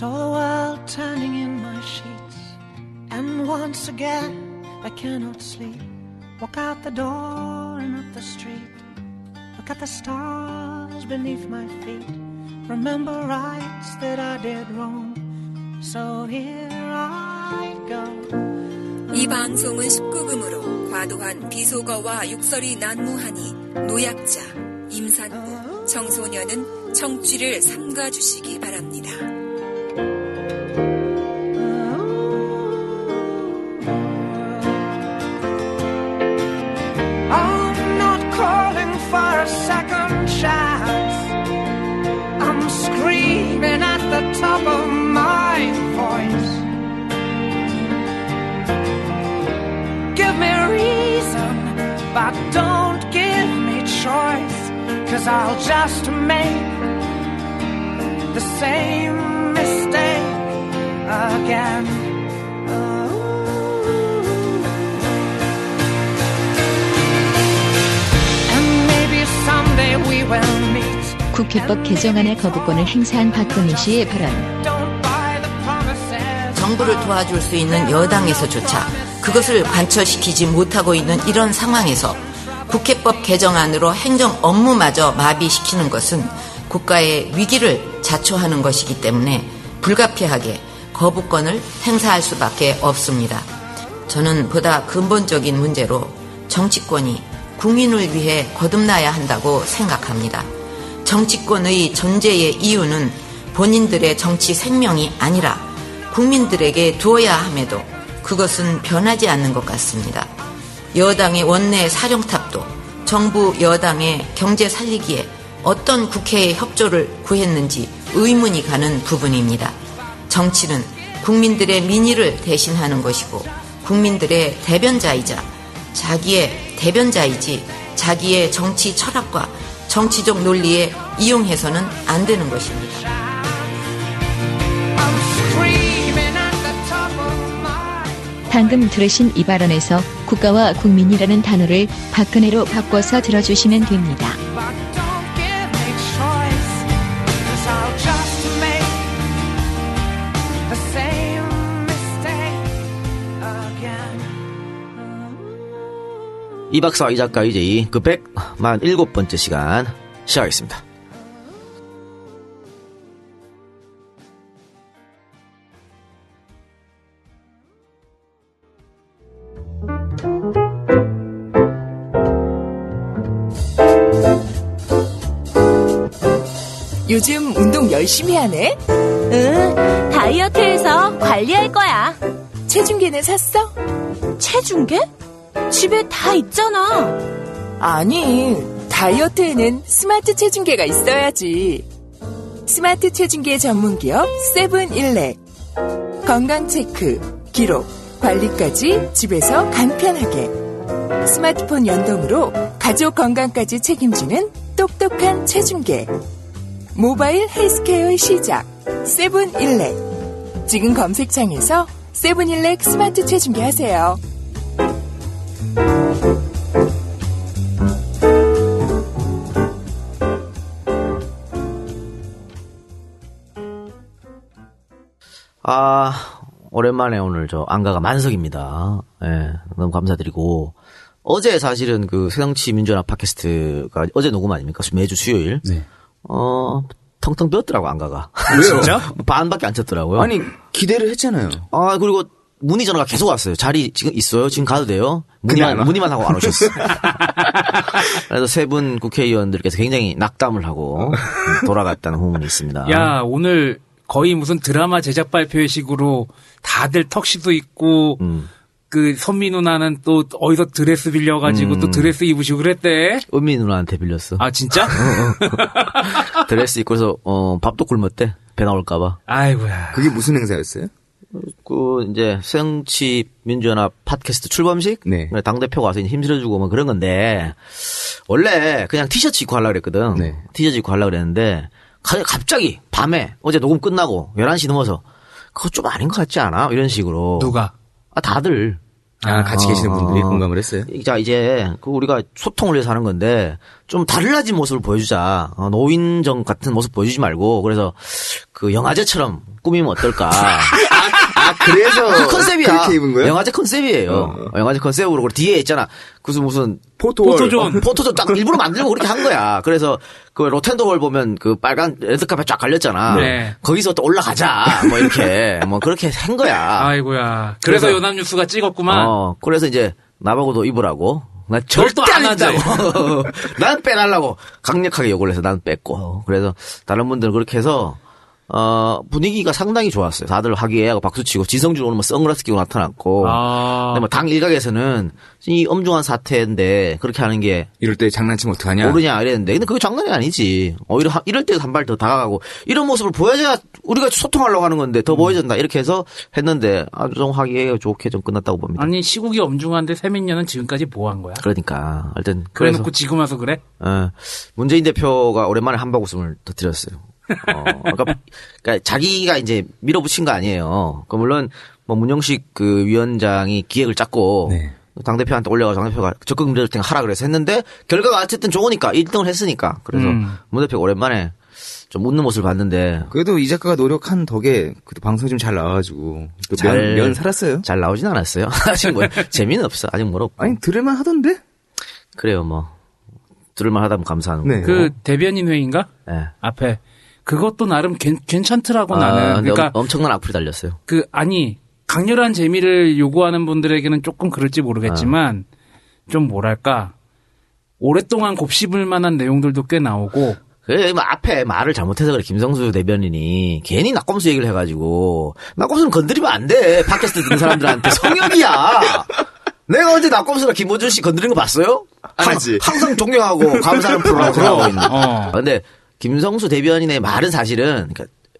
So while turning in my sheets, and once again I cannot sleep, walk out the door and up the street, look at the stars beneath my feet, remember rights that I did wrong, so here I go. 이 방송은 19금으로 과도한 비속어와 욕설이 난무하니 노약자, 임산부, 청소년은 청취를 삼가주시기 바랍니다. Top of my voice. Give me reason, but don't give me choice, 'cause I'll just make the same mistake again. Ooh. And maybe someday we will meet. 국회법 개정안의 거부권을 행사한 박근혜 씨의 발언. 정부를 도와줄 수 있는 여당에서조차 그것을 관철시키지 못하고 있는 이런 상황에서 국회법 개정안으로 행정 업무마저 마비시키는 것은 국가의 위기를 자초하는 것이기 때문에 불가피하게 거부권을 행사할 수밖에 없습니다. 저는 보다 근본적인 문제로 정치권이 국민을 위해 거듭나야 한다고 생각합니다. 정치권의 존재의 이유는 본인들의 정치 생명이 아니라 국민들에게 두어야 함에도 그것은 변하지 않는 것 같습니다. 여당의 원내 사령탑도 정부 여당의 경제 살리기에 어떤 국회의 협조를 구했는지 의문이 가는 부분입니다. 정치는 국민들의 민의를 대신하는 것이고 국민들의 대변자이자 자기의 대변자이지 자기의 정치 철학과 정치적 논리에 이용해서는 안 되는 것입니다. 방금 들으신 이 발언에서 국가와 국민이라는 단어를 박근혜로 바꿔서 들어주시면 됩니다. 이 박사와 이 작가 이제 그 147번째 시간 시작하겠습니다. 요즘 운동 열심히 하네? 응, 다이어트해서 관리할 거야. 체중계는 샀어? 체중계? 집에 다 있잖아. 아니, 다이어트에는 스마트 체중계가 있어야지. 스마트 체중계 전문기업 세븐일렉. 건강체크, 기록, 관리까지 집에서 간편하게. 스마트폰 연동으로 가족 건강까지 책임지는 똑똑한 체중계. 모바일 헬스케어의 시작, 세븐일렉. 지금 검색창에서 세븐일렉 스마트 체중계 하세요. 오랜만에 오늘 저 안가가 만석입니다. 예, 너무 감사드리고. 어제 사실은 그 새정치민주연합 팟캐스트가 어제 녹음 아닙니까? 매주 수요일. 네. 텅텅 비었더라고, 안가가. 왜요? 진짜? 반밖에 안 쳤더라고요. 아니, 기대를 했잖아요. 아, 그리고 문의 전화가 계속 왔어요. 자리 지금 있어요? 지금 가도 돼요? 문의만 하고 안 오셨어. 그래서 세 분 국회의원들께서 굉장히 낙담을 하고 돌아갔다는 후문이 있습니다. 야, 오늘 거의 무슨 드라마 제작 발표회 식으로 다들 턱시도 있고, 그 선미 누나는 또 어디서 드레스 빌려가지고 또 드레스 입으시고 그랬대. 은미 누나한테 빌렸어. 아, 진짜? 드레스 입고서, 밥도 굶었대. 배 나올까봐. 아이고야. 그게 무슨 행사였어요? 그, 이제, 새정치 민주연합 팟캐스트 출범식? 네. 당대표가 와서 힘실어주고 뭐 그런 건데, 원래 그냥 티셔츠 입고 하려고 그랬거든. 네. 티셔츠 입고 하려고 그랬는데, 갑자기 밤에 어제 녹음 끝나고 11시 넘어서 그거 좀 아닌 것 같지 않아? 이런 식으로. 누가? 아, 다들. 같이 계시는 분들이 공감을 했어요. 자, 이제 그 우리가 소통을 위해서 하는 건데 좀 달라진 모습을 보여주자. 노인정 같은 모습 보여주지 말고 그래서 그 영화제처럼 꾸미면 어떨까. 그래서 그 컨셉이야. 영화제 컨셉이에요. 영화제 컨셉으로 뒤에 있잖아. 그래서 무슨 포토존 딱 일부러 만들고 그렇게 한 거야. 그래서 그 로텐더홀 보면 그 빨간 레드카펫 쫙 갈렸잖아. 네. 거기서 또 올라가자. 뭐 이렇게 뭐 그렇게 한 거야. 아이고야. 그래서 연합뉴스가 찍었구만. 그래서 이제 나보고도 입으라고. 난 절대 안 한다고. 난 빼달라고 강력하게 욕을 해서 난 뺐고. 그래서 다른 분들은 그렇게 해서. 분위기가 상당히 좋았어요. 다들 하기에 박수치고 지성준 오늘 뭐 선글라스 끼고 나타났고. 근데 뭐 당 일각에서는 이 엄중한 사태인데 그렇게 하는 게 이럴 때 장난치면 어떡하냐 모르냐 이랬는데 근데 그게 장난이 아니지. 오히려 이럴 때 한 발 더 다가가고 이런 모습을 보여줘야 우리가 소통하려고 하는 건데 더 보여준다 이렇게 해서 했는데 아주 좀 하기에 좋게 좀 끝났다고 봅니다. 아니 시국이 엄중한데 세민녀는 지금까지 뭐 한 거야? 그러니까 하여튼 그래놓고 지금 와서 그래? 문재인 대표가 오랜만에 한바구음을 터뜨렸어요. 그러니까 자기가 이제 밀어붙인 거 아니에요. 그 물론 뭐 문영식 그 위원장이 기획을 짰고 네. 당 대표한테 올려가 당 대표가 적극 밀어붙인 하라 그래서 했는데 결과가 어쨌든 좋으니까 1등을 했으니까 그래서 문 대표가 오랜만에 좀 웃는 모습을 봤는데 그래도 이 작가가 노력한 덕에 그래도 방송이 좀 잘 나와가지고 면 살았어요. 잘 나오진 않았어요. 아직 뭐 재미는 없어. 아직 뭐로 아니 들을만 하던데 그래요 뭐 들을만 하다면 감사하는 네. 그 대변인 회의인가 네. 앞에. 그것도 나름 괜찮더라고 나는. 그러니까 엄청난 악플이 달렸어요. 그 아니 강렬한 재미를 요구하는 분들에게는 조금 그럴지 모르겠지만 좀 뭐랄까 오랫동안 곱씹을 만한 내용들도 꽤 나오고. 그래 뭐 앞에 말을 잘못해서 그래 김성수 대변인이 괜히 낙검수 얘기를 해가지고 낙검수는 건드리면 안 돼. 팟캐스트 듣는 사람들한테 성역이야. 내가 언제 낙검수나 김호준 씨 건드린 거 봤어요? 아니지. 항상 존경하고 감사하는 프로라고 생각하고 있는. 근데 김성수 대변인의 말은 사실은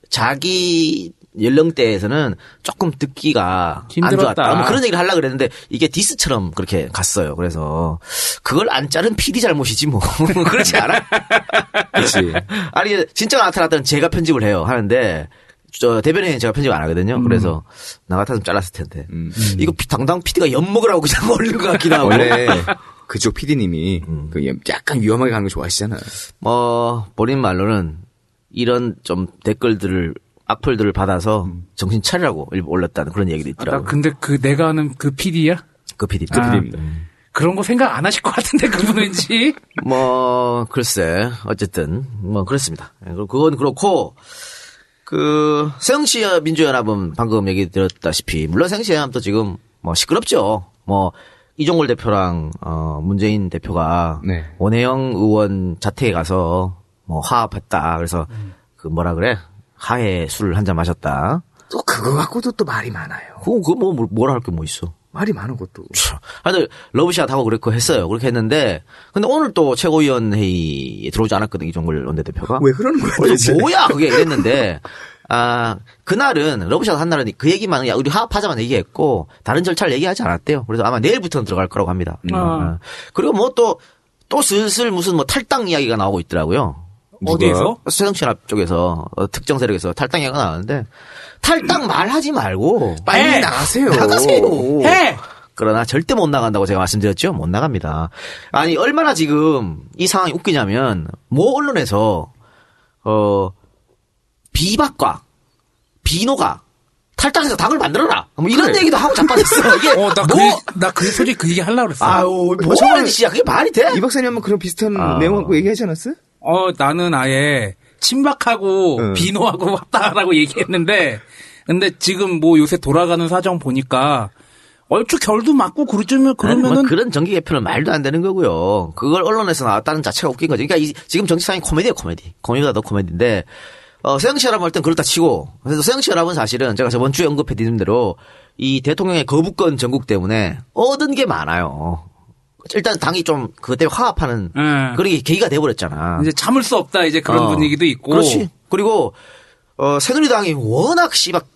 자기 연령대에서는 조금 듣기가 힘들었다. 안 좋았다. 뭐 그런 얘기를 하려고 그랬는데 이게 디스처럼 그렇게 갔어요. 그래서 그걸 안 자른 PD 잘못이지 뭐. 그렇지 않아? 그렇지. 아니 진짜 나타났다면 제가 편집을 해요. 하는데 저 대변인은 제가 편집 안 하거든요. 그래서 나 같았으면 잘랐을 텐데. 이거 당당 PD가 엿먹으라고 그냥 얼른 것 같기도 하고. 원래 그쪽 PD님이 그 약간 위험하게 가는 거 좋아하시잖아요. 본인 말로는 이런 좀 댓글들을 악플들을 받아서 정신 차리라고 올렸다는 그런 얘기도 있더라고요. 근데 그 내가 아는 그 PD야? 그 PD. 그 PD입니다. 그런 거 생각 안 하실 것 같은데 그분인지. 글쎄 어쨌든 그렇습니다. 그건 그렇고 새정치 민주연합은 방금 얘기 드렸다시피 물론 새정치 연합도 지금 시끄럽죠. 이종걸 대표랑 문재인 대표가 네. 원혜영 의원 자택에 가서 화합했다. 그래서 하해 술을 한 잔 마셨다. 또 그거 갖고도 또 말이 많아요. 뭐라 할 게 뭐 있어? 말이 많은 것도. 다들 러브샷 하고 그랬고 했어요. 그렇게 했는데 근데 오늘 또 최고위원회의에 들어오지 않았거든 이종걸 원내대표가. 왜 그러는 거야? 뭐야 그게 이랬는데. 그날은 러브샷 한 날은 그 얘기만 우리 화합하자만 얘기했고 다른 절차를 얘기하지 않았대요. 그래서 아마 내일부터는 들어갈 거라고 합니다. 그리고 또 슬슬 무슨 탈당 이야기가 나오고 있더라고요. 어디에서? 새정치연합 쪽에서 특정 세력에서 탈당 이야기가 나왔는데 탈당 말하지 말고 빨리 나가세요. 해. 그러나 절대 못 나간다고 제가 말씀드렸죠. 못 나갑니다. 아니 얼마나 지금 이 상황이 웃기냐면 모 언론에서 비박과 비노가 탈당해서 당을 만들어라. 이런 얘기도 하고 자빠졌어. 이게 솔직히 그 얘기 하려고 그랬어. 뭐하는 짓이야. 그게 말이 돼? 이 박사님 한번 그런 비슷한 내용 갖고 얘기하지 않았어? 나는 아예 친박하고 비노하고 왔다라고 얘기했는데 근데 지금 요새 돌아가는 사정 보니까 얼추 결도 맞고 그러면은 그런 정기 개편은 말도 안 되는 거고요. 그걸 언론에서 나왔다는 자체가 웃긴 거죠. 그러니까 지금 정치상이 코미디예요, 코미디. 코미디보다 더 코미디인데 새정치연합 할 땐 그렇다 치고, 그래서 새정치연합은 사실은 제가 저번 주에 언급해드린 대로 이 대통령의 거부권 전국 때문에 얻은 게 많아요. 일단 당이 좀 그때 화합하는 그런 계기가 돼버렸잖아. 이제 참을 수 없다 이제 그런 분위기도 있고. 그렇지. 그리고 새누리당이 워낙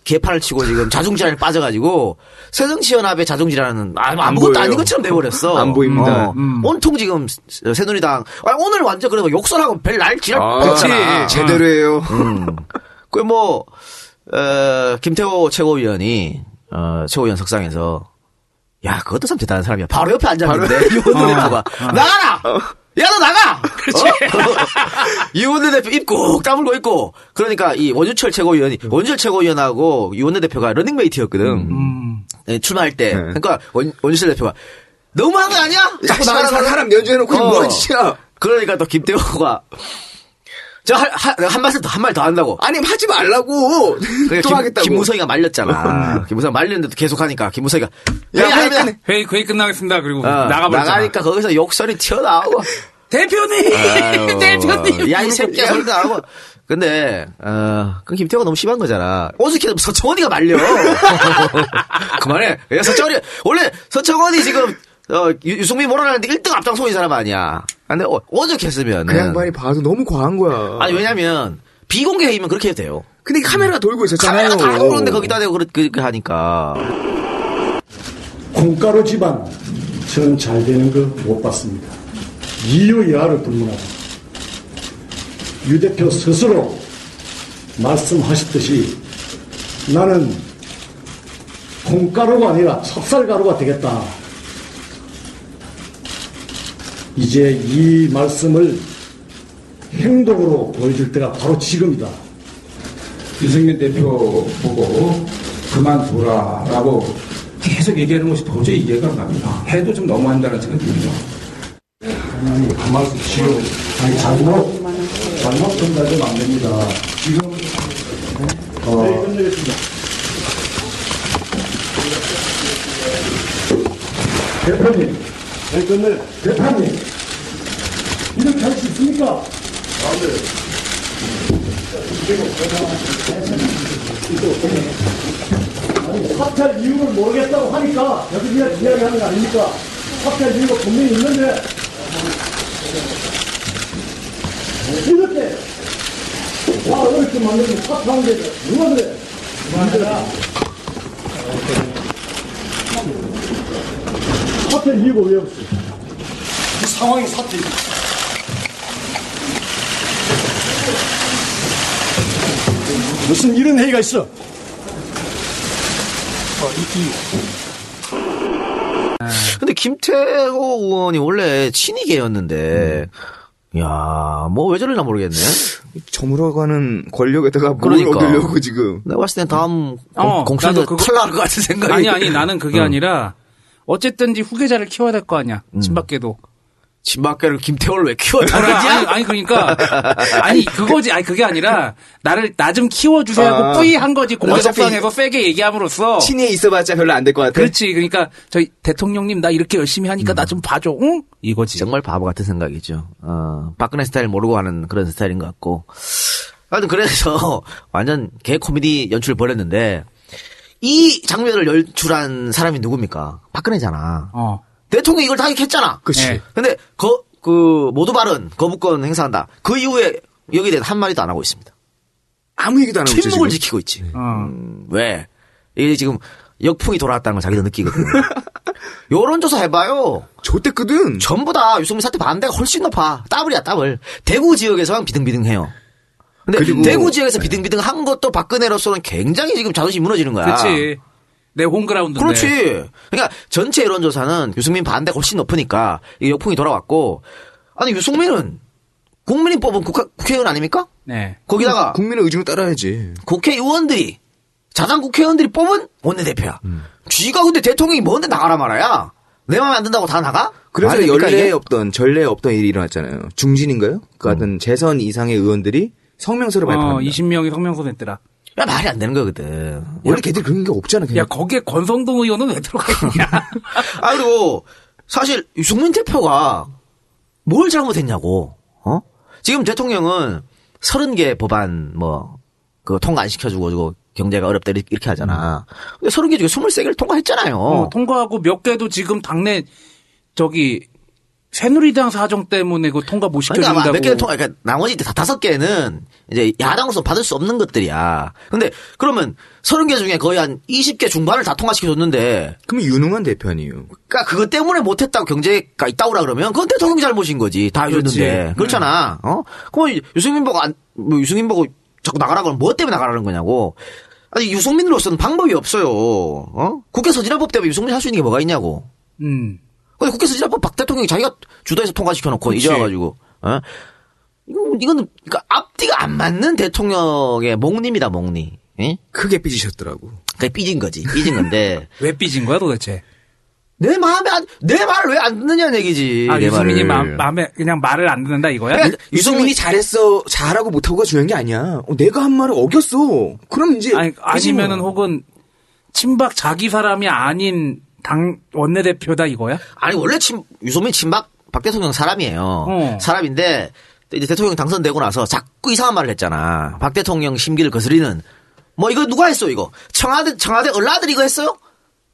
개판을 치고 지금 자중질환에 빠져가지고 새정치연합의 자중질환은 아무것도 아닌 것처럼 돼버렸어. 안 보입니다. 온통 지금 새누리당 오늘 완전 그래서 욕설하고 별 날지랄 했잖아. 제대로 해요. 그리고 김태호 최고위원이 최고위원 석상에서 야, 그것도 참 대단한 사람이야. 바로 옆에 앉았는데 이원내 대표가 나가라! 야, 너 나가! 그렇지. 이원내 대표 입 꾹 다물고 있고. 그러니까 이 원유철 최고위원이 원유철 최고위원하고 이원내 대표가 러닝메이트였거든. 네, 출마할 때. 네. 그러니까 원유철 대표가 너무한 거 아니야? 자꾸 나가는 사람 연주해놓고 뭐하는 짓이야. 그러니까 또 김태호가 저 한 말 더 한다고. 아니 하지 말라고. 그러니까 또 하겠다고. 김무성이가 말렸잖아. 김무성 말렸는데도 계속 하니까 김무성이가 회의 끝나겠습니다. 그리고 나가버렸잖아. 나가니까 거기서 욕설이 튀어나오고 대표님, 대표님. 야, 이 새끼야. 소리도 나오고. 근데 그 김태호가 너무 심한 거잖아. 어저께 서청원이가 말려. 그만해. 야, 서청원이 원래 서청원이 지금. 유승민 몰아내는데 1등 앞장서는 사람 아니야. 근데 어저께 했으면. 그 양반이 봐도 너무 과한 거야. 아니, 왜냐면, 비공개 회의면 그렇게 해도 돼요. 근데 카메라가 돌고 있었잖아요. 카메라가 다 돌고 있는데 거기다 대고 그렇게 하니까. 콩가루 집안, 저는 잘 되는 거 못 봤습니다. 이유 여하를 불문하고. 유 대표 스스로 말씀하셨듯이 나는 콩가루가 아니라 찹쌀가루가 되겠다. 이제 이 말씀을 행동으로 보여줄 때가 바로 지금이다. 유승민 대표 보고 그만둬라라고 계속 얘기하는 것이 도저히 이해가 안 갑니다. 해도 좀 너무한다는 생각이 듭니다. 아니, 그 말씀 지금 잘못 전달되면 안 됩니다. 지금 대표님. 대표님, 이렇게 할 수 있습니까? 아니, 사퇴할 이유를 모르겠다고 하니까 여기서 이야기하는 거 아닙니까? 사퇴할 이유가 분명히 있는데 이렇게 다 어렵게 만들고 사퇴한 게 누가 그래? 사퇴 이유가 왜 없어? 그 상황이 사퇴. 무슨 이런 회의가 있어? 근데 김태호 의원이 원래 친이계였는데. 야, 뭐 왜 저러나 모르겠네. 저물어가는 권력에다가 뭘 얻으려고 지금. 내가 봤을 땐 다음 공천도 탈락할 것 같은 생각이. 아니 나는 그게 아니라. 어쨌든지 후계자를 키워야 될 거 아니야. 친박계도. 친박계를 김태호를 왜 키워달라지? 아니 그러니까 아니 그거지. 아니 그게 아니라 나 좀 키워주세요 하고 뿌이한 거지. 공개석상에서 세게 얘기함으로써 친이 있어봤자 별로 안 될 것 같아. 그렇지. 그러니까 저희 대통령님 나 이렇게 열심히 하니까 나 좀 봐줘. 응? 이거지. 정말 바보 같은 생각이죠. 박근혜 스타일 모르고 하는 그런 스타일인 것 같고. 하여튼 그래서 완전 개 코미디 연출을 벌였는데. 이 장면을 연출한 사람이 누굽니까? 박근혜잖아. 대통령이 이걸 당했잖아. 그치. 네. 근데, 모두 발언, 거부권 행사한다. 그 이후에 여기에 대한 한마디도 안 하고 있습니다. 아무 얘기도 안 하고 있지. 침묵을 지키고 있지. 왜? 이게 지금 역풍이 돌아왔다는 걸 자기도 느끼거든. 여론조사 해봐요. 좋댔거든. 전부 다 유승민 사태 반대가 훨씬 높아. 더블이야, 더블. 대구 지역에서만 비등비등해요. 근데 그리고, 대구 지역에서 비등비등한 것도 박근혜로서는 굉장히 지금 자존심이 무너지는 거야. 그렇지. 내 홈그라운드인데. 그렇지. 그러니까 전체 여론조사는 유승민 반대가 훨씬 높으니까 이 역풍이 돌아왔고. 아니 유승민은 국민이 뽑은 국회의원 아닙니까? 네. 거기다가 국민의 의중을 따라야지. 국회의원들이 자당 국회의원들이 뽑은 원내대표야. 쥐가 근데 대통령이 뭔데 나가라 말아야. 내 마음에 안 든다고 다 나가? 그래서 전례에 없던 일이 일어났잖아요. 중진인가요? 그 하여튼 재선 이상의 의원들이 성명서를 발표합니다. 20명이 성명서 냈더라. 야, 말이 안 되는 거거든. 원래 걔들 그런 게 없잖아. 그냥. 야, 거기에 권성동 의원은 왜 들어가 있냐. 아, 그리고 사실 유승민 대표가 뭘 잘못했냐고. 지금 대통령은 30개 법안 통과 안 시켜주고 경제가 어렵다 이렇게 하잖아. 근데 30개 중에 23개를 통과했잖아요. 통과하고 몇 개도 지금 당내 새누리당 사정 때문에 그 통과 못 시켜준다고. 그러니까 몇 개는 그러니까 나머지 5개는 이제 야당으로서 받을 수 없는 것들이야. 근데 그러면 30개 중에 거의 한 20개 중반을 다 통과시켜줬는데. 그럼 유능한 대표 아니에요. 그러니까 그것 때문에 못했다고 경제가 있다고라 그러면 그건 대통령이 잘못인 거지. 다 해줬는데. 그렇잖아. 그럼 유승민 보고 자꾸 나가라 그러면 뭐 때문에 나가라는 거냐고. 아니 유승민으로서는 방법이 없어요. 어? 국회 선진화법 때문에 유승민이 할 수 있는 게 뭐가 있냐고. 근데 국회 선진화법 박 대통령이 자기가 주도해서 통과시켜놓고 그치. 이제 와가지고. 어? 이거는 그러니까 앞뒤가 안 맞는 대통령의 목님이다 목니. 응? 크게 삐지셨더라고. 그게 삐진 거지. 삐진 건데. 왜 삐진 거야 도대체? 내 마음에 내 말을 왜 안 듣느냐는 얘기지. 아, 유승민이 마음에 그냥 말을 안 듣는다 이거야? 그러니까 유승민이 잘했어 잘하고 못하고가 중요한 게 아니야. 내가 한 말을 어겼어. 그럼 이제 아니면은 뭐. 혹은 친박 자기 사람이 아닌 당 원내대표다 이거야? 아니 원래 유승민 친박 박 대통령 사람이에요. 사람인데 이제 대통령 당선되고 나서 자꾸 이상한 말을 했잖아. 박 대통령 심기를 거스리는 뭐 이거 누가 했어 이거? 청와대 얼라들이 이거 했어요?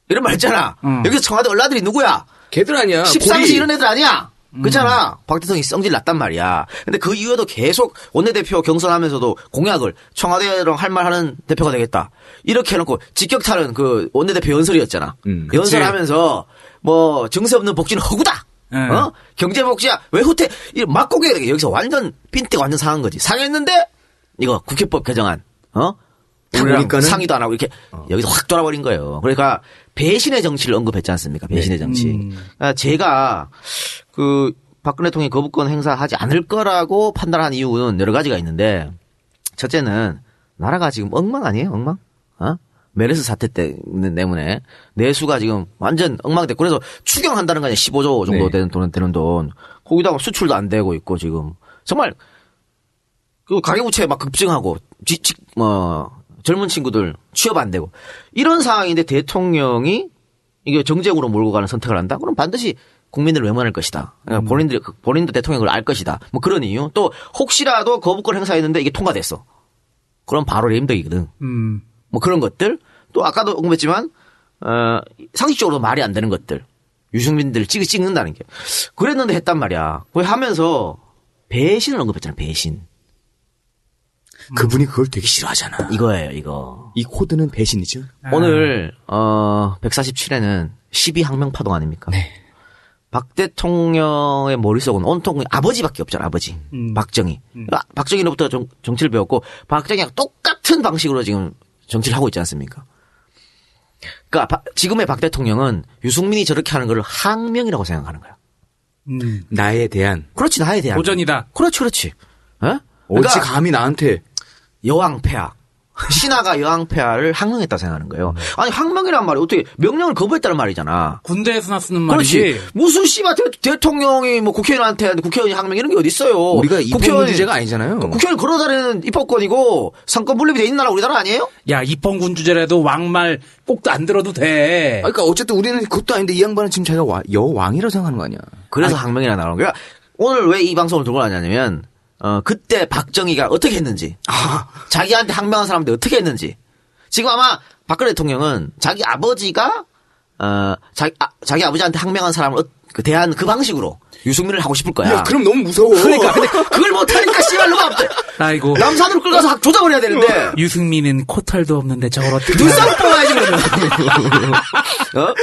이런 말 했잖아. 여기서 청와대 얼라들이 누구야? 걔들 아니야. 13시 이런 애들 아니야. 그렇잖아. 박 대통령이 성질 났단 말이야. 근데 그 이후에도 계속 원내대표 경선하면서도 공약을 청와대랑 할 말 하는 대표가 되겠다. 이렇게 해놓고 직격탄은 그 원내대표 연설이었잖아. 연설하면서 뭐 증세 없는 복지는 허구다. 어? 경제복지야. 왜 후퇴? 막 고개야. 여기서 완전 핀대가 완전 상한 거지. 상했는데 이거 국회법 개정안. 어? 그러니까 상의도 안 하고 이렇게 여기서 확 돌아버린 거예요. 그러니까 배신의 정치를 언급했지 않습니까? 배신의 정치. 그러니까 제가 그 박근혜 대통령이 거부권 행사하지 않을 거라고 판단한 이유는 여러 가지가 있는데 첫째는 나라가 지금 엉망 아니에요? 엉망? 어? 메르스 사태 때문에 내수가 지금 완전 엉망됐고 그래서 추경한다는 거 아니야? 15조 정도 네. 되는 돈. 거기다가 수출도 안 되고 있고 지금 정말 그 가계부채 막 급증하고 젊은 친구들 취업 안 되고 이런 상황인데 대통령이 이게 정쟁으로 몰고 가는 선택을 한다? 그럼 반드시 국민들을 외면할 것이다. 그러니까 본인도 대통령을 알 것이다. 뭐 그런 이유. 또 혹시라도 거부권 행사했는데 이게 통과됐어. 그럼 바로 레임덕이거든. 뭐 그런 것들. 또 아까도 언급했지만 상식적으로 말이 안 되는 것들. 유승민들 찍는다는 게. 그랬는데 했단 말이야. 그걸 하면서 배신을 언급했잖아. 배신. 그분이 그걸 되게 싫어하잖아. 이거예요, 이거. 이 코드는 배신이죠. 오늘 147회는 10.2항명파동 아닙니까? 네. 박 대통령의 머릿속은 온통 아버지밖에 없잖아, 아버지. 박정희. 박정희로부터 정치를 배웠고 박정희랑 똑같은 방식으로 지금 정치를 하고 있지 않습니까? 그러니까 지금의 박 대통령은 유승민이 저렇게 하는 걸 항명이라고 생각하는 거야. 나에 대한. 그렇지, 나에 대한. 도전이다. 그렇지, 그렇지. 어? 어찌 감히 나한테. 여왕폐하. 신하가 여왕폐하를 항명했다 생각하는 거예요. 아니 항명이란 말이 어떻게 명령을 거부했다는 말이잖아. 군대에서나 쓰는 말이지. 그렇지. 무슨 씨발 대통령이 뭐 국회의원한테 국회의원이 항명 이런 게 어디 있어요. 우리가 입헌 주제가 아니잖아요. 국회의원 걸어다니는 입법권이고 상권 분립이 돼 있는 나라 우리나라 아니에요? 야 입헌군 주제라도 왕말 꼭도 안 들어도 돼. 아니, 그러니까 어쨌든 우리는 그것도 아닌데 이 양반은 지금 자기가 여왕이라고 생각하는 거 아니야. 그래서 항명이라 나오는 거야. 오늘 왜 이 방송을 들고 나냐면 그때 박정희가 어떻게 했는지, 자기한테 항명한 사람들 어떻게 했는지. 지금 아마 박근혜 대통령은 자기 아버지가, 자기 아버지한테 항명한 사람을 대한 그 방식으로 유승민을 하고 싶을 거야. 야, 그럼 너무 무서워. 그러니까. 근데 그걸 못하니까 씨발로가 없대. 아이고. 남산으로 끌어가서 조작을 해야 되는데. 유승민은 코털도 없는데 저걸 어떻게. 눈썹 뽑아야지, 그러면. 어?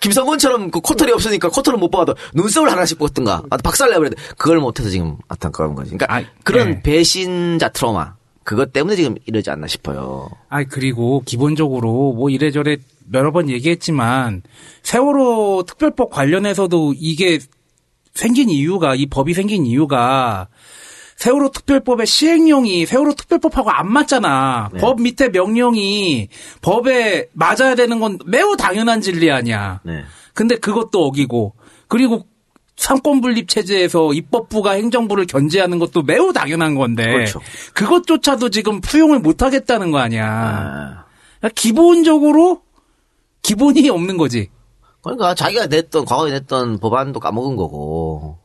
김성곤처럼 그 코털이 없으니까 코털은 못 봐도 눈썹을 하나씩 뽑든가. 아, 박살내야 돼. 그걸 못해서 지금 안타까운 거지. 그러니까 그런 네. 배신자 트라우마 그것 때문에 지금 이러지 않나 싶어요. 아 그리고 기본적으로 뭐 이래저래 여러 번 얘기했지만 세월호 특별법 관련해서도 이게 생긴 이유가 이 법이 생긴 이유가 세월호 특별법의 시행령이 세월호 특별법하고 안 맞잖아. 네. 법 밑에 명령이 법에 맞아야 되는 건 매우 당연한 진리 아니야. 네. 근데 그것도 어기고 그리고 상권분립체제에서 입법부가 행정부를 견제하는 것도 매우 당연한 건데 그렇죠. 그것조차도 지금 수용을 못하겠다는 거 아니야. 아. 그러니까 기본적으로 기본이 없는 거지. 그러니까 자기가 냈던 과거에 냈던 법안도 까먹은 거고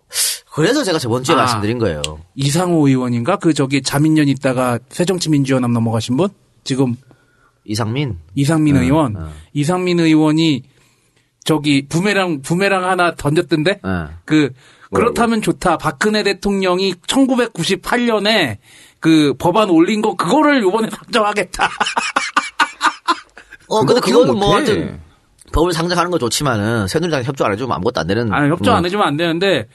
그래서 제가 저번 주에 말씀드린 거예요. 이상호 의원인가? 그 저기 자민련 있다가 새정치민주연합 넘어가신 분? 지금 이상민 의원. 이상민 의원이 저기 부메랑 하나 던졌던데. 그렇다면 좋다. 박근혜 대통령이 1998년에 그 법안 올린 거 그거를 요번에 상정하겠다. 근데 그거는 뭐 하여튼 법을 상정하는 건 좋지만은 새누리당 협조 안 해주면 아무것도 안 되는. 아니 협조 안 해주면 안 되는데.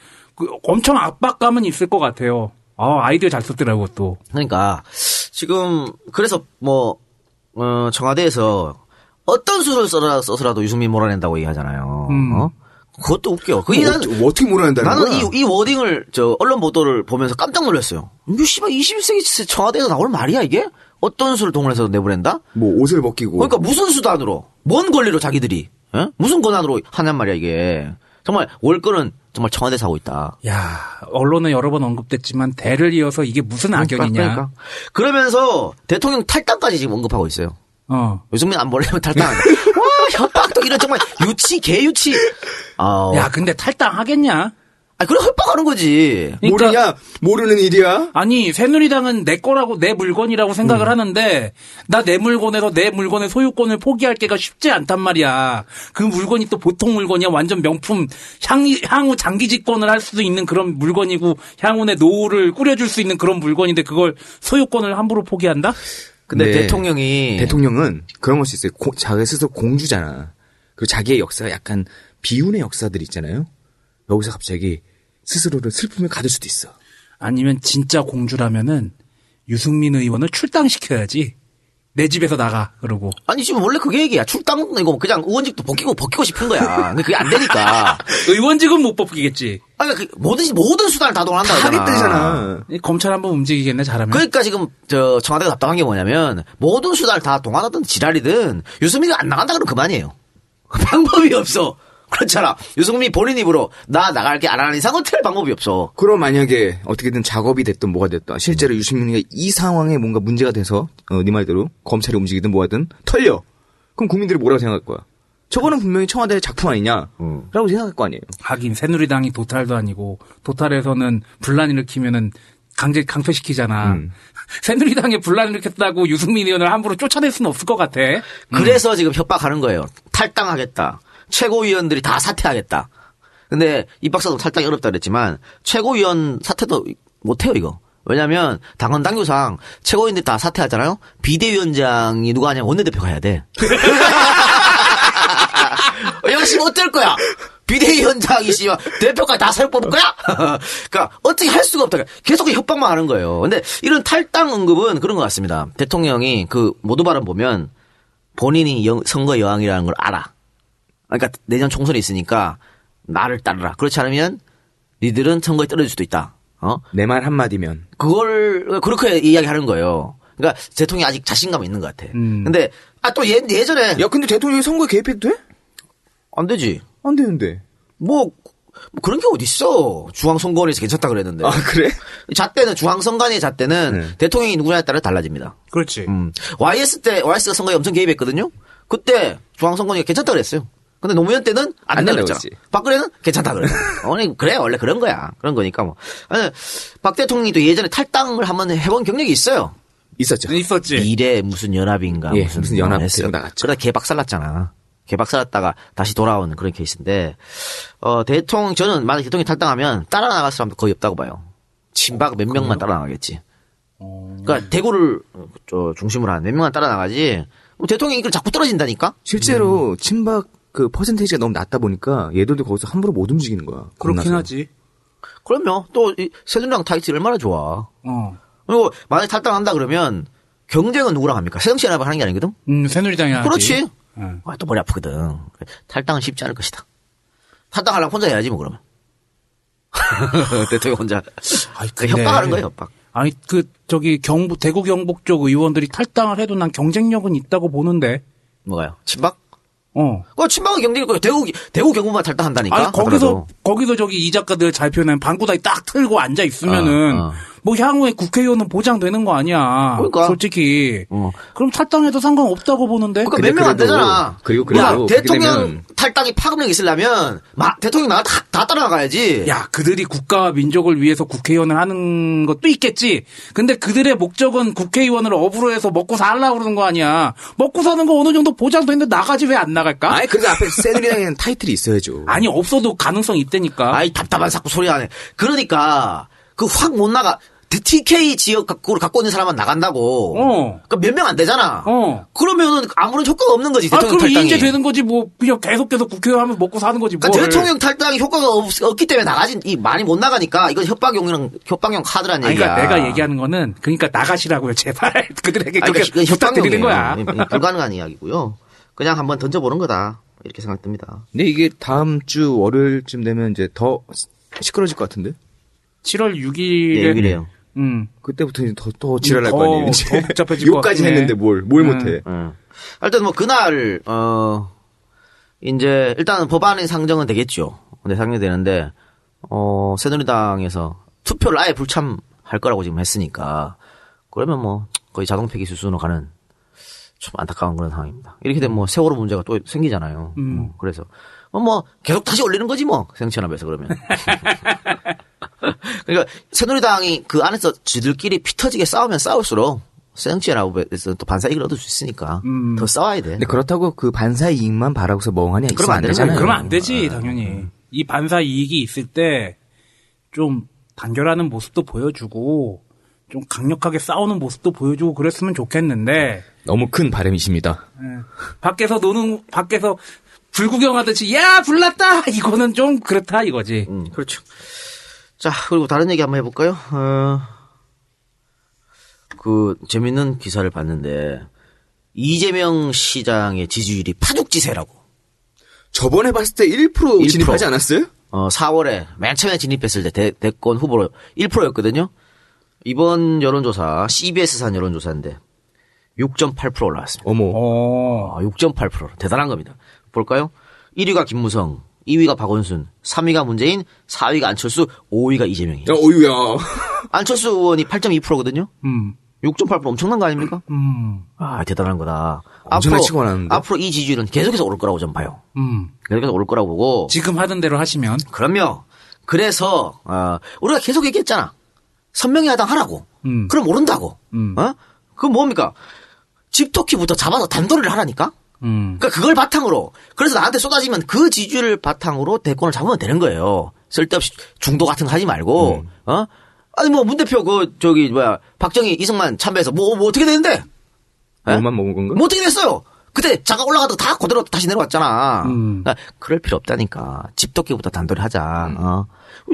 엄청 압박감은 있을 것 같아요. 아이디어 잘 썼더라고 또. 그러니까 지금 그래서 뭐 청와대에서 어떤 수를 써서라도 유승민 몰아낸다고 얘기하잖아요. 어? 그것도 웃겨. 그게 어떻게 몰아낸다는 거야? 나는 이 워딩을 저 언론 보도를 보면서 깜짝 놀랐어요. 이 씨발 21세기 청와대에서 나올 말이야 이게? 어떤 수를 동원해서 내보낸다? 뭐 옷을 벗기고. 그러니까 무슨 수단으로, 뭔 권리로 자기들이, 에? 무슨 권한으로 하냔 말이야 이게. 정말 월권은 정말 청와대에서 하고 있다. 야, 언론에 여러 번 언급됐지만 대를 이어서 이게 무슨 악연이냐. 그러니까. 그러면서 대통령 탈당까지 지금 언급하고 있어요. 유승민 안 보내면 탈당한다. 와, 협박도 이런 정말 유치, 개유치. 야, 근데 탈당하겠냐? 아, 그래 협박하는 거지. 그러니까, 모르냐? 모르는 일이야? 아니, 새누리당은 내 거라고, 내 물건이라고 생각을 하는데, 나 내 물건에서 내 물건의 소유권을 포기할 게가 쉽지 않단 말이야. 그 물건이 또 보통 물건이야. 완전 명품, 향후 장기집권을 할 수도 있는 그런 물건이고, 향후 내 노후를 꾸려줄 수 있는 그런 물건인데, 그걸 소유권을 함부로 포기한다? 근데 네. 대통령은 그런 걸 수 있어요. 자기 스스로 공주잖아. 그리고 자기의 역사가 약간 비운의 역사들 있잖아요. 여기서 갑자기 스스로를 슬픔을 가질 수도 있어. 아니면 진짜 공주라면은 유승민 의원을 출당시켜야지. 내 집에서 나가 그러고. 아니 지금 원래 그게 얘기야. 출당 이거 그냥 의원직도 벗기고 싶은 거야. 근데 그게 안 되니까. 의원직은 못 벗기겠지. 아니 그 모든 수단을 다 동원한다. 하겠다잖아. 검찰 한번 움직이겠네 잘하면. 그러니까 지금 저 청와대가 답답한 게 뭐냐면 모든 수단을 다 동원하든 지랄이든 유승민이 안 나간다 그러면 그만이에요. 방법이 없어. 그렇잖아. 유승민 본인 입으로 나 나갈 게 안 하는 이상 어떻게 방법이 없어. 그럼 만약에 어떻게든 작업이 됐든 뭐가 됐든 실제로 유승민이가 이 상황에 뭔가 문제가 돼서 네 말대로 검찰이 움직이든 뭐하든 털려. 그럼 국민들이 뭐라고 생각할 거야? 저거는 분명히 청와대의 작품 아니냐? 라고 생각할 거 아니에요. 하긴 새누리당이 도탈도 아니고 도탈에서는 분란 일으키면은 강퇴시키잖아. 새누리당에 분란을 일으켰다고 유승민 의원을 함부로 쫓아낼 수는 없을 것 같아. 그래서 지금 협박하는 거예요. 탈당하겠다. 최고위원들이 다 사퇴하겠다. 근데 입 박사도 탈당이 어렵다 그랬지만 최고위원 사퇴도 못해요 이거. 왜냐하면 당헌 당규상 최고위원들이 다 사퇴하잖아요. 비대위원장이 누가 하냐면 원내대표가 해야 돼. 역시 어쩔 거야. 비대위원장이 씨와 대표까지 다 새로 뽑을 거야? 그러니까 어떻게 할 수가 없다. 계속 협박만 하는 거예요. 근데 이런 탈당 언급은 그런 것 같습니다. 대통령이 그 모두 발언 보면 본인이 선거 여왕이라는 걸 알아. 그러니까 내년 총선이 있으니까 나를 따르라. 그렇지 않으면 니들은 선거에 떨어질 수도 있다. 어? 내 말 한마디면. 그걸 그렇게 이야기하는 거예요. 그러니까 대통령이 아직 자신감이 있는 것 같아. 근데 아 또 예전에 야 근데 대통령이 선거에 개입해도 돼? 안 되지. 안 되는데. 뭐 그런 게 어디 있어. 중앙선관위에서 괜찮다 그랬는데. 아 그래? 잣대는 중앙선관위의 잣대는 대통령이 누구냐에 따라 달라집니다. 그렇지. YS 때 YS가 선거에 엄청 개입했거든요. 그때 중앙선관위가 괜찮다 그랬어요. 근데 노무현 때는 안 된다고 했잖아. 박근혜는 괜찮다 그래. 아니 그래 원래 그런 거야. 그런 거니까 뭐. 아니, 박 대통령이 또 예전에 탈당을 한번 해본 경력이 있어요. 있었지. 미래 무슨 연합인가 예, 무슨 연합에서 나갔죠. 그러다 개박살났잖아. 개박살났다가 다시 돌아오는 그런 케이스인데 대통령 저는 만약 대통령이 탈당하면 따라 나갈 사람도 거의 없다고 봐요. 친박 몇 명만 따라 나가겠지. 그러니까 대구를 중심으로 한 몇 명만 따라 나가지. 대통령이 이걸 자꾸 떨어진다니까. 실제로 친박 그 퍼센테이지가 너무 낮다 보니까 얘들도 거기서 함부로 못 움직이는 거야. 그렇긴 겁나서. 하지. 그럼요. 또 새누리당 타이틀 얼마나 좋아. 그리고 만약에 탈당한다 그러면 경쟁은 누구랑 합니까? 새정치민주연합 하는 게 아니거든. 새누리당이랑. 그렇지. 아, 또 머리 아프거든. 탈당은 쉽지 않을 것이다. 탈당하려면 혼자 해야지 뭐 그러면. 대통령 혼자. 아이, 근데... 협박하는 거예요 협박. 아니 그 저기 대구 경북 쪽 의원들이 탈당을 해도 난 경쟁력은 있다고 보는데. 뭐가요? 친박? 친박은 경쟁력, 대구 경북만 탈당한다니까? 아니, 거기서 저기 이 작가들 잘 표현한 방구다리 딱 틀고 앉아있으면은, 뭐 향후에 국회의원은 보장되는 거 아니야. 그러니까. 솔직히. 그럼 탈당해도 상관없다고 보는데? 그러니까 몇 명 안 되잖아. 그리고. 대통령 탈당이 파급력이 있으려면, 대통령 다 따라가야지. 야, 그들이 국가와 민족을 위해서 국회의원을 하는 것도 있겠지. 근데 그들의 목적은 국회의원을 업으로 해서 먹고 살라고 그러는 거 아니야. 먹고 사는 거 어느 정도 보장도 있는데 나가지 왜 안 나갈까? 아니, 그래서 앞에 새누리당에는 타이틀이 있어야죠. 아니, 없어도 가능성이 있다니까. 아이, 답답한 자꾸 소리 안 해. 그러니까, 그 확 못 나가. TK 지역 갖고 있는 사람만 나간다고. 그러니까 몇 명 안 되잖아. 그러면은 아무런 효과가 없는 거지. 대통령 그럼 탈당이. 이제 되는 거지 뭐 그냥 계속 국회의원 먹고 사는 거지. 그러니까 뭘. 대통령 탈당이 효과가 없기 때문에 많이 못 나가니까 이건 협박용 카드란 얘기야. 그러니까 내가 얘기하는 거는 그러니까 나가시라고요 제발 그들에게 그렇게 그러니까 부탁드리는 거야. 불가능한 이야기고요. 그냥 한번 던져보는 거다 이렇게 생각됩니다. 근데 이게 다음 주 월요일쯤 되면 이제 더 시끄러질 것 같은데? 7월 6일에. 네, 6일이에요. 그때부터 이제 더 지랄할 거 아니에요. 더 복잡해질 거 같아. 요까지 했는데 뭘 못해. 하여튼 뭐 그날, 이제 일단 법안의 상정은 되겠죠. 근데 상정이 되는데, 새누리당에서 투표를 아예 불참할 거라고 지금 했으니까, 그러면 뭐 거의 자동 폐기 수순으로 가는 좀 안타까운 그런 상황입니다. 이렇게 되면 뭐 세월호 문제가 또 생기잖아요. 그래서. 뭐 계속 다시 올리는 거지 뭐 새정치연합에서 그러면. 그러니까 새누리당이 그 안에서 지들끼리 피터지게 싸우면 싸울수록 새정치연합에서 또 반사이익을 얻을 수 있으니까 더 싸워야 돼. 근데 그렇다고 그 반사이익만 바라고서 멍하냐 그러면 안 되잖아요. 그러면 안 되지 당연히. 이 반사이익이 있을 때 좀 단결하는 모습도 보여주고 좀 강력하게 싸우는 모습도 보여주고 그랬으면 좋겠는데. 너무 큰 바람이십니다. 밖에서 불구경하듯이 야 불났다 이거는 좀 그렇다 이거지. 그렇죠. 자 그리고 다른 얘기 한번 해볼까요? 그 재밌는 기사를 봤는데 이재명 시장의 지지율이 파죽지세라고. 저번에 봤을 때 1% 진입하지 않았어요? 4월에 맨 처음에 진입했을 때 대권 후보로 1%였거든요. 이번 여론조사 CBS산 여론조사인데 6.8% 올라왔습니다. 어머. 6.8% 대단한 겁니다. 볼까요? 1위가 김무성, 2위가 박원순, 3위가 문재인, 4위가 안철수, 5위가 이재명이에요. 어이야. 안철수 의원이 8.2%거든요. 6.8% 엄청난 거 아닙니까? 대단한 거다. 앞으로 이 지지율은 계속해서 오를 거라고 전 봐요. 계속해서 오를 거라고 보고. 지금 하던 대로 하시면. 그럼요. 그래서 우리가 계속 얘기했잖아. 선명히 하당 하라고. 그럼 오른다고. 그럼 뭡니까? 집토끼부터 잡아서 단도리를 하라니까. 그러니까 그걸 바탕으로 그래서 나한테 쏟아지면 그 지지를 바탕으로 대권을 잡으면 되는 거예요. 쓸데없이 중도 같은 거 하지 말고. 아니 뭐 문 대표 박정희 이승만 참배해서 뭐 어떻게 되는데? 뭐만 먹은 건가? 뭐 어떻게 됐어요? 그때 잠깐 올라가도 다 그대로 다시 내려왔잖아. 그러니까 그럴 필요 없다니까. 집토끼부터 단도리 하자.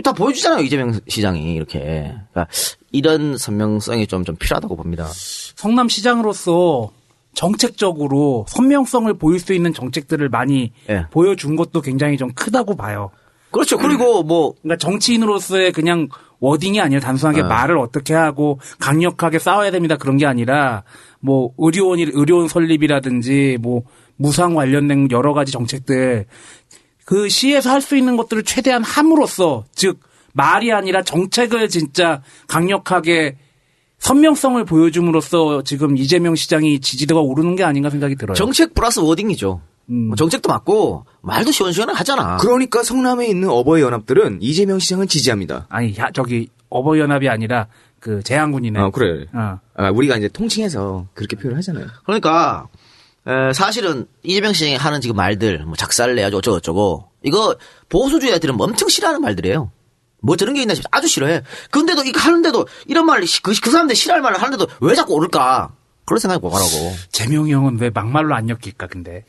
다 보여주잖아요 이재명 시장이 이렇게. 그러니까 이런 선명성이 좀 필요하다고 봅니다. 성남시장으로서. 정책적으로 선명성을 보일 수 있는 정책들을 많이 보여준 것도 굉장히 좀 크다고 봐요. 그렇죠. 그리고 그러니까 정치인으로서의 그냥 워딩이 아니라 단순하게 말을 어떻게 하고 강력하게 싸워야 됩니다. 그런 게 아니라 뭐 의료원 설립이라든지 뭐 무상 관련된 여러 가지 정책들 그 시에서 할 수 있는 것들을 최대한 함으로써 즉 말이 아니라 정책을 진짜 강력하게 선명성을 보여줌으로써 지금 이재명 시장이 지지도가 오르는 게 아닌가 생각이 들어요. 정책 플러스 워딩이죠. 정책도 맞고 말도 시원시원하잖아. 그러니까 성남에 있는 어버이 연합들은 이재명 시장을 지지합니다. 아니 어버이 연합이 아니라 그 재향군이네. 그래. 우리가 이제 통칭해서 그렇게 표현을 하잖아요. 그러니까 사실은 이재명 시장이 하는 지금 말들 뭐 작살내야죠 어쩌고저쩌고 이거 보수주의 애들은 엄청 싫어하는 말들이에요. 뭐 저런 게 있나 싶어. 아주 싫어해. 근데도 이거 하는데도 이런 말을 그 사람들 싫어할 말을 하는데도 왜 자꾸 오를까? 그런 생각이 뭐가라고. 재명이 형은 왜 막말로 안 엮일까 근데.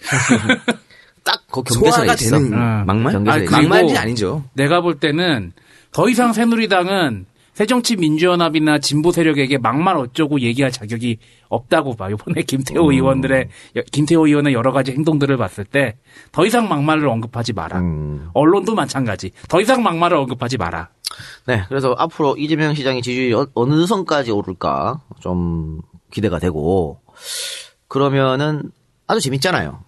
딱 그 경계선에 있어. 되는 막말? 막말이 아니죠. 내가 볼 때는 더 이상 새누리당은 새정치민주연합이나 진보 세력에게 막말 어쩌고 얘기할 자격이 없다고 봐. 이번에 김태호 의원의 여러 가지 행동들을 봤을 때 더 이상 막말을 언급하지 마라. 언론도 마찬가지. 더 이상 막말을 언급하지 마라. 네, 그래서 앞으로 이재명 시장의 지지율이 어느 선까지 오를까 좀 기대가 되고 그러면은 아주 재밌잖아요.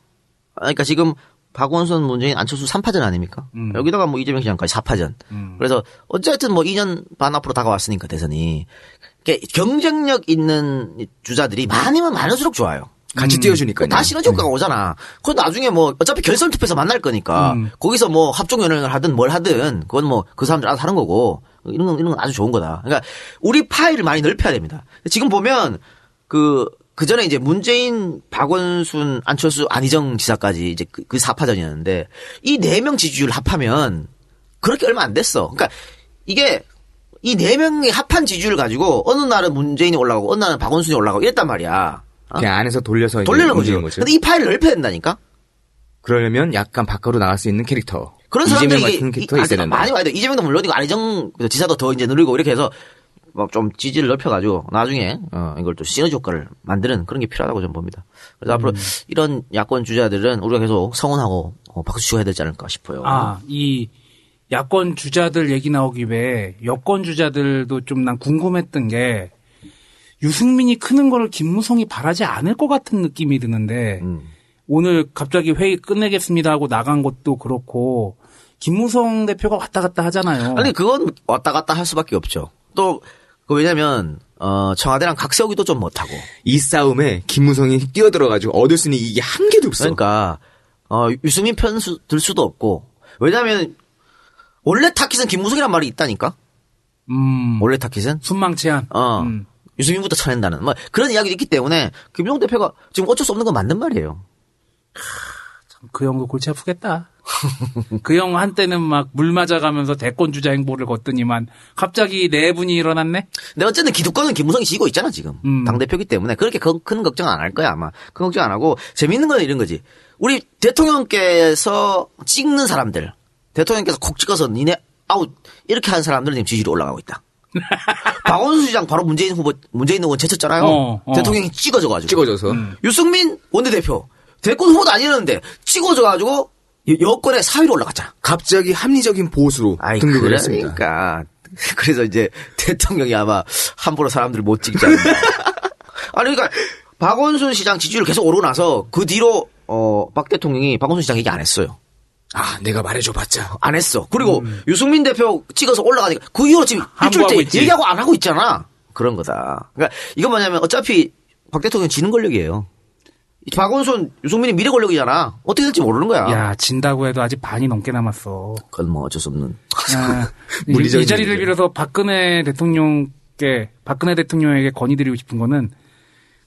그러니까 지금 박원순, 문재인, 안철수 3파전 아닙니까? 여기다가 뭐 이재명 시장까지 4파전. 그래서 어쨌든 뭐 2년 반 앞으로 다가왔으니까 대선이. 그러니까 경쟁력 있는 주자들이 많으면 많을수록 좋아요. 같이 띄워주니까. 다 시너지 효과가 오잖아. 그건 나중에 뭐 어차피 결선 투표에서 만날 거니까 거기서 뭐 합종연횡을 하든 뭘 하든 그건 뭐 그 사람들 알아서 하는 거고 이런 건 아주 좋은 거다. 그러니까 우리 파일을 많이 넓혀야 됩니다. 지금 보면 그 전에 이제 문재인, 박원순, 안철수, 안희정 지사까지 이제 그 4파전이었는데 이 4명 지지율 합하면 그렇게 얼마 안 됐어. 그러니까 이게 이 네 명의 합한 지지율 가지고 어느 날은 문재인이 올라가고 어느 날은 박원순이 올라가고 이랬단 말이야. 어? 그냥 안에서 돌리는 거죠. 근데 이 파일을 넓혀야 된다니까. 그러려면 약간 밖으로 나갈 수 있는 캐릭터. 그런 사람들이 같은 캐릭터가 있어야 된다. 많이 와야 돼. 이재명도 물론이고 안희정 지사도 더 이제 늘리고 이렇게 해서 막 좀 지지를 넓혀가지고 나중에 이걸 또 시너지 효과를 만드는 그런 게 필요하다고 저는 봅니다. 그래서 앞으로 이런 야권 주자들은 우리가 계속 성원하고 박수 치고 해야 되지 않을까 싶어요. 아, 이 야권 주자들 얘기 나오기 외에 여권 주자들도 좀 난 궁금했던 게 유승민이 크는 거를 김무성이 바라지 않을 것 같은 느낌이 드는데 오늘 갑자기 회의 끝내겠습니다 하고 나간 것도 그렇고 김무성 대표가 왔다 갔다 하잖아요. 아니 그건 왔다 갔다 할 수밖에 없죠. 또 왜냐면 청와대랑 각서기도 좀 못하고 이 싸움에 김무성이 뛰어들어가지고 얻을 수 있는 이게 한 개도 없어. 그러니까 유승민 편수 들 수도 없고 왜냐면 원래 타깃은 김무성이란 말이 있다니까. 원래 타깃은 순망치한. 유승민부터 쳐낸다는 뭐 그런 이야기도 있기 때문에 김종 대표가 지금 어쩔 수 없는 건 맞는 말이에요. 참 그 형도 골치 아프겠다. 그 형 한때는 막 물 맞아가면서 대권 주자 행보를 걷더니만 갑자기 내분이 일어났네. 근데 어쨌든 기득권은 김무성이 지고 있잖아 지금. 당 대표기 때문에 그렇게 큰 걱정 안 할 거야 아마. 큰 걱정 안 하고 재밌는 건 이런 거지. 우리 대통령께서 찍는 사람들, 대통령께서 콕 찍어서 니네 아웃 이렇게 한 사람들은 지금 지지율이 올라가고 있다. 박원순 시장 바로 문재인 의원 제쳤잖아요. 대통령이 찍어져서 유승민 원내대표 대권 후보도 아니었는데 찍어져가지고 여권의 4위로 올라갔잖아. 갑자기 합리적인 보수로 등극을 그러니까. 했습니다. 그러니까 그래서 이제 대통령이 아마 함부로 사람들을 못 찍지 않나. 아니 그러니까 박원순 시장 지지율 계속 오르고 나서 그 뒤로 박 대통령이 박원순 시장 얘기 안 했어요. 아, 내가 말해줘봤자. 안 했어. 그리고 유승민 대표 찍어서 올라가니까 그 이후로 지금 일주일 때 얘기하고 안 하고 있잖아. 그런 거다. 그러니까 이건 뭐냐면 어차피 박 대통령 지는 권력이에요. 박원순, 유승민이 미래 권력이잖아. 어떻게 될지 모르는 거야. 야, 진다고 해도 아직 반이 넘게 남았어. 그건 뭐 어쩔 수 없는. 야, 이 자리를 빌어서 박근혜 대통령에게 건의드리고 싶은 거는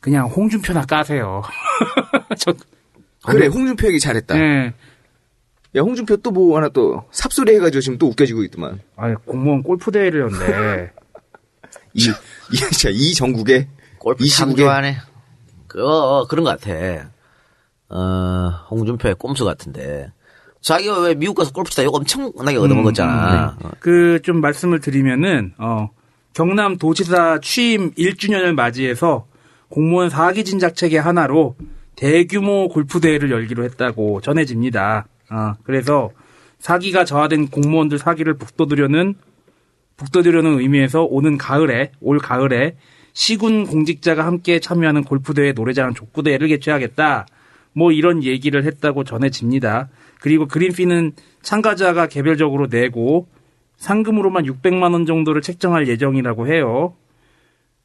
그냥 홍준표나 까세요. 그래, 홍준표 얘기 잘했다. 네. 야, 홍준표 또 뭐 하나 또 삽소리 해가지고 지금 또 웃겨지고 있더만. 아니, 공무원 골프대회를 연대. 이 전국에. 골프 참 좋아하네. 그런 것 같아. 홍준표의 꼼수 같은데. 자기가 왜 미국 가서 골프 치다 욕 엄청나게 얻어먹었잖아. 좀 말씀을 드리면은, 경남 도지사 취임 1주년을 맞이해서 공무원 4기 진작책의 하나로 대규모 골프대회를 열기로 했다고 전해집니다. 그래서 사기가 저하된 공무원들 사기를 북돋으려는 의미에서 올 가을에 시군 공직자가 함께 참여하는 골프대회, 노래자랑, 족구대회를 개최하겠다. 뭐 이런 얘기를 했다고 전해집니다. 그리고 그린피는 참가자가 개별적으로 내고 상금으로만 600만 원 정도를 책정할 예정이라고 해요.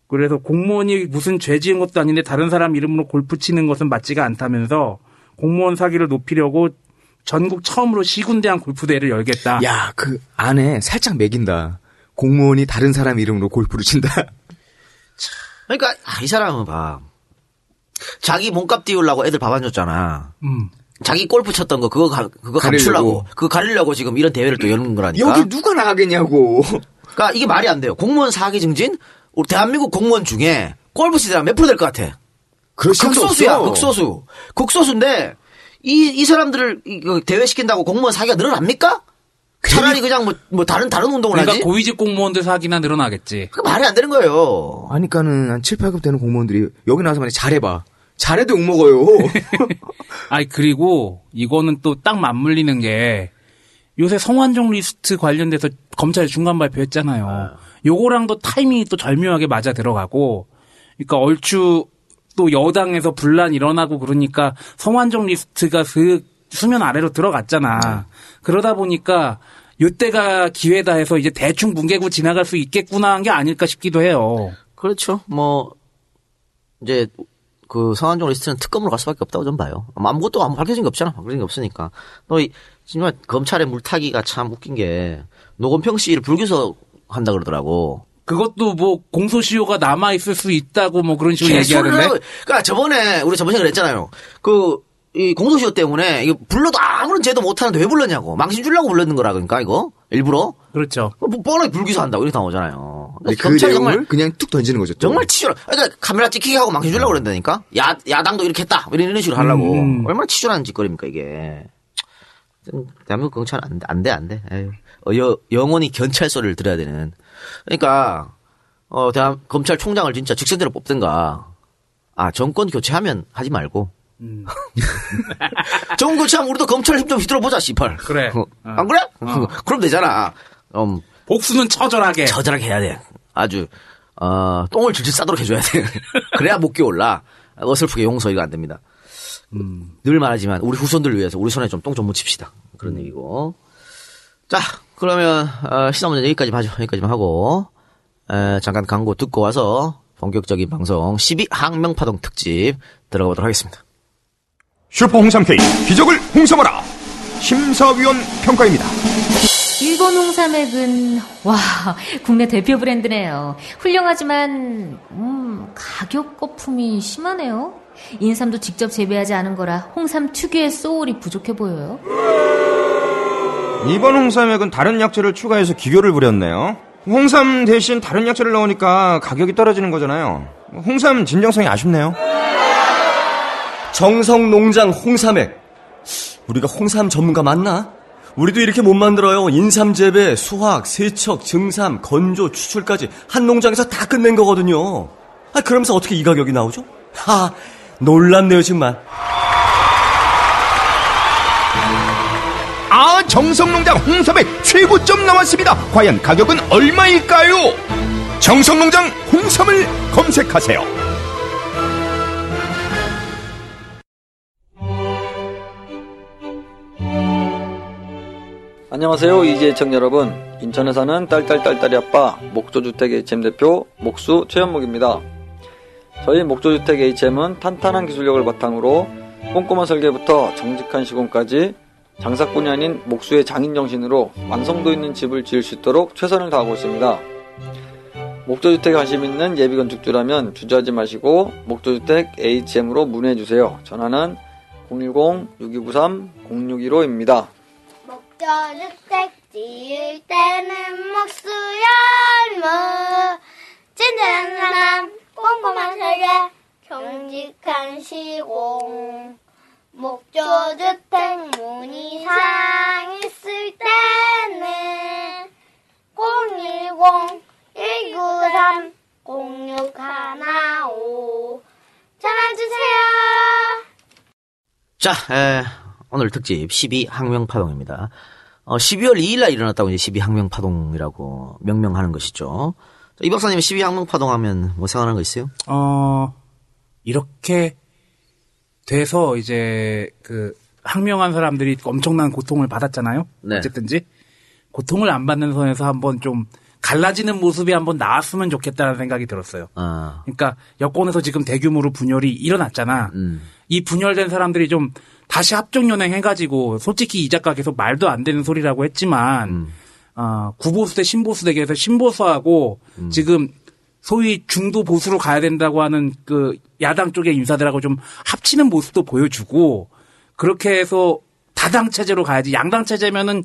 그래서 공무원이 무슨 죄 지은 것도 아닌데 다른 사람 이름으로 골프 치는 것은 맞지가 않다면서 공무원 사기를 높이려고 전국 처음으로 시군대항 골프대회를 열겠다. 야, 그 안에 살짝 매긴다. 공무원이 다른 사람 이름으로 골프를 친다. 그러니까 이 사람은 봐. 자기 몸값 띄우려고 애들 밥 안 줬잖아. 자기 골프 쳤던 거 그거 감추려고. 그거 가리려고 지금 이런 대회를 또 여는 거라니까. 여기 누가 나가겠냐고. 그러니까 이게 말이 안 돼요. 공무원 4기 증진? 우리 대한민국 공무원 중에 골프 치더라면 몇 프로 될 것 같아? 극소수야. 극소수. 극소수인데 이 사람들을 대회시킨다고 공무원 사기가 늘어납니까? 차라리 그냥 뭐 다른 운동을 그러니까 하지? 그러니까 고위직 공무원들 사기나 늘어나겠지. 그 말이 안 되는 거예요. 하니까는 한 7, 8급 되는 공무원들이 여기 나와서 만약에 잘해봐. 잘해도 욕먹어요. 아니, 그리고 이거는 또 딱 맞물리는 게 요새 성완종 리스트 관련돼서 검찰이 중간 발표했잖아요. 요거랑도 타이밍이 또 절묘하게 맞아 들어가고 그러니까 얼추 또 여당에서 분란 일어나고 그러니까 성완종 리스트가 그 수면 아래로 들어갔잖아. 그러다 보니까 이때가 기회다 해서 이제 대충 뭉개고 지나갈 수 있겠구나 한 게 아닐까 싶기도 해요. 그렇죠. 뭐 이제 그 성완종 리스트는 특검으로 갈 수밖에 없다고 좀 봐요. 아무것도 밝혀진 게 없잖아. 밝혀진 게 없으니까. 또 정말 검찰의 물타기가 참 웃긴 게 노건평 씨를 불기소한다 그러더라고. 그것도 뭐 공소시효가 남아 있을 수 있다고 뭐 그런 식으로 얘기하는데. 그러니까 저번에 우리 저번 시간에 그랬잖아요. 그 이 공소시효 때문에 이거 불러도 아무런 죄도 못하는데 왜 불렀냐고. 망신 주려고 불렀는 거라 그러니까 이거 일부러. 그렇죠. 뭐 뻔하게 불기소한다고 이렇게 나오잖아요. 그러니까 그 정말 그냥 툭 던지는 거죠. 정말 치졸. 그러니까 카메라 찍히게 하고 망신 주려고 그랬다니까. 야당도 이렇게 했다. 이런 식으로 하려고. 얼마나 치졸한 짓거리입니까 이게. 대한민국 경찰 안 돼. 영원히 견찰 소리를 들어야 되는. 그러니까 검찰총장을 진짜 직선제로 뽑든가. 아 정권 교체하면 하지 말고. 정권 교체하면 우리도 검찰 힘 좀 휘둘러보자 씨발. 그래. 안 그래? 그럼 되잖아. 복수는 처절하게 해야 돼. 아주 똥을 질질 싸도록 해줘야 돼. 그래야 목기 올라. 어설프게 용서가 안 됩니다. 늘 말하지만 우리 후손들 위해서 우리 손에 좀 똥 좀 묻힙시다. 그런 얘기고. 자 그러면 시사문제 여기까지만 하고 잠깐 광고 듣고 와서 본격적인 방송 10.2항명파동 특집 들어가보도록 하겠습니다. 슈퍼 홍삼K 기적을 홍삼하라 심사위원 평가입니다. 일본 홍삼액은 와 국내 대표 브랜드네요. 훌륭하지만 가격 거품이 심하네요. 인삼도 직접 재배하지 않은 거라 홍삼 특유의 소울이 부족해 보여요. 이번 홍삼액은 다른 약재를 추가해서 기교를 부렸네요. 홍삼 대신 다른 약재를 넣으니까 가격이 떨어지는 거잖아요. 홍삼 진정성이 아쉽네요. 정성농장 홍삼액. 우리가 홍삼 전문가 맞나? 우리도 이렇게 못 만들어요. 인삼 재배, 수확, 세척, 증삼, 건조, 추출까지 한 농장에서 다 끝낸 거거든요. 아, 그러면서 어떻게 이 가격이 나오죠? 아, 놀랍네요, 정말. 아, 정성농장 홍삼액 최고점 나왔습니다. 과연 가격은 얼마일까요? 정성농장 홍삼을 검색하세요. 안녕하세요, 이재청 여러분. 인천에 사는 딸딸딸딸이 아빠 목조주택 HM 대표 목수 최현목입니다. 저희 목조주택 HM은 탄탄한 기술력을 바탕으로 꼼꼼한 설계부터 정직한 시공까지 장사꾼이 아닌 목수의 장인정신으로 완성도 있는 집을 지을 수 있도록 최선을 다하고 있습니다. 목조주택에 관심 있는 예비건축주라면 주저하지 마시고 목조주택 HM으로 문의해주세요. 전화는 010-6293-0615입니다. 목조주택 지을 때는 목수 열무 진정한 사람 꼼꼼한 설계 정직한 시공 목조주택 문의사항 있을 때는 010-193-0615 전화주세요. 자, 오늘 특집 12항명파동입니다. 12월 2일날 일어났다고 이제 12항명파동이라고 명명하는 것이죠. 자, 이 박사님 12항명파동 하면 뭐 생각하는 거 있어요? 이렇게 돼서 이제 그 항명한 사람들이 엄청난 고통을 받았잖아요. 네. 어쨌든지 고통을 안 받는 선에서 한번 좀 갈라지는 모습이 한번 나왔으면 좋겠다는 생각이 들었어요. 아. 그러니까 여권에서 지금 대규모로 분열이 일어났잖아. 이 분열된 사람들이 좀 다시 합종연행 해가지고 솔직히 이 작가 계속 말도 안 되는 소리라고 했지만 구보수 대 신보수 대결에서 신보수하고 지금 소위 중도 보수로 가야 된다고 하는 그 야당 쪽의 인사들하고 좀 합치는 모습도 보여주고 그렇게 해서 다당 체제로 가야지 양당 체제면은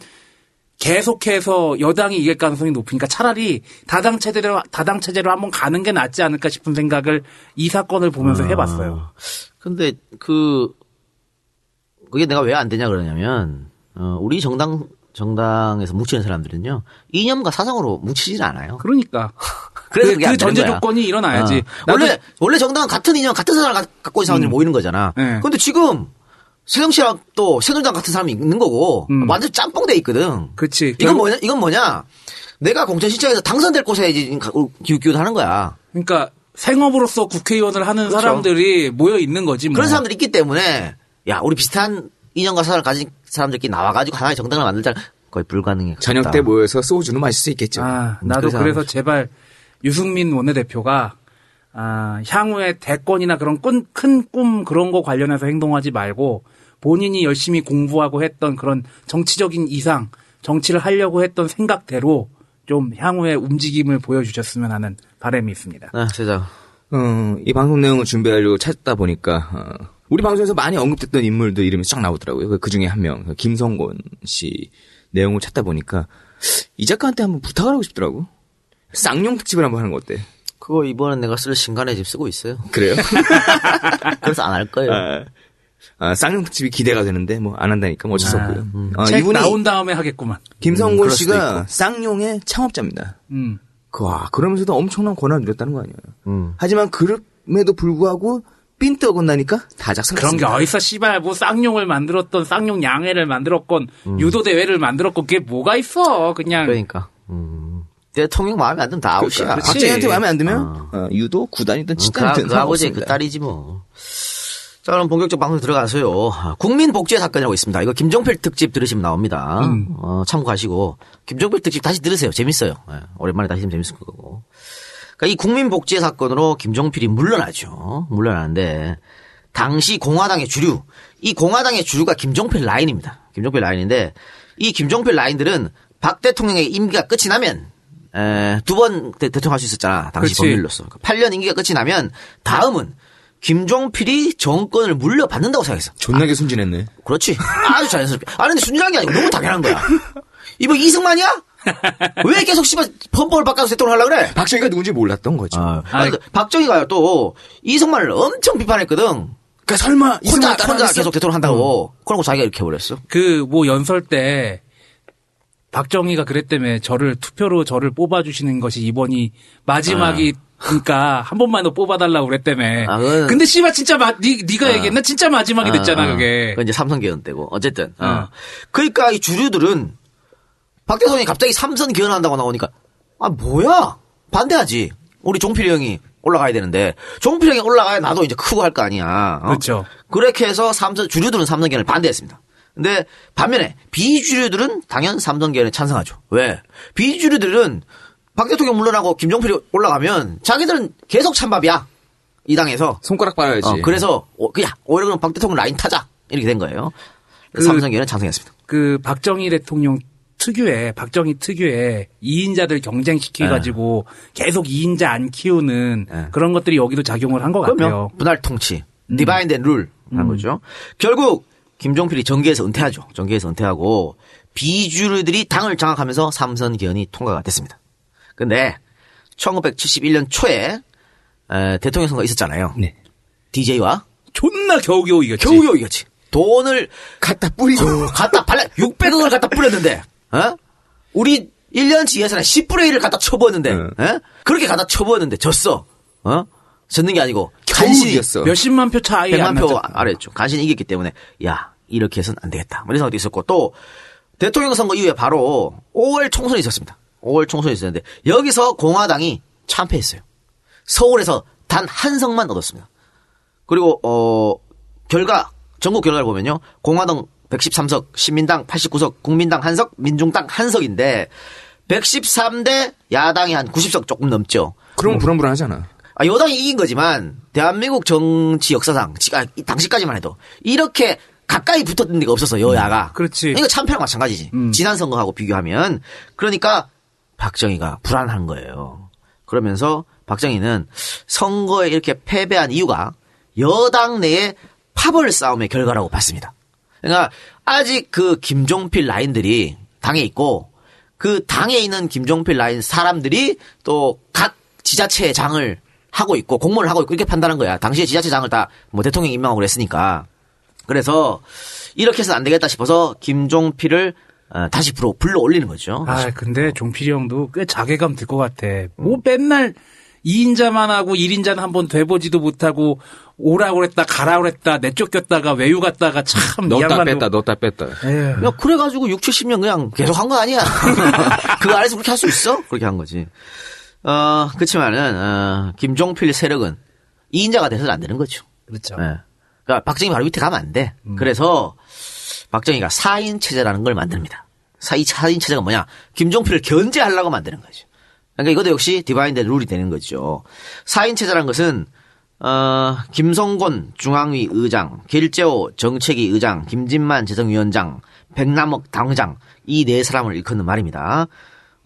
계속해서 여당이 이길 가능성이 높으니까 차라리 다당 체제로 한번 가는 게 낫지 않을까 싶은 생각을 이 사건을 보면서 해봤어요. 근데 그게 내가 왜 안 되냐 그러냐면 우리 정당에서 뭉치는 사람들은요 이념과 사상으로 뭉치질 않아요. 그러니까. 그래서 그 전제 조건이 일어나야지. 원래 정당은 같은 인연, 같은 사람을 갖고 있는 사람들이 모이는 거잖아. 네. 그런데 지금 새정치민주연합도 새누리당 같은 사람이 있는 거고 완전 짬뽕돼 있거든. 그렇지. 이건 뭐냐? 내가 공천신청에서 당선될 곳에 기웃기웃하는 거야. 그러니까 생업으로서 국회의원을 하는 그렇죠. 사람들이 모여 있는 거지. 뭐. 그런 사람들이 있기 때문에 야 우리 비슷한 인연과 사상을 가진 사람들끼리 나와가지고 하나의 정당을 만들자 거의 불가능해. 저녁 때 모여서 소주는 마실 수 있겠죠. 아, 나도 그래서 제발. 유승민 원내대표가 향후에 대권이나 그런 큰 꿈 그런 거 관련해서 행동하지 말고 본인이 열심히 공부하고 했던 그런 정치적인 이상, 정치를 하려고 했던 생각대로 좀 향후에 움직임을 보여주셨으면 하는 바람이 있습니다. 아, 진짜. 이 방송 내용을 준비하려고 찾다 보니까 우리 방송에서 많이 언급됐던 인물들 이름이 쫙 나오더라고요. 그 중에 한 명, 김성곤 씨 내용을 찾다 보니까 이 작가한테 한번 부탁을 하고 싶더라고. 쌍용 특집을 한번 하는 거 어때? 그거 이번엔 내가 쓸 신간의 집 쓰고 있어요. 그래요? 그래서 안 할 거예요. 쌍용 특집이 기대가 되는데 뭐 안 한다니까 뭐 어쩔 수 없고요. 이분이 나온 다음에 하겠구만. 김성곤 씨가 쌍용의 창업자입니다. 와, 그러면서도 엄청난 권한을 누렸다는 거 아니에요. 하지만 그럼에도 불구하고 삔뜨 어긋나니까 다작성. 그런 게 어디서 씨발 뭐 쌍용을 만들었던 쌍용 양해를 만들었건 유도 대회를 만들었건 그게 뭐가 있어 그냥. 그러니까. 대통령 마음에 안 들면 다 아웃이야. 박정희한테 마음에 안 들면 유도 구단이든 치단이든 그 아버지 그 딸이지 뭐. 자, 그럼 본격적 방송 들어가서요. 국민복지의 사건이라고 있습니다. 이거 김종필 특집 들으시면 나옵니다. 참고하시고 김종필 특집 다시 들으세요. 재밌어요. 네. 오랜만에 다시 들으면 재밌을 거고. 그러니까 이 국민복지의 사건으로 김종필이 물러나죠. 물러나는데 당시 공화당의 주류, 이 공화당의 주류가 김종필 라인입니다. 김종필 라인인데 이 김종필 라인들은 박 대통령의 임기가 끝이 나면 두 번 대통령 할 수 있었잖아. 당시 법률로서. 8년 임기가 끝이 나면 다음은 김종필이 정권을 물려받는다고 생각했어. 존나게 순진했네. 그렇지. 아주 자연스럽게. 아니 근데 순진한 게 아니고 너무 당연한 거야. 이번 이승만이야? 왜 계속 씨발 헌법을 바꿔서 대통령 하려고 그래? 박정희가 누군지 몰랐던 거지. 박정희가 또 이승만을 엄청 비판했거든. 그러니까 설마 혼자 계속 대통령 한다고. 그런 거 자기가 이렇게 해버렸어. 그 뭐 연설 때 박정희가 그랬다며 저를 투표로 저를 뽑아주시는 것이 이번이 마지막이. 그니까, 한 번만 더 뽑아달라고 그랬다며. 근데 씨발, 진짜, 니가 얘기했나? 진짜 마지막이 됐잖아, 그게. 그건 이제 삼선 개헌 때고. 어쨌든. 그니까, 이 주류들은, 박 대통령이 갑자기 삼선 개헌한다고 나오니까, 아, 뭐야? 반대하지. 우리 종필이 형이 올라가야 되는데, 종필이 형이 올라가야 나도 이제 크고 할 거 아니야. 그렇죠. 그렇게 해서 주류들은 삼선 개헌을 반대했습니다. 근데, 반면에, 비주류들은 당연 삼선 개헌에 찬성하죠. 왜? 비주류들은, 박 대통령 물러나고 김종필이 올라가면 자기들은 계속 찬밥이야. 이 당에서. 손가락 빨아야지. 그래서 그냥 오히려 그럼 박 대통령 라인 타자. 이렇게 된 거예요. 삼성계는 찬성했습니다. 그 박정희 대통령 특유의 2인자들 경쟁시켜가지고 계속 2인자 안 키우는 그런 것들이 여기도 작용을 한 것 같아요. 분할 통치. 디바인드 앤 룰 한 거죠. 결국 김종필이 정계에서 은퇴하죠. 정계에서 은퇴하고 비주류들이 당을 장악하면서 삼선 개헌이 통과가 됐습니다. 근데 1971년 초에 대통령 선거 있었잖아요. 네. DJ와 존나 겨우겨우 이겼지. 돈을 갖다 뿌리고 갖다 발라 600억을 갖다 뿌렸는데, 우리 1년치 예산에 10분의 1을 갖다 쳐부었는데, 그렇게 갖다 쳐부었는데 졌어. 졌는 게 아니고 간신히 이겼어. 몇십만 표 차 아예 100만 표 아래였죠. 간신히 이겼기 때문에 야 이렇게 해서는 안 되겠다. 이런 생각도 있었고 또 대통령 선거 이후에 바로 5월 총선이 있었습니다. 5월 총선이 있었는데 여기서 공화당이 참패했어요. 서울에서 단 한 석만 얻었습니다. 그리고 전국 결과를 보면요. 공화당 113석, 신민당 89석, 국민당 1석, 민중당 1석인데 113대 야당이 한 90석 조금 넘죠. 그럼 불안불안하잖아. 여당이 이긴 거지만 대한민국 정치 역사상 당시까지만 해도 이렇게 가까이 붙었던 데가 없었어, 여야가. 그렇지. 이거 참패랑 마찬가지지. 지난 선거하고 비교하면. 그러니까 박정희가 불안한 거예요. 그러면서 박정희는 선거에 이렇게 패배한 이유가 여당 내의 파벌 싸움의 결과라고 봤습니다. 그러니까 아직 그 김종필 라인들이 당에 있고 그 당에 있는 김종필 라인 사람들이 또 각 지자체의 장을 하고 있고 공무원을 하고 있고 이렇게 판단한 거야. 당시에 지자체 장을 다 뭐 대통령이 임명하고 그랬으니까. 그래서 이렇게 해서는 안 되겠다 싶어서 김종필을 다시 불러 올리는 거죠. 근데 종필이 형도 꽤 자괴감 들 것 같아. 뭐 맨날 2인자만 하고 1인자는 한번 돼보지도 못하고 오라고 그랬다 가라고 그랬다 내쫓겼다가 외유 갔다가 참 넣었다 뺐다. 야, 그래가지고 6, 70년 그냥 계속 한 거 아니야. 그거 안에서 그렇게 할 수 있어? 그렇게 한 거지. 그렇지만은 김종필 세력은 2인자가 돼서는 안 되는 거죠. 그렇죠. 네. 그러니까 박정희 바로 밑에 가면 안 돼. 그래서 박정희가 4인 체제라는 걸 만듭니다. 4인 체제가 뭐냐? 김종필을 견제하려고 만드는 거죠. 그러니까 이것도 역시 디바인드 룰이 되는 거죠. 4인 체제라는 것은 김성곤 중앙위 의장, 길재호 정책위 의장, 김진만 재정위원장, 백남옥 당장 이 네 사람을 일컫는 말입니다.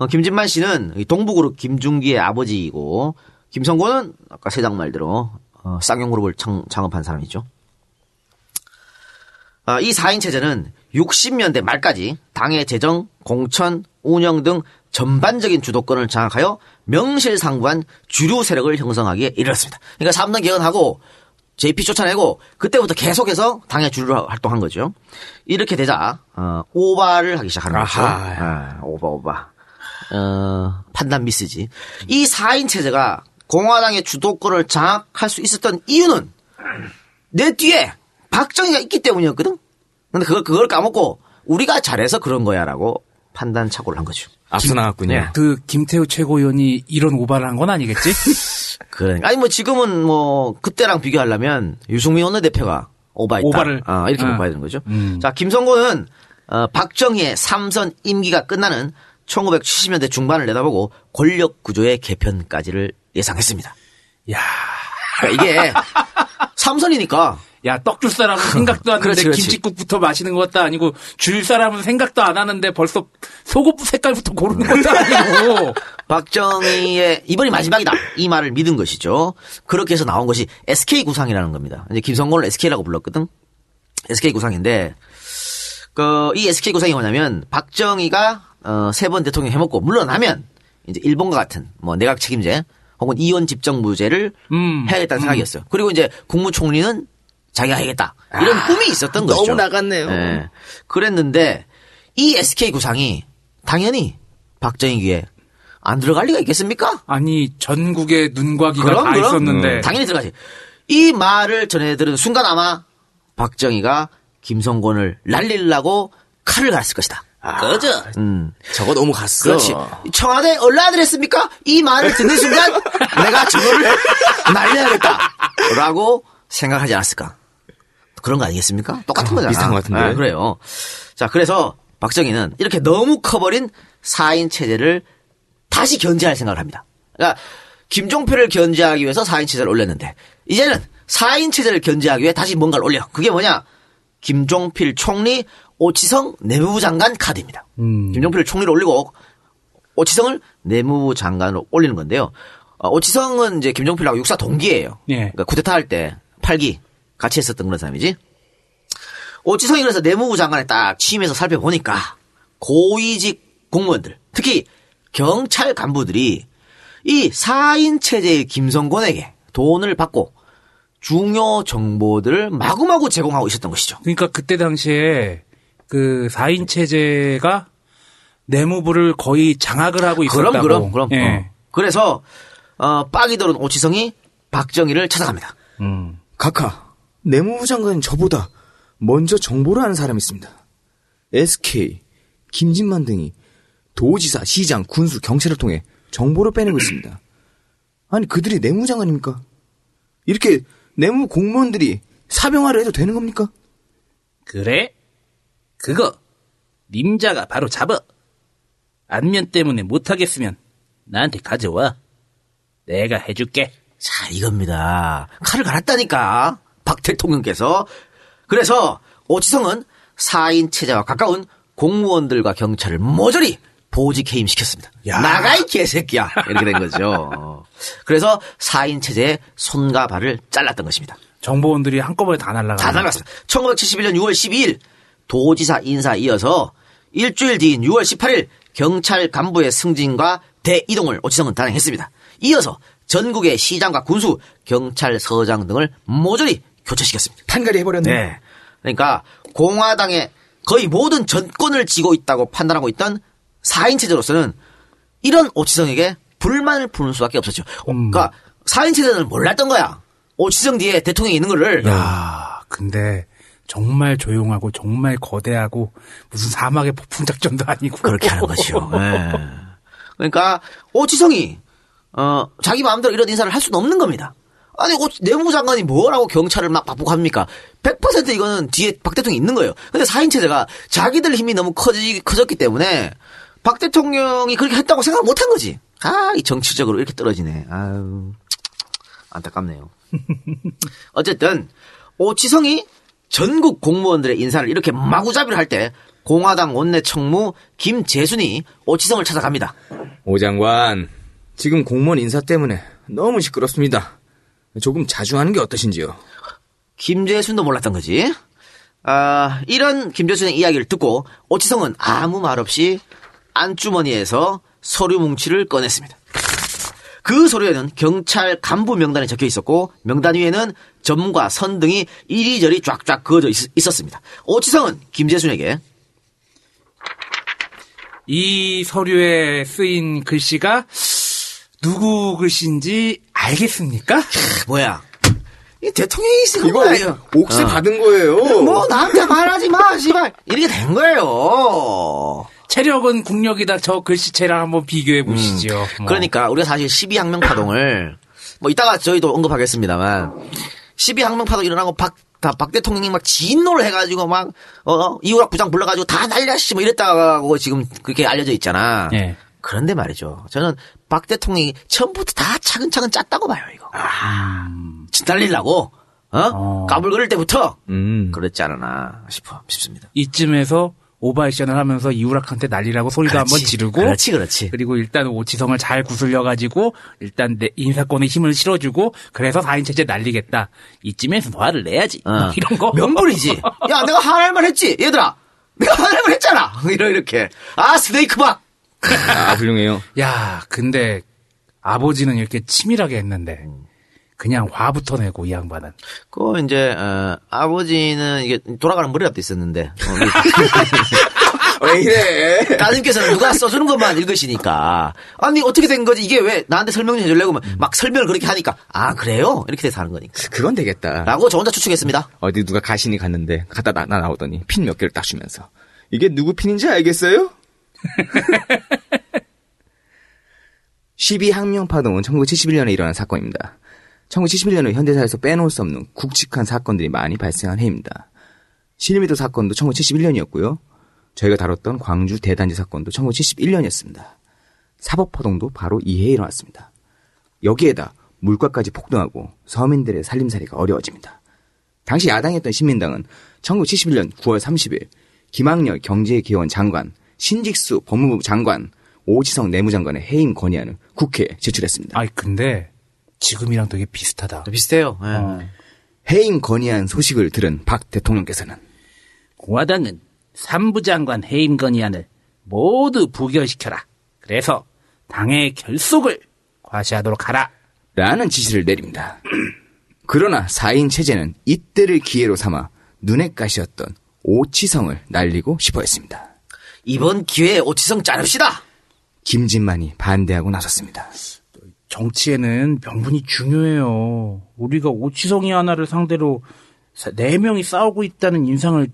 김진만 씨는 동부그룹 김중기의 아버지이고 김성곤은 아까 세장 말대로 쌍용그룹을 창업한 사람이죠. 이 4인 체제는 60년대 말까지 당의 재정, 공천, 운영 등 전반적인 주도권을 장악하여 명실상부한 주류 세력을 형성하기에 이르렀습니다. 그러니까 3당 개헌하고 JP 쫓아내고 그때부터 계속해서 당의 주류로 활동한 거죠. 이렇게 되자 오바를 하기 시작하는 거죠. 판단 미스지. 이 4인 체제가 공화당의 주도권을 장악할 수 있었던 이유는 내 뒤에 박정희가 있기 때문이었거든. 근데 그걸 까먹고 우리가 잘해서 그런 거야라고 판단 착오를 한 거죠. 앞서 나갔군요. 네. 그 김태호 최고위원이 이런 오바를 한 건 아니겠지? 그러니까 아니 뭐 지금은 뭐 그때랑 비교하려면 유승민 원내대표가 오바했다. 오바를 이렇게 못 봐야 되는 거죠. 자, 김성곤은 박정희의 3선 임기가 끝나는 1970년대 중반을 내다보고 권력 구조의 개편까지를 예상했습니다. 야, 그러니까 이게 3선이니까. 야, 떡 줄 사람은 생각도 안 하는데 김치국부터 마시는 것도 아니고 줄 사람은 생각도 안 하는데 벌써 속옷 색깔부터 고르는 것도 아니고 박정희의 이번이 마지막이다 이 말을 믿은 것이죠. 그렇게 해서 나온 것이 SK 구상이라는 겁니다. 이제 김성곤을 SK라고 불렀거든. SK 구상인데 이 SK 구상이 뭐냐면 박정희가 세 번 대통령 해먹고 물러나면 이제 일본과 같은 뭐 내각 책임제 혹은 이원 집정무제를 해야겠다는 생각이었어요. 그리고 이제 국무총리는 자기가 하겠다. 이런 꿈이 있었던 거죠. 너무 나갔네요. 네. 그랬는데 이 SK 구상이 당연히 박정희 귀에 안 들어갈 리가 있겠습니까? 아니 전국의 눈과 귀가 다 있었는데. 당연히 들어가지. 이 말을 전해들은 순간 아마 박정희가 김성곤을 날리려고 칼을 갈았을 것이다. 그죠? 저거 너무 갔어. 그렇지. 청와대 얼라드렸습니까? 이 말을 듣는 순간 내가 저거를 날려야겠다 라고 생각하지 않았을까. 그런 거 아니겠습니까? 똑같은 거잖아. 비슷한 거 같은데. 아, 그래요. 자, 그래서 박정희는 이렇게 너무 커버린 4인 체제를 다시 견제할 생각을 합니다. 그러니까 김종필을 견제하기 위해서 4인 체제를 올렸는데 이제는 4인 체제를 견제하기 위해 다시 뭔가를 올려. 그게 뭐냐? 김종필 총리, 오치성 내무부 장관 카드입니다. 김종필을 총리로 올리고 오치성을 내무부 장관으로 올리는 건데요. 오치성은 이제 김종필하고 육사 동기예요. 예. 그러니까 쿠데타 할 때 8기 같이 했었던 그런 사람이지. 오치성이 그래서 내무부 장관에 딱 취임해서 살펴보니까 고위직 공무원들, 특히 경찰 간부들이 이 4인 체제의 김성곤에게 돈을 받고 중요 정보들을 마구마구 제공하고 있었던 것이죠. 그러니까 그때 당시에 그 4인 체제가 내무부를 거의 장악을 하고 있었다고. 그럼. 예. 그래서 빠기더는 오치성이 박정희를 찾아갑니다. 각하, 내무부 장관은 저보다 먼저 정보를 아는 사람이 있습니다. SK, 김진만 등이 도지사, 시장, 군수, 경찰을 통해 정보를 빼내고 있습니다. 아니 그들이 내무부 장관입니까? 이렇게 내무 공무원들이 사병화를 해도 되는 겁니까? 그래? 그거 님자가 바로 잡아. 안면 때문에 못하겠으면 나한테 가져와. 내가 해줄게. 자, 이겁니다. 칼을 갈았다니까 박 대통령께서. 그래서 오치성은 4인 체제와 가까운 공무원들과 경찰을 모조리 보직 해임시켰습니다. 야. 나가 이 개새끼야. 이렇게 된 거죠. 그래서 4인 체제의 손과 발을 잘랐던 것입니다. 정보원들이 한꺼번에 다 날라갔습니다. 1971년 6월 12일 도지사 인사 이어서 일주일 뒤인 6월 18일 경찰 간부의 승진과 대이동을 오치성은 단행했습니다. 이어서 전국의 시장과 군수, 경찰서장 등을 모조리 교체시켰습니다. 판가리 해버렸네. 네. 그러니까 공화당의 거의 모든 전권을 쥐고 있다고 판단하고 있던 4인 체제로서는 이런 오치성에게 불만을 푸는 수밖에 없었죠. 그러니까 4인 체제는 몰랐던 거야. 오치성 뒤에 대통령이 있는 거를. 야, 근데 정말 조용하고 정말 거대하고 무슨 사막의 폭풍작전도 아니고 그렇게 하는 거죠. 네. 그러니까 오치성이 자기 마음대로 이런 인사를 할 수는 없는 겁니다. 아니, 내무부 장관이 뭐라고 경찰을 막 바쁘합니까? 100% 이거는 뒤에 박 대통령이 있는 거예요. 근데 4인 체제가 자기들 힘이 너무 커졌기 때문에 박 대통령이 그렇게 했다고 생각 못 한 거지. 아, 이 정치적으로 이렇게 떨어지네. 아유, 안타깝네요. 어쨌든, 오치성이 전국 공무원들의 인사를 이렇게 마구잡이를 할 때 공화당 원내 청무 김재순이 오치성을 찾아갑니다. 오 장관, 지금 공무원 인사 때문에 너무 시끄럽습니다. 조금 자중하는 게 어떠신지요? 김재순도 몰랐던 거지. 이런 김 교수의 이야기를 듣고 오치성은 아무 말 없이 안주머니에서 서류 뭉치를 꺼냈습니다. 그 서류에는 경찰 간부 명단이 적혀 있었고 명단 위에는 점과 선 등이 이리저리 쫙쫙 그어져 있었습니다. 오치성은 김재순에게 이 서류에 쓰인 글씨가 누구 글씨인지 알겠습니까? 뭐야? 이 대통령이 쓰는 거예요. 옥새 받은 거예요. 뭐 나한테 말하지 마, 씨발. 이렇게 된 거예요. 체력은 국력이다. 저 글씨체랑 한번 비교해 보시죠. 뭐. 그러니까 우리가 사실 10.2항명파동을 뭐 이따가 저희도 언급하겠습니다만 10.2항명파동 일어나고 박 대통령이 막 진노를 해가지고 막 이후락 부장 불러가지고 다 날려씨 뭐 이랬다고 지금 그렇게 알려져 있잖아. 예. 그런데 말이죠. 저는 박 대통령이 처음부터 다 차근차근 짰다고 봐요. 이거. 진달리려고. 까불거릴 때부터 그랬지 않았나 싶습니다. 이쯤에서 오바이션을 하면서 이후락한테 날리라고 소리도 그렇지, 한번 지르고 그렇지. 그리고 일단 오치성을 잘 구슬려가지고 일단 내 인사권에 힘을 실어주고 그래서 4인체제 날리겠다. 이쯤에서 화를 내야지. 이런 거 명분이지. 야 내가 화날 만 했지. 얘들아 내가 화날 만 했잖아. 이렇게 스네이크 박. 훌륭해요. 야 근데 아버지는 이렇게 치밀하게 했는데 그냥 화부터 내고 이 양반은. 그 이제 아버지는 이게 돌아가는 머리랍도 있었는데. 왜 이래? 따님께서는 누가 써주는 것만 읽으시니까. 아니 어떻게 된 거지? 이게 왜 나한테 설명 좀 해주려고 막 설명을 그렇게 하니까 아 그래요? 이렇게 돼서 하는 거니까. 그건 되겠다라고 저 혼자 추측했습니다. 어디 누가 가신이 갔는데 갖다 나오더니 핀 몇 개를 딱 주면서 이게 누구 핀인지 알겠어요? 12항명파동은 1971년에 일어난 사건입니다. 1971년은 현대사에서 빼놓을 수 없는 굵직한 사건들이 많이 발생한 해입니다. 실미도 사건도 1971년이었고요. 저희가 다뤘던 광주 대단지 사건도 1971년이었습니다. 사법파동도 바로 이 해에 일어났습니다. 여기에다 물가까지 폭등하고 서민들의 살림살이가 어려워집니다. 당시 야당이었던 신민당은 1971년 9월 30일 김학렬 경제기원 장관, 신직수 법무부 장관, 오치성 내무장관의 해임 건의안을 국회에 제출했습니다. 아니 근데... 지금이랑 되게 비슷하다. 비슷해요. 네. 해임 건의안 소식을 들은 박 대통령께서는 공화당은 3부 장관 해임 건의안을 모두 부결시켜라. 그래서 당의 결속을 과시하도록 하라. 라는 지시를 내립니다. 그러나 4인 체제는 이때를 기회로 삼아 눈에 가시였던 오치성을 날리고 싶어 했습니다. 이번 기회에 오치성 자릅시다. 김진만이 반대하고 나섰습니다. 정치에는 명분이 중요해요. 우리가 오치성이 하나를 상대로 4명이 싸우고 있다는 인상을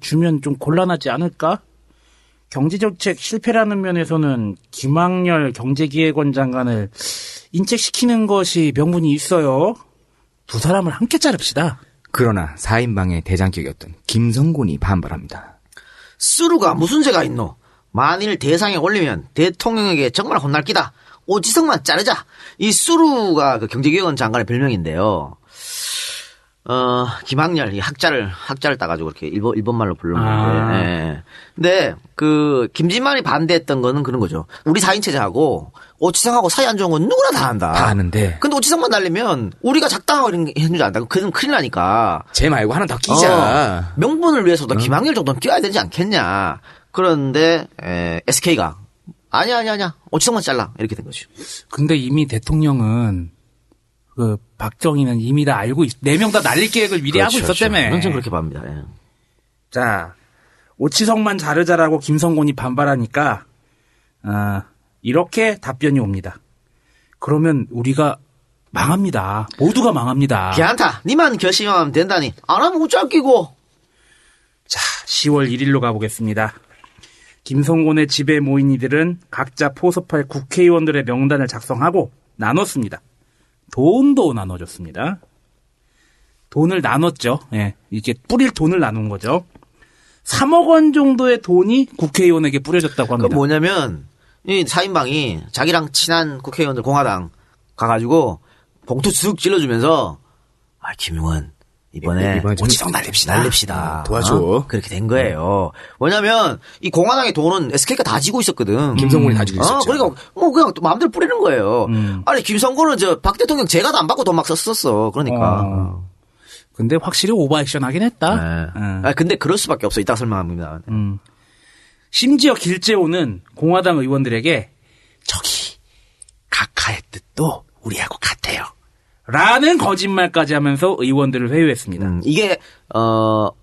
주면 좀 곤란하지 않을까? 경제정책 실패라는 면에서는 김학렬 경제기획원 장관을 인책시키는 것이 명분이 있어요. 두 사람을 함께 자릅시다. 그러나 4인방의 대장격이었던 김성곤이 반발합니다. 쓰루가 무슨 죄가 있노? 만일 대상에 올리면 대통령에게 정말 혼날 끼다. 오치성만 자르자. 이 수루가 그 경제기획원 장관의 별명인데요. 김학렬, 이 학자를 따가지고 이렇게 일본말로 불렀는데. 예. 근데, 김진만이 반대했던 거는 그런 거죠. 우리 4인체제하고, 오치성하고 사이 안 좋은 건 누구나 다 안다. 다 아는데. 근데 오치성만 날리면, 우리가 작당하고 이런 게 했는지 안다. 그건 큰일 나니까. 쟤 말고 하나 더 끼자. 명분을 위해서도 김학렬 정도는 끼워야 되지 않겠냐. 그런데, SK가. 아니야. 오치성만 잘라. 이렇게 된 거죠. 근데 이미 대통령은, 박정희는 이미 다 알고, 4명 다 날릴 계획을 미리 하고 있었다며. 저는 그렇게 봅니다. 예. 자, 오치성만 자르자라고 김성곤이 반발하니까, 이렇게 답변이 옵니다. 그러면 우리가 망합니다. 모두가 망합니다. 괜찮다. 니만 결심하면 된다니. 안 하면 우짜 끼고. 자, 10월 1일로 가보겠습니다. 김성곤의 집에 모인 이들은 각자 포섭할 국회의원들의 명단을 작성하고 나눴습니다. 돈도 나눠줬습니다. 돈을 나눴죠. 예, 이게 뿌릴 돈을 나눈 거죠. 3억 원 정도의 돈이 국회의원에게 뿌려졌다고 합니다. 그 뭐냐면 이 4인방이 자기랑 친한 국회의원들 공화당 가가지고 봉투 쓱 찔러주면서 김용원 이번에 오치성 날립시다. 도와줘. 그렇게 된 거예요. 왜냐면 이 공화당의 돈은 SK가 다 지고 있었거든. 김성곤이 다 지고 있었죠. 그러니까 뭐 그냥 마음대로 뿌리는 거예요. 아니 김성곤은 박 대통령 재가도 안 받고 돈 막 썼었어. 그러니까. 근데 확실히 오버액션 하긴 했다. 네. 아, 근데 그럴 수밖에 없어. 이따 설명합니다. 심지어 길재호는 공화당 의원들에게 저기 각하의 뜻도 우리하고 같아요. 라는 거짓말까지 하면서 의원들을 회유했습니다. 이게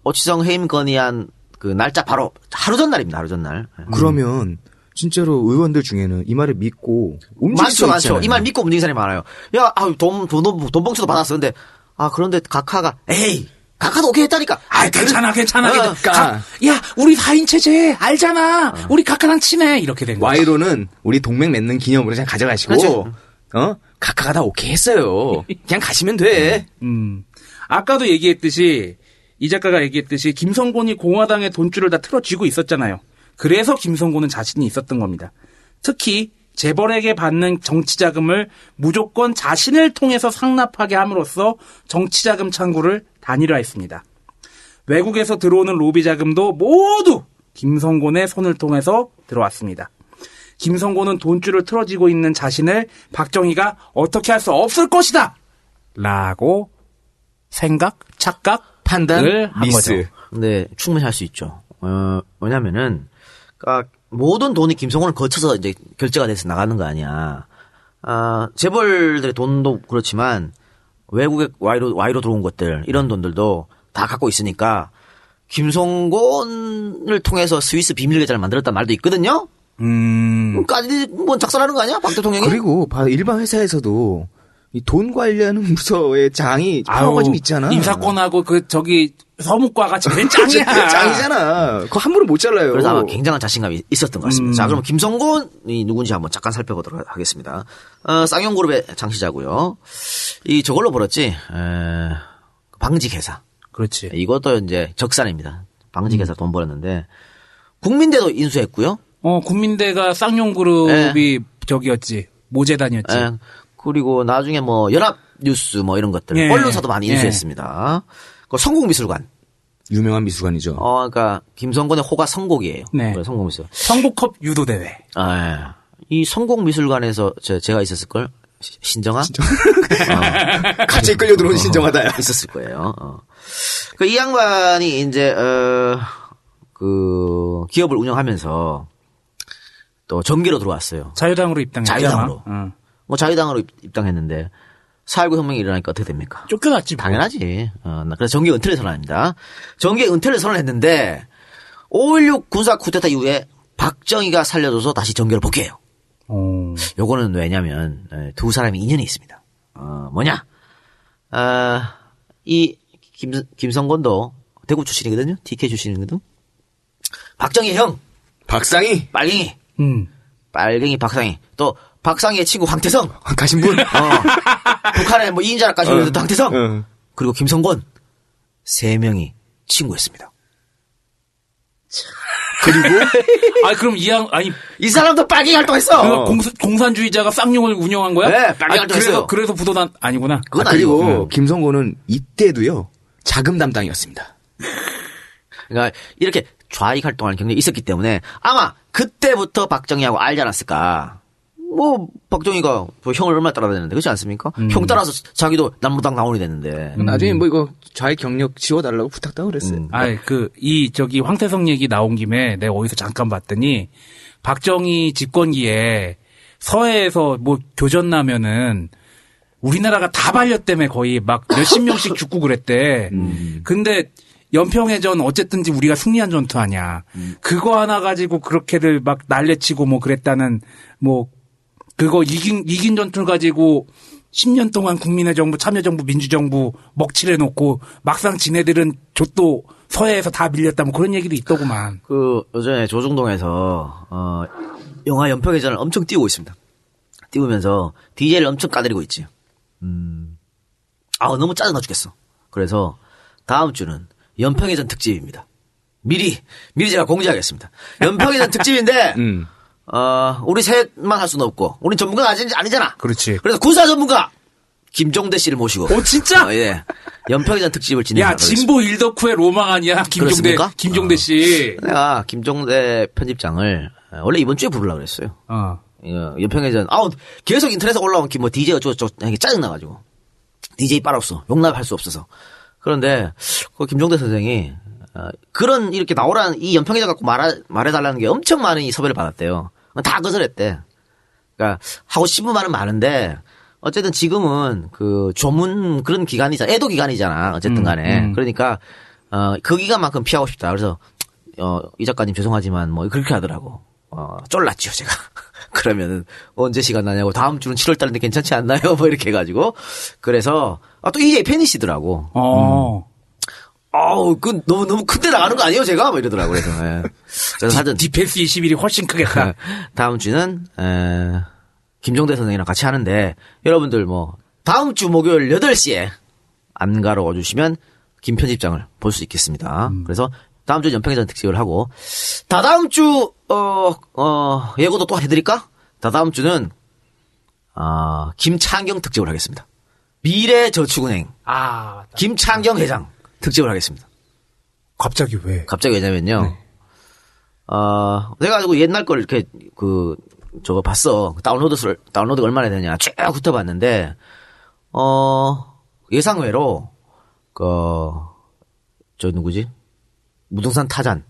오치성 해임 건의안 그 날짜 바로 하루 전날입니다. 하루 전날. 그러면 진짜로 의원들 중에는 이 말을 믿고 움직일 수 있잖아요. 많죠. 이 말 믿고 움직이는 사람이 많아요. 야, 아, 돈 봉투도 받았어. 근데 아, 그런데 각하가 에이, 각하도 오케이 했다니까. 아, 괜찮아. 야, 우리 4인 체제 알잖아. 우리 각하랑 친해. 이렇게 된 거죠. 와이로는 우리 동맹 맺는 기념으로 그냥 가져가시고. 그렇죠. 각하가 다 오케이 했어요. 그냥 가시면 돼. 아까도 얘기했듯이 이 작가가 얘기했듯이 김성곤이 공화당의 돈줄을 다 틀어쥐고 있었잖아요. 그래서 김성곤은 자신이 있었던 겁니다. 특히 재벌에게 받는 정치자금을 무조건 자신을 통해서 상납하게 함으로써 정치자금 창구를 단일화했습니다. 외국에서 들어오는 로비자금도 모두 김성곤의 손을 통해서 들어왔습니다. 김성곤은 돈줄을 틀어쥐고 있는 자신을 박정희가 어떻게 할 수 없을 것이다! 라고 생각, 착각, 판단을 한 거죠. 네, 충분히 할 수 있죠. 왜냐면은, 그러니까 모든 돈이 김성곤을 거쳐서 이제 결제가 돼서 나가는 거 아니야. 아, 재벌들의 돈도 그렇지만, 외국에 와이로 들어온 것들, 이런 돈들도 다 갖고 있으니까, 김성곤을 통해서 스위스 비밀계좌를 만들었다는 말도 있거든요? 까지 뭔 작살하는 거 아니야? 박 대통령이? 그리고 일반 회사에서도 이 돈 관련 부서의 장이 파워가 좀 있잖아. 인사권하고 그 저기 서무과가 제일 짱이야. 짱이잖아. 그거 함부로 못 잘라요. 그래서 아마 굉장한 자신감이 있었던 것 같습니다. 자, 그럼 김성곤이 누군지 한번 잠깐 살펴보도록 하겠습니다. 쌍용그룹의 장시자고요. 이 저걸로 벌었지. 방직회사. 그렇지. 이것도 이제 적산입니다. 방직회사 돈 벌었는데 국민대도 인수했고요. 국민대가 쌍용그룹이 저기였지. 모재단이었지. 에. 그리고 나중에 뭐 연합뉴스 뭐 이런 것들. 예. 언론사도 많이 인수했습니다. 그 성곡미술관. 유명한 미술관이죠. 그러니까 김성곤의 호가 성곡이에요. 네. 그래, 성곡미술관. 성곡컵 유도대회. 아, 예. 이 성곡미술관에서 제가 있었을걸? 신정아? 갑자기 끌려 들어온 신정아다. 있었을 거예요. 그 이 양반이 이제, 그 기업을 운영하면서 또 정계로 들어왔어요. 자유당으로 입당했죠. 자유당으로. 뭐 자유당으로 입당했는데 4.19 혁명이 일어나니까 어떻게 됩니까? 쫓겨났지. 뭐. 당연하지. 그래서 정계 은퇴를 선언합니다. 정계 은퇴를 선언했는데 5.16 군사 쿠데타 이후에 박정희가 살려줘서 다시 정계로 복귀해요. 요거는 왜냐면 두 사람이 인연이 있습니다. 뭐냐? 이 김성곤도 대구 출신이거든요. TK 출신이거든. 박정희 형. 박상희. 빨갱이. 빨갱이 박상희. 또 박상희의 친구 황태성. 가신 분. 북한의 뭐 2인자라 가신 분도 황태성. 그리고 김성곤. 세 명이 친구였습니다. 그리고 아 그럼 이 사람도 빨갱이 활동했어. 공산주의자가 쌍용을 운영한 거야? 네, 빨갱이 활동했어요. 그래서 부도난 아니구나. 그건 아니고. 그리고 김성곤은 이때도요. 자금 담당이었습니다. 그러니까 이렇게 좌익 활동하는 경력이 있었기 때문에 아마 그때부터 박정희하고 알지 않았을까. 뭐 박정희가 뭐 형을 얼마나 따라다녔는데 그렇지 않습니까? 형 따라서 자기도 남무당 당원이 됐는데. 나중에 뭐 이거 좌익 경력 지워달라고 부탁도 그랬어요. 아이 저기 황태성 얘기 나온 김에 내가 어디서 잠깐 봤더니 박정희 집권기에 서해에서 뭐 교전 나면은 우리나라가 다 발렸다며 거의 막 몇십 명씩 죽고 그랬대. 근데 연평해전 어쨌든지 우리가 승리한 전투 아니야. 그거 하나 가지고 그렇게들 막 난리치고 뭐 그랬다는 뭐 그거 이긴 전투를 가지고 10년 동안 국민의 정부, 참여정부, 민주정부 먹칠해놓고 막상 지네들은 좆도 서해에서 다 밀렸다 뭐 그런 얘기도 있더구만. 그 요전에 조중동에서 영화 연평해전을 엄청 띄우고 있습니다. 띄우면서 DJ를 엄청 까드리고 있지. 너무 짜증나 죽겠어. 그래서 다음 주는 연평해전 특집입니다. 미리 제가 공지하겠습니다. 연평해전 특집인데, 우리 셋만 할 수는 없고, 우린 전문가가 아니잖아. 그렇지. 그래서 군사 전문가! 김종대 씨를 모시고. 오, 진짜? 예. 연평해전 특집을 진행하고. 야, 진보 일덕후의 로망 아니야? 김종대 씨. 내가 김종대 편집장을, 원래 이번 주에 부르려고 그랬어요. 연평해전, 계속 인터넷에 올라온 뭐 DJ가 짜증나가지고. DJ 빨아 없어. 용납할 수 없어서. 그런데 그 김종대 선생이 그런 이렇게 나오라는 이 연평해전 갖고 말해달라는 게 엄청 많은 이 섭외를 받았대요. 다 거절했대. 그러니까 하고 싶은 말은 많은데 어쨌든 지금은 그 조문 그런 기간이잖아. 애도 기간이잖아. 어쨌든 간에. 그러니까 그 기간만큼 피하고 싶다. 그래서 이 작가님 죄송하지만 뭐 그렇게 하더라고. 쫄랐지요 제가. 그러면은 언제 시간 나냐고 다음 주는 7월 달인데 괜찮지 않나요? 뭐 이렇게 해가지고 그래서 또 이제 팬이시더라고. 아우 그 너무 큰데 나가는 거 아니에요 제가? 뭐 이러더라고 그래서. 예. 그래서 하여튼 디펜스 21이 훨씬 크겠다. 다음 주는 김종대 선생이랑 같이 하는데 여러분들 뭐 다음 주 목요일 8시에 안 가러 와주시면 김 편집장을 볼 수 있겠습니다. 그래서 다음 주 연평해전 특집을 하고 다다음 주 예고도 또 해드릴까? 다다음 주는 김창경 특집을 하겠습니다. 미래저축은행 김창경 회장 특집을 하겠습니다. 갑자기 왜? 갑자기 왜냐면요. 네. 내가 가지고 옛날 걸 이렇게 저거 봤어. 다운로드가 얼마나 되냐 쭉 훑어봤는데 예상외로 저 누구지? 무등산 타잔.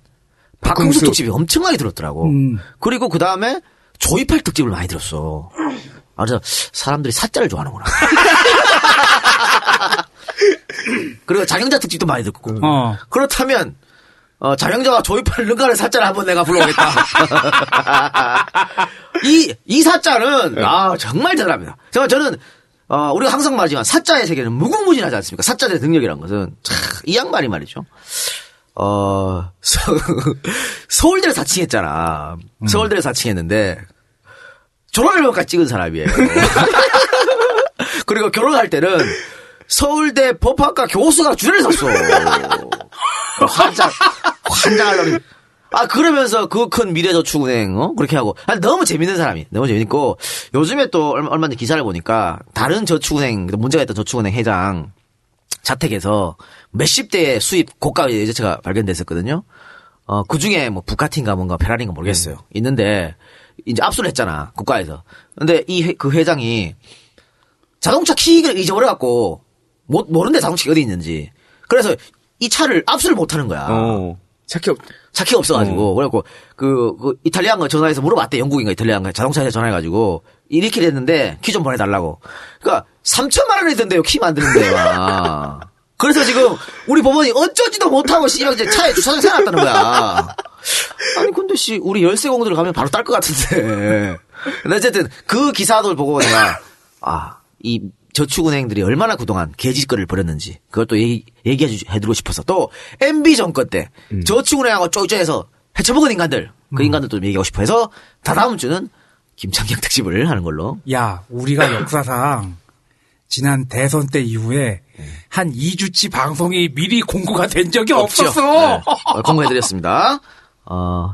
박흥수 특집이 엄청나게 들었더라고. 그리고 그 다음에 조이팔 특집을 많이 들었어. 그래서 사람들이 사자를 좋아하는구나. 그리고 장영자 특집도 많이 듣고. 그렇다면 장영자와 조이팔 능가하는 사자를 한번 내가 불러오겠다. 이 사자는 정말 대단합니다. 저는 우리가 항상 말하지만 사자의 세계는 무궁무진하지 않습니까? 사자들의 능력이란 것은 이 양반이 말이죠. 서울대를 사칭했잖아. 서울대를 사칭했는데, 졸업앨범까지 찍은 사람이에요. 그리고 결혼할 때는 서울대 법학과 교수가 줄을 섰어. 환장하려고. 그러면서 그 큰 미래저축은행, 그렇게 하고. 너무 재밌는 사람이. 너무 재밌고, 요즘에 또 얼마 전에 기사를 보니까, 다른 저축은행, 문제가 있던 저축은행 회장, 자택에서 몇십 대의 수입 고가 외제차가 발견됐었거든요. 그 중에 뭐 부카티인가 뭔가 페라리인가 모르겠어요. 있는데 이제 압수를 했잖아 국가에서. 근데 그 회장이 자동차 키를 잊어버려갖고 모른데 자동차 키 어디 있는지. 그래서 이 차를 압수를 못하는 거야. 차 키가 없어가지고. 그래갖고 이탈리아인가 전화해서 물어봤대. 영국인가 이탈리아인가 자동차에서 전화해가지고 이렇게 됐는데 키 좀 보내달라고. 그러니까 3,000만 원이 든대요 키 만드는데. 그래서 지금 우리 법원이 어쩌지도 못하고 씨발 이제 차에 주차장 세워놨다는 거야. 아니 근데 씨 우리 열쇠 공들 가면 바로 딸 것 같은데. 근데 어쨌든 그 기사들 보고 내가 이 저축은행들이 얼마나 그동안 개짓거리를 벌였는지 그것도 얘기해드리고 싶어서. 또 MB 정권 때 저축은행하고 쪼이쪼이해서 해쳐먹은 인간들 그 인간들도 얘기하고 싶어 해서 다다음 주는 김창경 특집을 하는 걸로. 야, 우리가 역사상 지난 대선 때 이후에 한 2주치 방송이 미리 공고가 된 적이 없었어. 네. 공고해드렸습니다.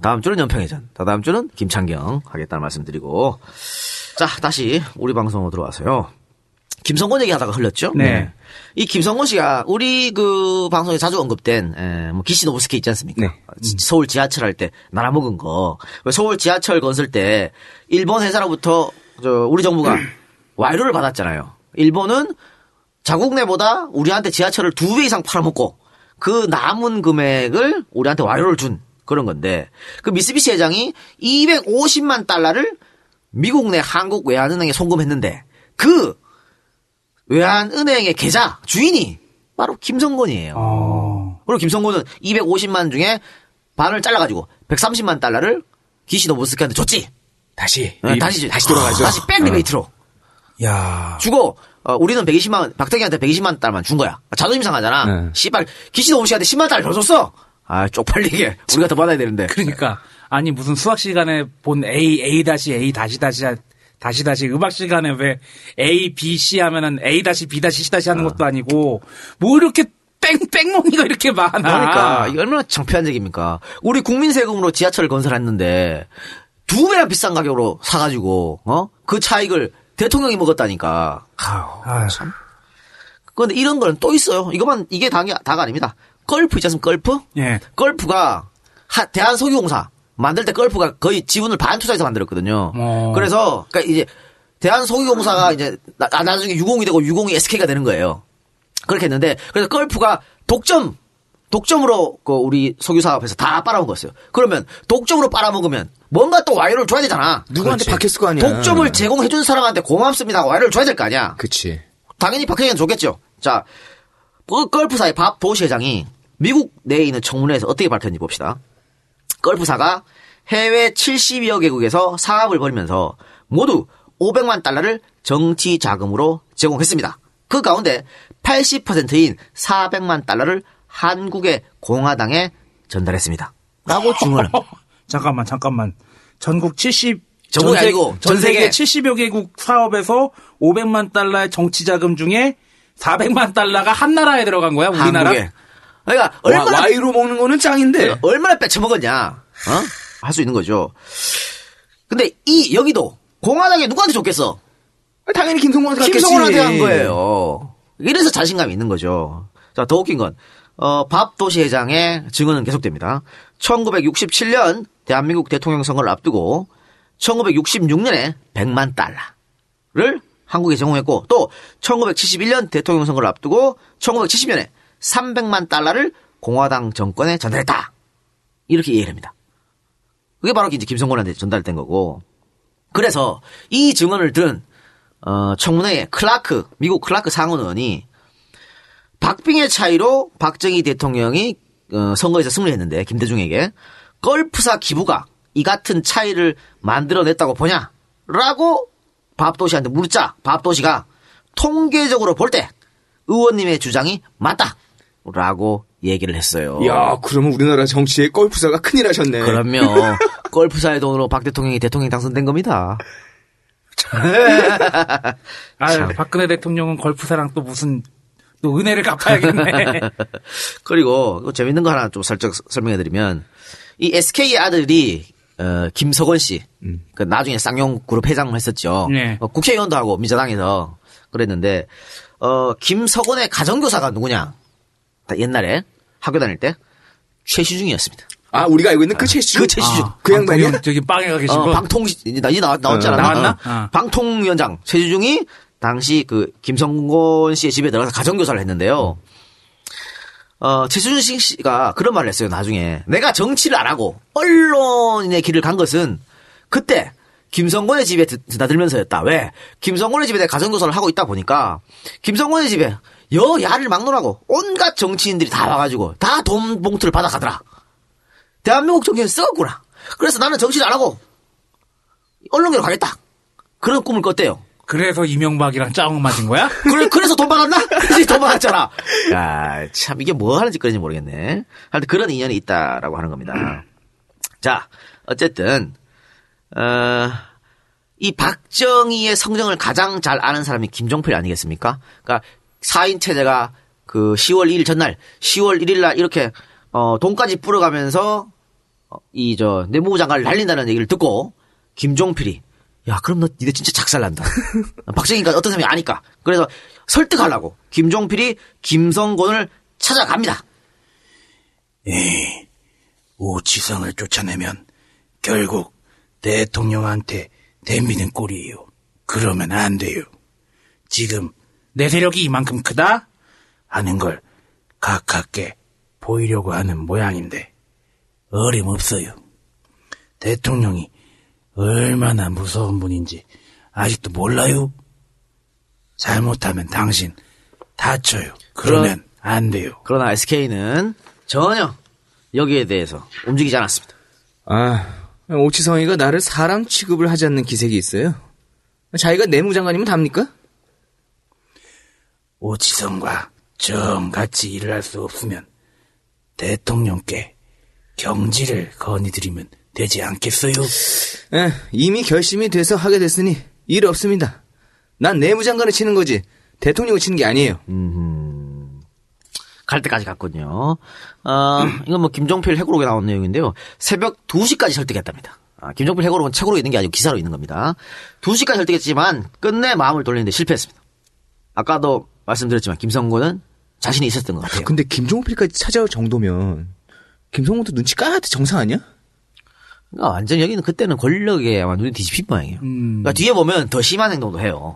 다음 주는 연평해전, 다다음 주는 김창경 하겠다는 말씀드리고. 자, 다시 우리 방송으로 들어와서요. 김성곤 얘기하다가 흘렸죠? 네. 이 김성곤 씨가 우리 그 방송에 자주 언급된 기시노부스키 있지 않습니까? 네. 서울 지하철 할 때 날아먹은 거. 서울 지하철 건설 때 일본 회사로부터 우리 정부가 와이로를 받았잖아요. 일본은 자국 내보다 우리한테 지하철을 2배 이상 팔아먹고 그 남은 금액을 우리한테 와이로를 준 그런 건데, 그 미쓰비시 회장이 250만 달러를 미국 내 한국 외환은행에 송금했는데 그 외환은행의 계좌 주인이 바로 김성곤이에요. 그리고 김성곤은 250만 중에 반을 잘라가지고 130만 달러를 기시노부스키한테 줬지. 다시 돌아가죠. 다시 백리베이트로. 야. 주고 우리는 120만 박태기한테 120만 달러만 준 거야. 자존심 상하잖아. 씨발 네. 기시노부스키한테 10만 달러 더 줬어. 쪽팔리게. 우리가 더 받아야 되는데. 그러니까 아니 무슨 수학 시간에 본 A-A-다시 음악 시간에 왜 A, B, C 하면은 A-B-C- 하는 것도 아니고 뭐 이렇게 뺑몽이가 이렇게 많아. 그러니까 이게 얼마나 창피한 얘기입니까? 우리 국민 세금으로 지하철을 건설했는데 2배나 비싼 가격으로 사가지고 그 차익을 대통령이 먹었다니까. 참. 그런데 이런 거는 또 있어요. 이게 다가 아닙니다. 걸프 있지 않습니까? 걸프? 예. 걸프가 대한석유공사 만들 때 걸프가 거의 지분을 반 투자해서 만들었거든요. 그래서, 그니까 이제, 대한석유공사가 이제, 나중에 유공이 되고 유공이 SK가 되는 거예요. 그렇게 했는데, 그래서 걸프가 독점으로 그 우리 석유사업에서 다 빨아먹었어요. 그러면 독점으로 빨아먹으면 뭔가 또 와이를 줘야 되잖아. 누구한테 박혔을 거 아니야. 독점을 제공해준 사람한테 고맙습니다. 와이를 줘야 될 거 아니야. 그치. 당연히 박혀있는 좋겠죠. 자, 그 걸프사의 밥 도시 회장이 미국 내에 있는 청문회에서 어떻게 밝혔는지 봅시다. 걸프사가 해외 70여 개국에서 사업을 벌이면서 모두 500만 달러를 정치 자금으로 제공했습니다. 그 가운데 80%인 400만 달러를 한국의 공화당에 전달했습니다. 라고 증언을. 잠깐만. 전 세계 70여 개국 사업에서 500만 달러의 정치 자금 중에 400만 달러가 한 나라에 들어간 거야, 우리나라. 한국에. 그러니까 얼마나 와이로 먹는 거는 짱인데 얼마나 빼쳐먹었냐. 어? 할 수 있는 거죠. 근데 여기도 공화당에 누구한테 줬겠어? 당연히 김성곤한테 한 거예요. 이래서 자신감이 있는 거죠. 자, 더 웃긴 건 밥도시 회장의 증언은 계속됩니다. 1967년 대한민국 대통령 선거를 앞두고 1966년에 100만 달러를 한국에 제공했고, 또 1971년 대통령 선거를 앞두고 1970년에 300만 달러를 공화당 정권에 전달했다. 이렇게 이해를 합니다. 그게 바로 이제 김성곤한테 전달된 거고. 그래서 이 증언을 들은 청문회의 미국 클라크 상원의원이 박빙의 차이로 박정희 대통령이 선거에서 승리했는데 김대중에게 걸프사 기부가 이 같은 차이를 만들어냈다고 보냐라고 밥도시한테 물자, 밥도시가 통계적으로 볼 때 의원님의 주장이 맞다라고 얘기를 했어요. 야, 그러면 우리나라 정치에 걸프사가 큰일 하셨네. 그럼요. 걸프사의 돈으로 박 대통령이 대통령이 당선된 겁니다. 아유, 박근혜 대통령은 걸프사랑 또 무슨 또 은혜를 갚아야겠네. 그리고 재밌는 거 하나 좀 살짝 설명해드리면, 이 SK의 아들이 김석원 씨, 그 나중에 쌍용 그룹 회장을 했었죠. 네. 국회의원도 하고 민주당에서 그랬는데, 김석원의 가정교사가 누구냐? 옛날에 학교 다닐 때 최시중이었습니다. 아, 우리가 알고 있는 그 최시중? 그 최시중. 그 양반이요? 저기 빵에 가 계신 거. 나왔잖아. 나왔나? 방통위원장 최시중이 당시 그 김성곤 씨의 집에 들어가서 가정교사를 했는데요. 최시중 씨가 그런 말을 했어요, 나중에. 내가 정치를 안 하고 언론인의 길을 간 것은 그때 김성곤의 집에 드나들면서였다. 왜? 김성곤의 집에 내가 가정교사를 하고 있다 보니까 김성곤의 집에 야를 막론하고 온갖 정치인들이 다 와가지고 다 돈 봉투를 받아가더라. 대한민국 정치는 썩었구나. 그래서 나는 정치를 안 하고 언론계로 가겠다. 그런 꿈을 꿨대요. 그래서 이명박이랑 짜웅 맞은 거야? 그래서 돈 받았나? 그래서 돈 받았잖아. 야, 참 이게 뭐 하는 짓거리인지 모르겠네. 하여튼 그런 인연이 있다라고 하는 겁니다. 자, 어쨌든 이 박정희의 성정을 가장 잘 아는 사람이 김종필 아니겠습니까? 그러니까 4인 체제가 그 10월 2일 전날, 10월 1일 날 이렇게 돈까지 뿌려가면서 내무부 장관을 날린다는 얘기를 듣고 김종필이 야, 그럼 너 니네 진짜 작살난다. 박정희가 어떤 사람이 아니까. 그래서 설득하려고 김종필이 김성곤을 찾아갑니다. 에이, 오치성을 쫓아내면 결국 대통령한테 덤비는 꼴이에요. 그러면 안 돼요. 지금 내 세력이 이만큼 크다? 하는 걸 가깝게 보이려고 하는 모양인데 어림없어요. 대통령이 얼마나 무서운 분인지 아직도 몰라요? 잘못하면 당신 다쳐요. 그러면 안 돼요. 그러나 SK는 전혀 여기에 대해서 움직이지 않았습니다. 아, 오치성이가 나를 사람 취급을 하지 않는 기색이 있어요. 자기가 내무장관이면 답니까? 오치성과 정같이 일을 할 수 없으면 대통령께 경지를 건의드리면 되지 않겠어요? 에, 이미 결심이 돼서 하게 됐으니 일 없습니다. 난 내무장관을 치는 거지 대통령을 치는 게 아니에요. 갈 때까지 갔군요. 이건 뭐 김종필 회고록에 나온 내용인데요. 새벽 2시까지 설득했답니다. 김종필 회고록은 책으로 있는 게 아니고 기사로 있는 겁니다. 2시까지 설득했지만 끝내 마음을 돌리는데 실패했습니다. 아까도 말씀드렸지만 김성곤은 자신이 있었던 것 같아요. 근데 김종필까지 찾아올 정도면 김성곤도 눈치 까맣게 정상 아니야? 그러니까 완전 여기는 그때는 권력에 아마 눈이 뒤집힌 모양이에요. 그러니까 뒤에 보면 더 심한 행동도 해요.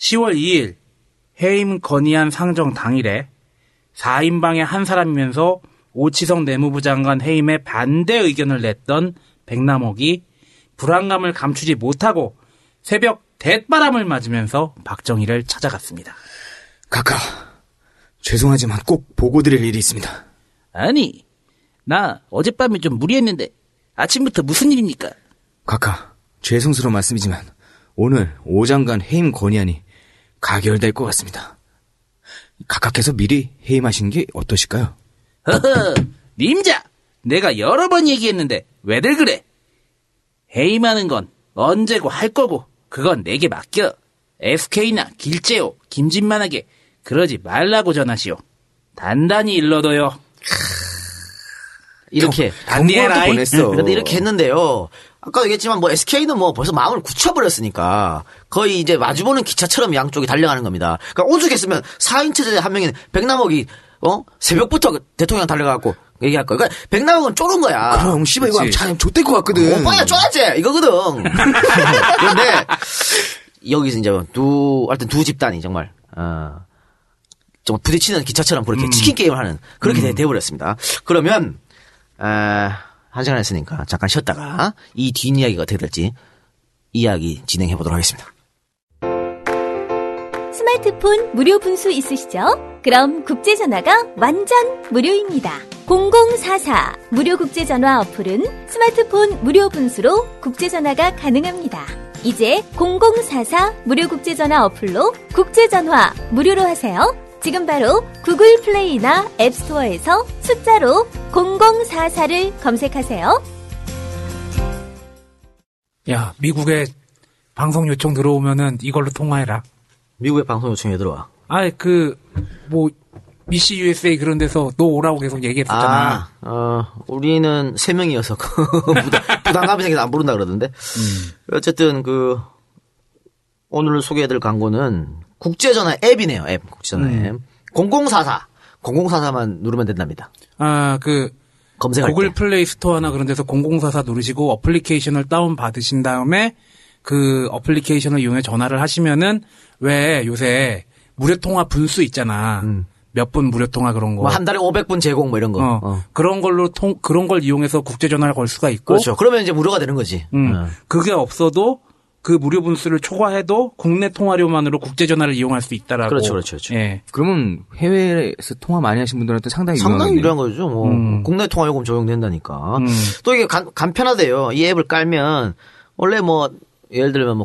10월 2일 해임 건의안 상정 당일에 4인방의 한 사람이면서 오치성 내무부 장관 해임에 반대 의견을 냈던 백남옥이 불안감을 감추지 못하고 새벽 대바람을 맞으면서 박정희를 찾아갔습니다. 카카, 죄송하지만 꼭 보고드릴 일이 있습니다. 아니, 나 어젯밤에 좀 무리했는데 아침부터 무슨 일입니까? 카카, 죄송스러운 말씀이지만 오늘 오 장관 해임 건의안이 가결될 것 같습니다. 각하께서 미리 해임하신 게 어떠실까요? 허허, 님자! 내가 여러 번 얘기했는데 왜들 그래? 해임하는 건 언제고 할 거고 그건 내게 맡겨. SK나 길재호, 김진만에게 그러지 말라고 전하시오. 단단히 일러둬요. 이렇게 단디에라 보냈어. 근데 이렇게 했는데요. 아까 얘기했지만 뭐 SK는 뭐 벌써 마음을 굳혀버렸으니까 거의 이제 마주보는 기차처럼 양쪽이 달려가는 겁니다. 그러니까 오죽했으면 4인 체제 한 명인 백남옥이 새벽부터 대통령 달려가고 얘기할 거야. 그러니까 백남옥은 쫄은 거야. 그럼 씨발 이거 참 좆될 것 같거든. 오빠야 쫄았지 이거거든. 그런데 여기서 이제 두 집단이 정말 정말 부딪히는 기차처럼 그렇게 치킨 게임을 하는 그렇게 돼버렸습니다. 그러면 한 시간 했으니까 잠깐 쉬었다가 이 뒷이야기가 어떻게 될지 이야기 진행해보도록 하겠습니다. 스마트폰 무료 분수 있으시죠? 그럼 국제전화가 완전 무료입니다. 0044 무료 국제전화 어플은 스마트폰 무료 분수로 국제전화가 가능합니다. 이제 0044 무료 국제전화 어플로 국제전화 무료로 하세요. 지금 바로 구글 플레이나 앱스토어에서 숫자로 0044를 검색하세요. 야, 미국에 방송 요청 들어오면은 이걸로 통화해라. 미국에 방송 요청이 들어와. 아니, 미시 USA 그런 데서 너 오라고 계속 얘기했었잖아. 우리는 3명이어서 부담감이 생겨서 안 부른다 그러던데. 어쨌든 오늘 소개해드릴 광고는 국제전화 앱이네요, 앱. 국제전화 앱. 0044. 0044만 누르면 된답니다. 검색할 구글 때. 플레이 스토어나 그런 데서 0044 누르시고 어플리케이션을 다운받으신 다음에 그 어플리케이션을 이용해 전화를 하시면은 왜 요새 무료통화 분수 있잖아. 몇 분 무료통화 그런 거. 한 달에 500분 제공 이런 거. 그런 걸로 그런 걸 이용해서 국제전화를 걸 수가 있고. 그렇죠. 그러면 이제 무료가 되는 거지. 그게 없어도 그 무료 분수를 초과해도 국내 통화료만으로 국제전화를 이용할 수 있다라고. 그렇죠. 예. 그러면 해외에서 통화 많이 하신 분들한테 상당히 유리한 거죠. 뭐 국내 통화요금 적용된다니까. 또 이게 간편하대요. 이 앱을 깔면 원래 예를 들면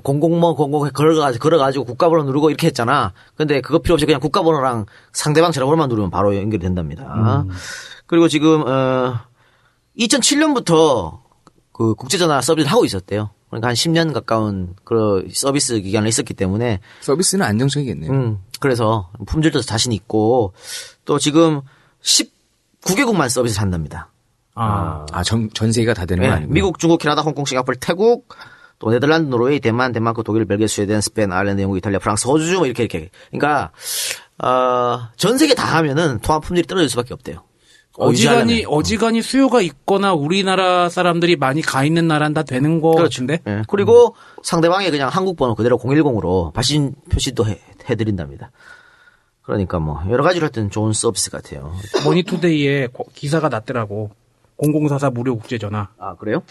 걸어가지고 국가번호 누르고 이렇게 했잖아. 근데 그거 필요 없이 그냥 국가번호랑 상대방 전화번호만 누르면 바로 연결이 된답니다. 그리고 지금 2007년부터 그 국제전화 서비스를 하고 있었대요. 그러니까 한 10년 가까운 그 서비스 기간을 있었기 때문에 서비스는 안정적이겠네요. 그래서 품질도 자신 있고 또 지금 19개국만 서비스 한답니다. 전 세계가 다 되는 거 아니고요? 미국, 중국, 캐나다, 홍콩, 싱가포르, 태국, 또 네덜란드, 노르웨이, 대만, 덴마크, 독일, 벨기에, 스웨덴, 스페인, 아일랜드, 영국, 이탈리아, 프랑스, 호주 뭐 이렇게. 그러니까 전 세계 다 하면은 통화 품질이 떨어질 수밖에 없대요. 어지간히 수요가 있거나 우리나라 사람들이 많이 가 있는 나라는 다 되는 거 같은데. 예. 그리고 상대방의 그냥 한국 번호 그대로 010으로 발신 표시도 해드린답니다. 그러니까 여러 가지로 하여튼 좋은 서비스 같아요. 머니투데이에 기사가 났더라고. 0044 무료 국제전화. 아, 그래요?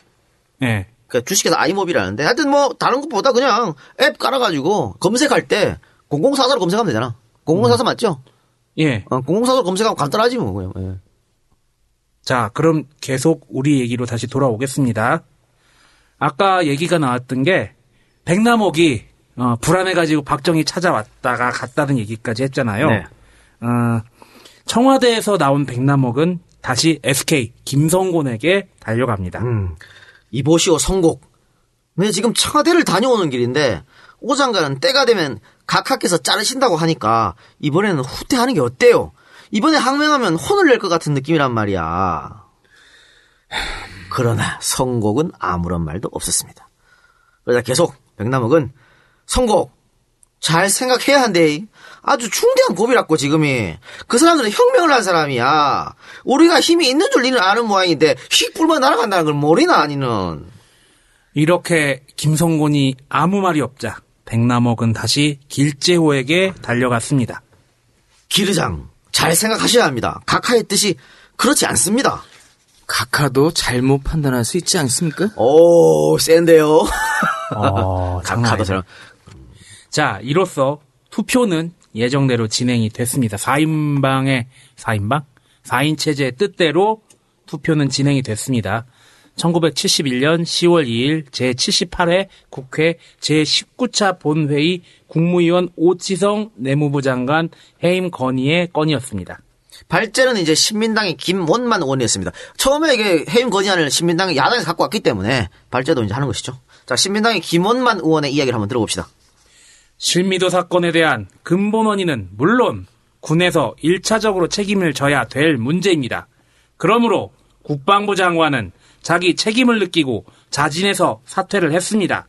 네. 그러니까 주식회사 아이모비라는데 하여튼 다른 것보다 그냥 앱 깔아가지고 검색할 때 0044로 검색하면 되잖아. 0044 맞죠? 예. 0044로 검색하면 간단하지 뭐. 그냥. 예. 자, 그럼 계속 우리 얘기로 다시 돌아오겠습니다. 아까 얘기가 나왔던 게 백남옥이 불안해가지고 박정희 찾아왔다가 갔다는 얘기까지 했잖아요. 네. 청와대에서 나온 백남옥은 다시 SK 김성곤에게 달려갑니다. 이보시오 성곡. 네, 지금 청와대를 다녀오는 길인데 오 장관은 때가 되면 각하께서 자르신다고 하니까 이번에는 후퇴하는 게 어때요? 이번에 항명하면 혼을 낼 것 같은 느낌이란 말이야. 그러나 성곡은 아무런 말도 없었습니다. 그러자 계속 백남옥은 성곡 잘 생각해야 한대. 아주 중대한 고비라고 지금이. 그 사람들은 혁명을 한 사람이야. 우리가 힘이 있는 줄 니는 아는 모양인데 휙 불만 날아간다는 걸 모르나 아니는. 이렇게 김성곤이 아무 말이 없자 백남옥은 다시 길재호에게 달려갔습니다. 길 의장, 잘 생각하셔야 합니다. 각하의 뜻이 그렇지 않습니다. 각하도 잘못 판단할 수 있지 않습니까? 오, 센데요. 각하도 잘. 자, 이로써 투표는 예정대로 진행이 됐습니다. 4인 체제의 뜻대로 투표는 진행이 됐습니다. 1971년 10월 2일 제78회 국회 제19차 본회의 국무위원 오치성 내무부 장관 해임 건의의 건이었습니다. 발제는 이제 신민당의 김원만 의원이었습니다. 처음에 이게 해임 건의안을 신민당이 야당에서 갖고 왔기 때문에 발제도 이제 하는 것이죠. 자, 신민당의 김원만 의원의 이야기를 한번 들어봅시다. 실미도 사건에 대한 근본 원인은 물론 군에서 1차적으로 책임을 져야 될 문제입니다. 그러므로 국방부 장관은 자기 책임을 느끼고 자진해서 사퇴를 했습니다.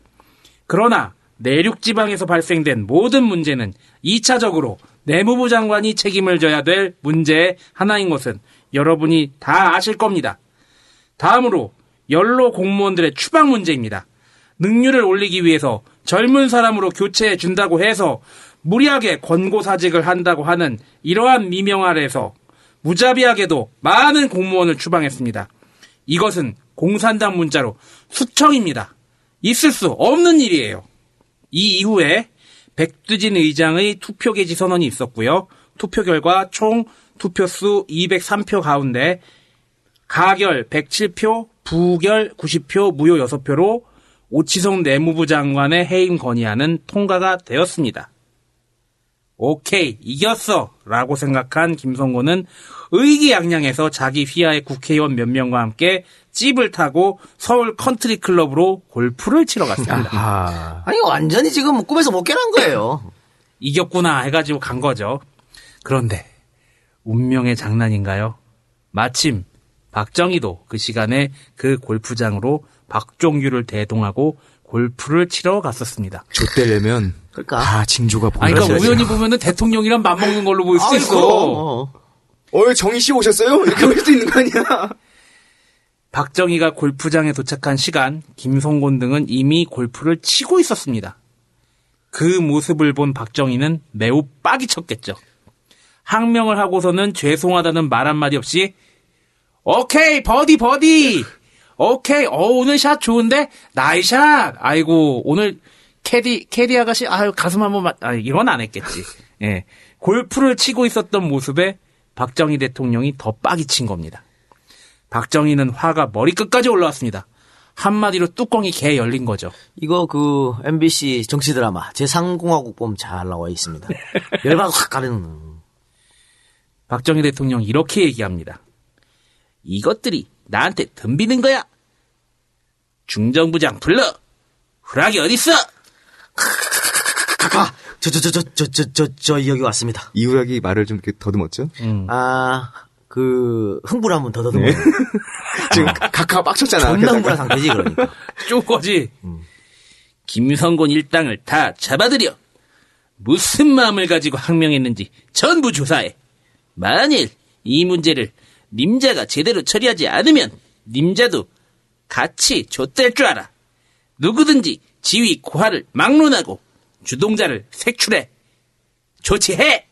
그러나 내륙지방에서 발생된 모든 문제는 2차적으로 내무부 장관이 책임을 져야 될 문제의 하나인 것은 여러분이 다 아실 겁니다. 다음으로 연로 공무원들의 추방 문제입니다. 능률을 올리기 위해서 젊은 사람으로 교체해준다고 해서 무리하게 권고사직을 한다고 하는 이러한 미명 아래에서 무자비하게도 많은 공무원을 추방했습니다. 이것은 공산당 문자로 수청입니다. 있을 수 없는 일이에요. 이 이후에 백두진 의장의 투표개지 선언이 있었고요. 투표 결과 총 투표수 203표 가운데 가결 107표, 부결 90표, 무효 6표로 오치성 내무부 장관의 해임 건의안은 통과가 되었습니다. 오케이, 이겼어 라고 생각한 김성곤은 의기양양해서 자기 휘하의 국회의원 몇 명과 함께 찝을 타고 서울 컨트리클럽으로 골프를 치러 갔습니다. 아하. 아니, 완전히 지금 꿈에서 못 깨난 거예요. 이겼구나 해가지고 간 거죠. 그런데 운명의 장난인가요? 마침 박정희도 그 시간에 그 골프장으로 박종규를 대동하고 골프를 치러 갔었습니다. 좆되려면 그러니까. 다 징조가 보여요. 아니, 그러니까 우연히 보면은 대통령이랑 맞먹는 걸로 보일 수 있어. 어이, 정희 씨 오셨어요? 이렇게 볼 수도 있는 거 아니야. 박정희가 골프장에 도착한 시간, 김성곤 등은 이미 골프를 치고 있었습니다. 그 모습을 본 박정희는 매우 빡이 쳤겠죠. 항명을 하고서는 죄송하다는 말 한마디 없이 오케이, 버디, 버디! 오케이, 오늘 샷 좋은데? 나이 샷! 아이고, 오늘 캐디 아가씨, 아유, 가슴 한 번만, 아, 이건 안 했겠지. 예. 골프를 치고 있었던 모습에 박정희 대통령이 더 빡이 친 겁니다. 박정희는 화가 머리끝까지 올라왔습니다. 한마디로 뚜껑이 개 열린 거죠. 이거 그 MBC 정치 드라마 제3공화국 보면 잘 나와 있습니다. 열받아 확 가르는. 박정희 대통령이 이렇게 얘기합니다. 이것들이 나한테 덤비는 거야. 중정부장 불러. 후락이 어딨어? 카카. 저 여기 왔습니다. 이후락이 말을 좀 이렇게 더듬었죠? 흥분하면 더 더듬어요. 네. 지금 카카 빡쳤잖아. 존나 흥분한 상태지, 그러니까. 쪼거지. 김성곤 일당을 다 잡아들여. 무슨 마음을 가지고 항명했는지 전부 조사해. 만일 이 문제를 님자가 제대로 처리하지 않으면 님자도 같이 좆될 줄 알아. 누구든지 지위 고하를 막론하고 주동자를 색출해 조치해.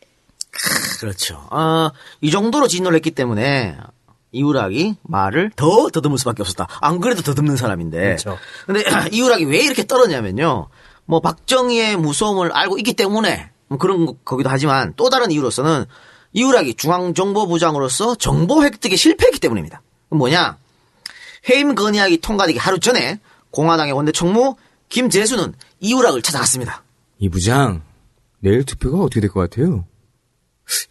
그렇죠. 이 정도로 진노를 했기 때문에 이후락이 말을 더 더듬을 수밖에 없었다. 안 그래도 더듬는 사람인데. 그렇죠. 근데 이후락이 왜 이렇게 떨었냐면요. 뭐 박정희의 무서움을 알고 있기 때문에 그런 거기도 하지만 또 다른 이유로서는 이후락이 중앙정보부장으로서 정보 획득에 실패했기 때문입니다. 뭐냐? 해임 건의안이 통과되기 하루 전에 공화당의 원내총무 김재수는 이후락을 찾아갔습니다. 이 부장, 내일 투표가 어떻게 될 것 같아요?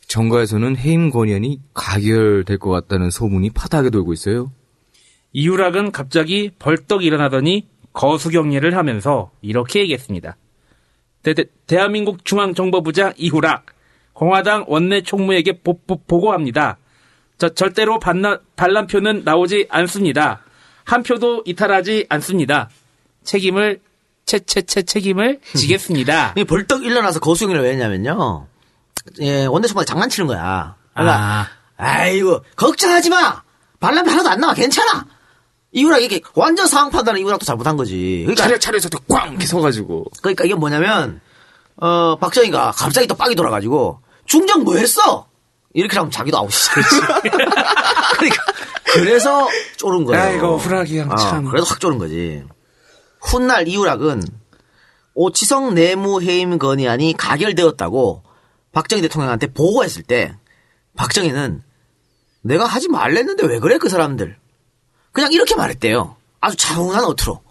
정가에서는 해임 건의안이 가결될 것 같다는 소문이 파다하게 돌고 있어요. 이후락은 갑자기 벌떡 일어나더니 거수경례를 하면서 이렇게 얘기했습니다. 대한민국 중앙정보부장 이후락. 공화당 원내총무에게 보고합니다. 절대로 반란표는 나오지 않습니다. 한 표도 이탈하지 않습니다. 책임을 지겠습니다. 벌떡 일어나서 거수경례를 왜 했냐면요. 예, 원내총무가 장난치는 거야. 그러니까, 아이고, 걱정하지 마! 반란표 하나도 안 나와, 괜찮아! 이후락 이게 완전 상황 판단을 이후락도 잘못한 거지. 그러니까 차례에서 꽝 이렇게 서가지고. 그러니까 이게 뭐냐면 박정희가 갑자기 또 빡이 돌아가지고 중정 뭐 했어? 이렇게 하면 자기도 아웃이지. 그러니까 그래서 쫄은 거예요. 아이고 후락이랑 참. 그래서 확 쫄은 거지. 훗날 이후락은 오치성 내무해임 건의안이 가결되었다고 박정희 대통령한테 보고했을 때 박정희는 내가 하지 말랬는데 왜 그래 그 사람들. 그냥 이렇게 말했대요. 아주 차분한 어투로.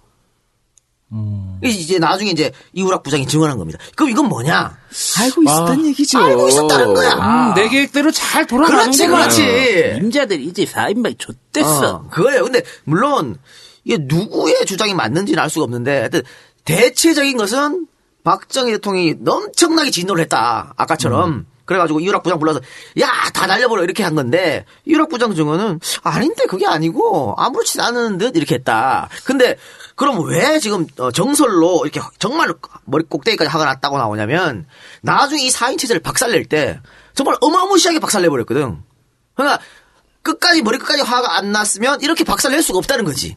이제 나중에 이제 이후락 부장이 증언한 겁니다. 그럼 이건 뭐냐? 알고 있었단 얘기죠. 알고 있었다는 거야. 내 계획대로 잘 돌아가는 거야. 그렇지. 임자들 이제 4인방이 좆됐어. 그거예요. 근데 물론 이게 누구의 주장이 맞는지는 알 수가 없는데 하여튼 대체적인 것은 박정희 대통령이 엄청나게 진노를 했다. 아까처럼. 그래가지고 이후락 부장 불러서 야 다 날려버려 이렇게 한 건데 이후락 부장 증언은 아닌데 그게 아니고 아무렇지도 않은 듯 이렇게 했다. 근데 그럼 왜 지금 정설로 이렇게 정말로 머리 꼭대기까지 화가 났다고 나오냐면 나중에 이 4인 체제를 박살낼 때 정말 어마무시하게 박살내버렸거든. 그러니까 끝까지 머리 끝까지 화가 안 났으면 이렇게 박살낼 수가 없다는 거지.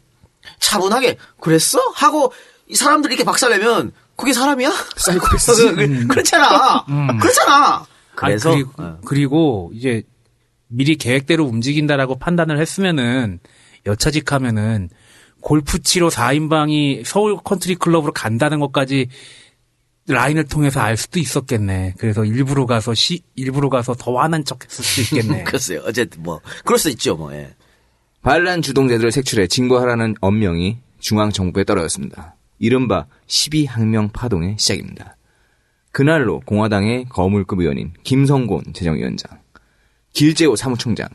차분하게 그랬어? 하고 이 사람들이 이렇게 박살내면 그게 사람이야? 사이코패스. 그렇잖아. 그렇잖아. 그래서 그리고 이제 미리 계획대로 움직인다라고 판단을 했으면은 여차직하면은 골프치로 4인방이 서울 컨트리클럽으로 간다는 것까지 라인을 통해서 알 수도 있었겠네. 그래서 일부러 가서 더 화난 척했을 수 있겠네. 글쎄요. 어쨌든 뭐 그럴 수 있죠 뭐. 예. 반란 주동자들을 색출해 진거하라는 엄명이 중앙 정부에 떨어졌습니다. 이른바 10.2항명 파동의 시작입니다. 그날로 공화당의 거물급 의원인 김성곤 재정위원장, 길재호 사무총장,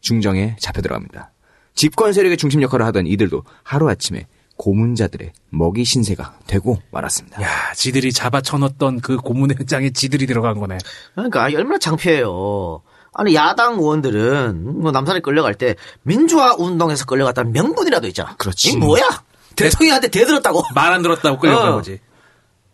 중정에 잡혀들어갑니다. 집권 세력의 중심 역할을 하던 이들도 하루아침에 고문자들의 먹이 신세가 되고 말았습니다. 야, 지들이 잡아쳐놨던 그 고문 현장에 지들이 들어간 거네. 그러니까 얼마나 창피해요. 아니 야당 의원들은 뭐 남산에 끌려갈 때 민주화 운동에서 끌려갔다는 명분이라도 있잖아. 그렇지. 이게 뭐야? 대통령한테 대들었다고. 말 안 들었다고 끌려간 거지.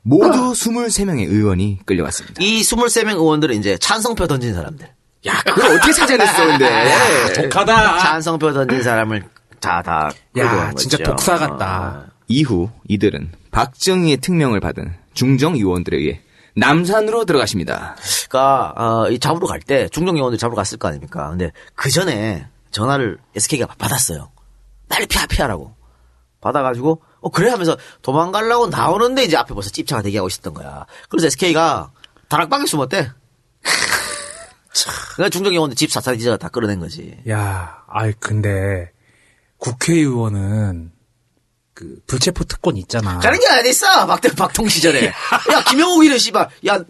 모두 23명의 의원이 끌려갔습니다. 이 23명 의원들은 이제 찬성표 던진 사람들. 야, 그걸 어떻게 찾아냈어, 근데. 독하다. 찬성표 던진 사람을 다 야, 진짜 거죠. 독사 같다. 이후 이들은 박정희의 특명을 받은 중정 의원들에 의해 남산으로 들어가십니다. 그러니까 이 잡으러 갈 때 중정 의원들 잡으러 갔을 거 아닙니까? 근데 그 전에 전화를 SK가 받았어요. 빨리 피하라고. 받아가지고 그래 하면서 도망가려고 나오는데 이제 앞에 벌써 찝차가 대기하고 있었던 거야. 그래서 SK가 다락방에 숨었대. 그러니까 중정의원들 집 사찰 기자가 다 끌어낸 거지. 야, 아이 근데 국회의원은 그 불체포 특권 있잖아. 다른 게 안 있어. 박통 시절에. 야 김영욱이는 씨발 야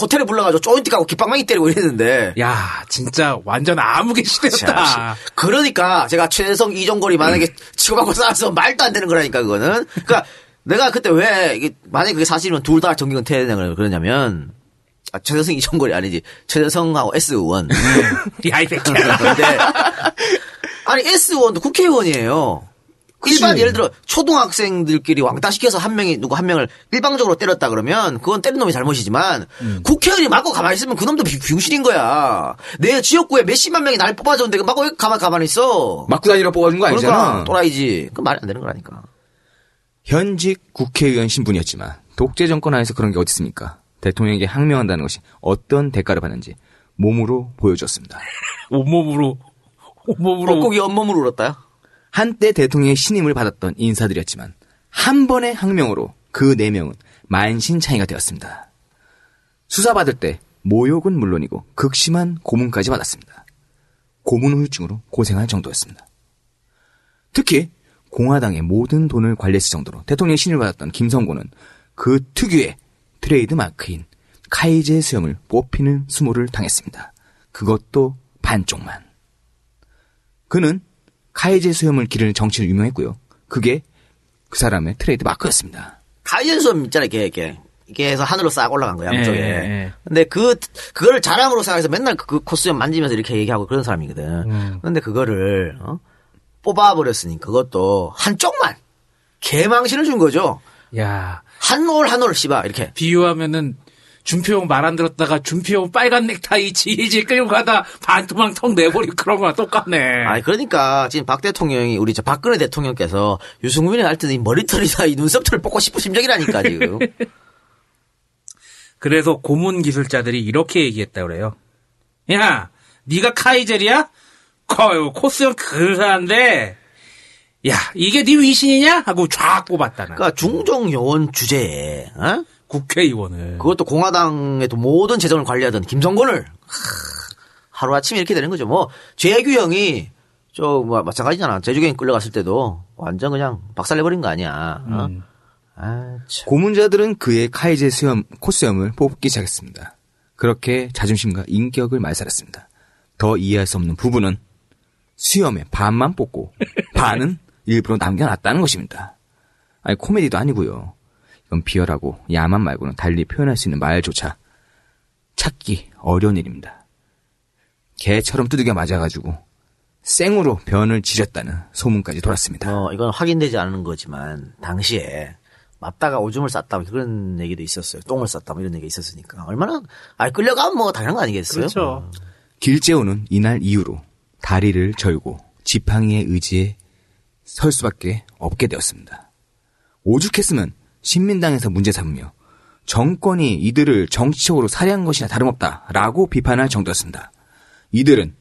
호텔에 불러가지고 조인트 가고 깃방망이 때리고 이랬는데. 야 진짜 완전 아무개 시대였다. 그러니까 제가 최혜성 이종걸이 만약에 치고받고 싸워서 말도 안 되는 거라니까 그거는. 그러니까 내가 그때 왜 이게 만약에 그게 사실이면 둘 다 정기 은퇴를 그러냐면. 아, 최재성 이종걸이 아니지. 최재성하고 S 의원. 야, 이 새끼야. 근데, 아니, S 의원도 국회의원이에요. 그치. 일반, 예를 들어, 초등학생들끼리 왕따시켜서 한 명을 일방적으로 때렸다 그러면, 그건 때린 놈이 잘못이지만, 국회의원이 맞고 가만히 있으면 그 놈도 병신인 거야. 내 지역구에 몇십만 명이 날 뽑아줬는데, 맞고 왜 가만히 있어? 맞고 다니라 뽑아준 거 아니잖아. 그러니까, 또라이지. 그건 말이 안 되는 거라니까. 현직 국회의원 신분이었지만, 독재 정권 안에서 그런 게 어디 있습니까? 대통령에게 항명한다는 것이 어떤 대가를 받는지 몸으로 보여줬습니다. 온몸으로. 뻐꾸기 온몸으로 울었다요? 한때 대통령의 신임을 받았던 인사들이었지만 한 번의 항명으로 그 4명은 만신창이가 되었습니다. 수사받을 때 모욕은 물론이고 극심한 고문까지 받았습니다. 고문 후유증으로 고생할 정도였습니다. 특히 공화당의 모든 돈을 관리했을 정도로 대통령의 신임을 받았던 김성곤은 그 특유의 트레이드 마크인 카이제 수염을 뽑히는 수모를 당했습니다. 그것도 반쪽만. 그는 카이제 수염을 기르는 정치로 유명했고요. 그게 그 사람의 트레이드 마크였습니다. 카이제 수염 있잖아요. 이게 해서 하늘로 싹 올라간 거야. 예, 쪽에. 예. 근데 그거를 자랑으로 생각해서 맨날 그 콧수염 만지면서 이렇게 얘기하고 그런 사람이거든. 근데 그거를 뽑아버렸으니까 그것도 한쪽만 개망신을 준 거죠. 야. 한 올 씨바 이렇게 비유하면은 준표 형 말 안 들었다가 준표 형 빨간 넥타이 지지 끌고 가다 반토막 턱 내버리고 그런 거랑 똑같네. 아니 그러니까 지금 박 대통령이 우리 저 박근혜 대통령께서 유승민이 할 때는 이 머리털이나 이 눈썹털을 뽑고 싶은 심정이라니까 지금. 그래서 고문 기술자들이 이렇게 얘기했다 그래요. 야, 네가 카이젤이야? 코스형 그사한데. 야, 이게 네 위신이냐? 하고 쫙 뽑았다. 그러니까 중정 요원 주제에 어? 국회의원을. 그것도 공화당의 또 모든 재정을 관리하던 김성곤을 하루아침에 이렇게 되는 거죠. 뭐 재규형이 마찬가지잖아. 제주경이 끌려갔을 때도 완전 그냥 박살내버린 거 아니야. 어? 아, 고문자들은 그의 카이제 코스염을 뽑기 시작했습니다. 그렇게 자존심과 인격을 말살했습니다. 더 이해할 수 없는 부분은 수염의 반만 뽑고 반은 일부러 남겨놨다는 것입니다. 아니 코미디도 아니고요. 이건 비열하고 야만 말고는 달리 표현할 수 있는 말조차 찾기 어려운 일입니다. 개처럼 두들겨 맞아가지고 생으로 변을 지렸다는 소문까지 돌았습니다. 이건 확인되지 않은 거지만 당시에 맞다가 오줌을 쌌다 그런 얘기도 있었어요. 똥을 쌌다 이런 얘기가 있었으니까 얼마나 끌려가면 뭐 당연한 거 아니겠어요? 그렇죠. 길재호는 이날 이후로 다리를 절고 지팡이의 의지에 설 수밖에 없게 되었습니다. 오죽했으면 신민당에서 문제 삼으며 정권이 이들을 정치적으로 살해한 것이나 다름없다라고 비판할 정도였습니다. 이들은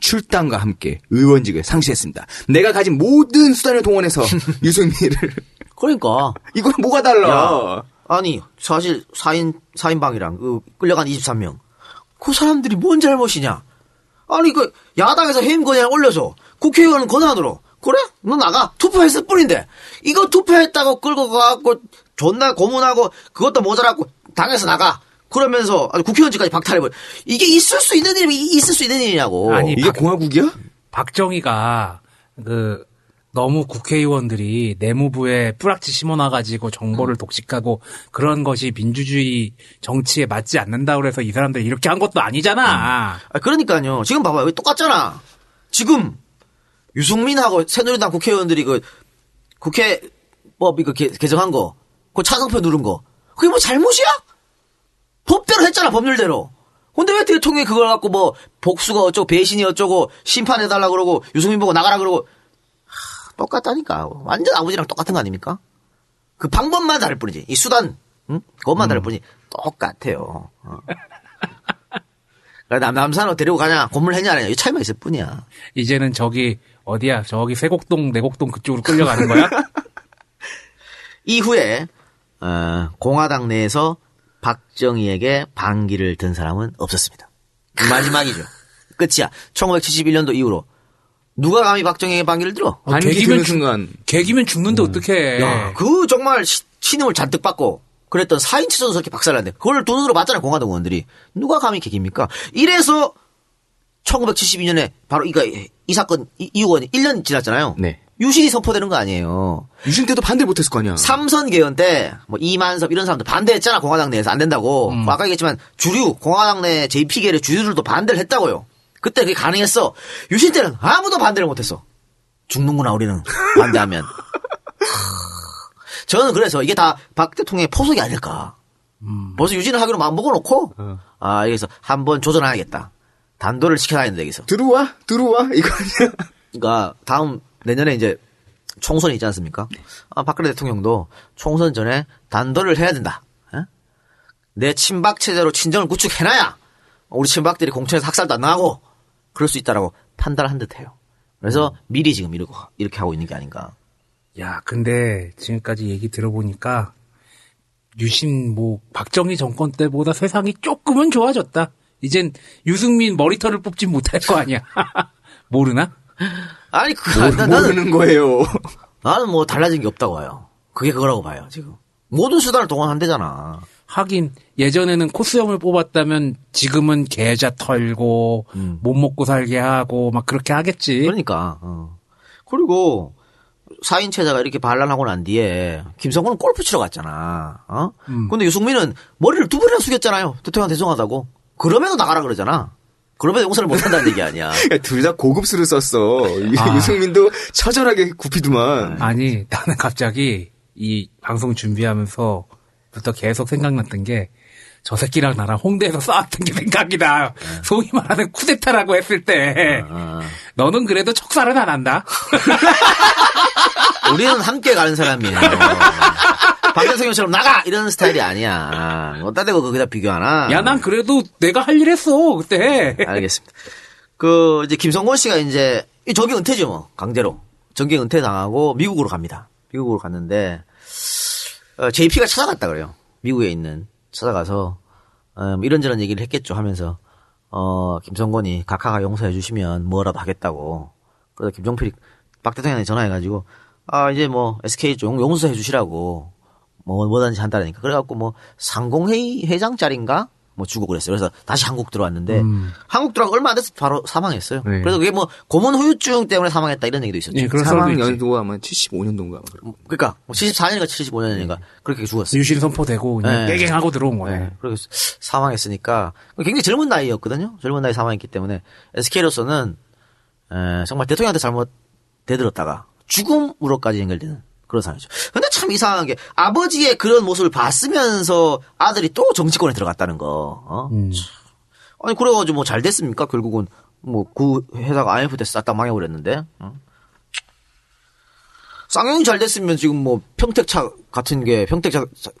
출당과 함께 의원직을 상실했습니다. 내가 가진 모든 수단을 동원해서 유승민을 그러니까 이건 뭐가 달라? 야, 아니 사실 4인방이랑 그 끌려간 23명 그 사람들이 뭔 잘못이냐? 아니 그 야당에서 해임 건의안 올려서 국회의원 권한으로 그래? 너 나가 투표했을 뿐인데 이거 투표했다고 끌고 가고 존나 고문하고 그것도 모자라고 당에서 나가 그러면서 아니, 국회의원직까지 박탈해버려. 이게 있을 수 있는 일이 있을 수 있는 일이냐고. 아니 이게 공화국이야? 박정희가 그 너무 국회의원들이 내무부에 뿌락치 심어놔가지고 정보를 독식하고 그런 것이 민주주의 정치에 맞지 않는다고 해서 이 사람들이 이렇게 한 것도 아니잖아. 아, 그러니까요. 지금 봐봐요. 여기 똑같잖아. 지금 유승민하고 새누리당 국회의원들이 그 국회법 이거 개정한 거, 그 찬성표 누른 거, 그게 뭐 잘못이야? 법대로 했잖아, 법률대로. 근데 왜 대통령이 그걸 갖고 뭐 복수가 어쩌고 배신이 어쩌고 심판해달라 그러고 유승민 보고 나가라 그러고. 똑같다니까. 완전 아버지랑 똑같은 거 아닙니까? 그 방법만 다를 뿐이지. 이 수단, 응? 그것만 다를 뿐이지. 똑같아요. 남산으로 데리고 가냐, 고문했냐, 안 했냐. 이 차이만 있을 뿐이야. 이제는 저기, 어디야? 저기 세곡동, 내곡동 그쪽으로 끌려가는 거야? 이후에, 공화당 내에서 박정희에게 반기를 든 사람은 없었습니다. 마지막이죠. 끝이야. 1971년도 이후로. 누가 감히 박정희의 반기를 들어? 개기면 죽는데 어떡해. 야, 그 정말 신임을 잔뜩 받고 그랬던 4인체 전설이 박살났는데 그걸 돈으로 맞잖아요. 공화당 의원들이. 누가 감히 개기입니까? 이래서 1972년에 바로 이 사건 이후가 1년 지났잖아요. 네. 유신이 선포되는 거 아니에요. 유신 때도 반대 못했을 거 아니야. 삼선 개헌 때 뭐 이만섭 이런 사람들 반대했잖아. 공화당 내에서 안 된다고. 아까 얘기했지만 주류 공화당 내 JP계의 주류들도 반대를 했다고요. 그때 그게 가능했어. 유신 때는 아무도 반대를 못했어. 죽는구나 우리는 반대하면. 저는 그래서 이게 다 박 대통령의 포석이 아닐까. 벌써 유신을 하기로 마음 먹어놓고 아 여기서 한번 조전해야겠다. 단도를 시켜놔야 된다 여기서. 들어와 이거 아니야. 그러니까 다음 내년에 이제 총선이 있지 않습니까? 아, 박근혜 대통령도 총선 전에 단도를 해야 된다. 에? 내 친박 체제로 친정을 구축해놔야 우리 친박들이 공천에서 학살도 안 나고 그럴 수 있다라고 판단을 한 듯해요. 그래서 미리 지금 이렇게 하고 있는 게 아닌가. 야, 근데 지금까지 얘기 들어보니까 유신 박정희 정권 때보다 세상이 조금은 좋아졌다. 이젠 유승민 머리털을 뽑지 못할 거 아니야. 모르나? 아니 모르는 거예요. 나는 뭐 달라진 게 없다고 봐요. 그게 그거라고 봐요 지금. 모든 수단을 동원한대잖아. 하긴 예전에는 코스염을 뽑았다면 지금은 계좌 털고 못 먹고 살게 하고 막 그렇게 하겠지. 그러니까. 그리고 4인 체제가 이렇게 반란하고 난 뒤에 김성곤은 골프 치러 갔잖아. 어? 근데 유승민은 머리를 두 번이나 숙였잖아요. 대통령 죄송하다고. 그럼에도 나가라 그러잖아. 그러면 용서를 못한다는 얘기 아니야. 둘 다 고급수를 썼어. 아. 유승민도 처절하게 굽히더만. 아니 나는 갑자기 이 방송 준비하면서 부터 계속 생각났던 게 저 새끼랑 나랑 홍대에서 싸웠던 게 생각이 나. 네. 소위 말하는 쿠데타라고 했을 때 너는 그래도 척살은 안 한다. 우리는 함께 가는 사람이에요. 박정희처럼 나가! 이런 스타일이 아니야. 어따 대고 거기다 비교하나? 야, 난 그래도 내가 할 일 했어, 그때. 알겠습니다. 이제 김성곤 씨가 이제, 정계 은퇴죠, 뭐. 강제로. 정계 은퇴 당하고 미국으로 갑니다. 미국으로 갔는데, JP가 찾아갔다 그래요. 미국에 있는. 찾아가서, 이런저런 얘기를 했겠죠 하면서, 김성곤이 각하가 용서해 주시면 뭐라도 하겠다고. 그래서 김종필이 박 대통령한테 전화해가지고, 아, 이제 뭐, SK 좀 용서해 주시라고. 뭐든지 한다라니까. 그래갖고 뭐 상공회의 회장짜리인가 뭐 주고 그랬어요. 그래서 다시 한국 들어왔는데 한국 들어가고 얼마 안 돼서 바로 사망했어요. 네. 그래서 그게 뭐 고문 후유증 때문에 사망했다 이런 얘기도 있었죠. 네, 그런 사망 연도가 아마 75년도인가. 그러니까 뭐 74년인가 75년인가 네. 그렇게 죽었어요. 유신 선포되고 그냥 깨갱하고 들어온 거예요. 네. 그래서 사망했으니까 굉장히 젊은 나이였거든요. 젊은 나이 사망했기 때문에 SK로서는 정말 대통령한테 잘못 대들었다가 죽음으로까지 연결되는. 그런 상황이죠. 근데 참 이상한 게 아버지의 그런 모습을 봤으면서 아들이 또 정치권에 들어갔다는 거. 아니 그래가지고 뭐 잘 됐습니까? 결국은 뭐 그 회사가 IMF 때 싹 다 망해버렸는데. 쌍용이 잘 됐으면 지금 뭐 평택차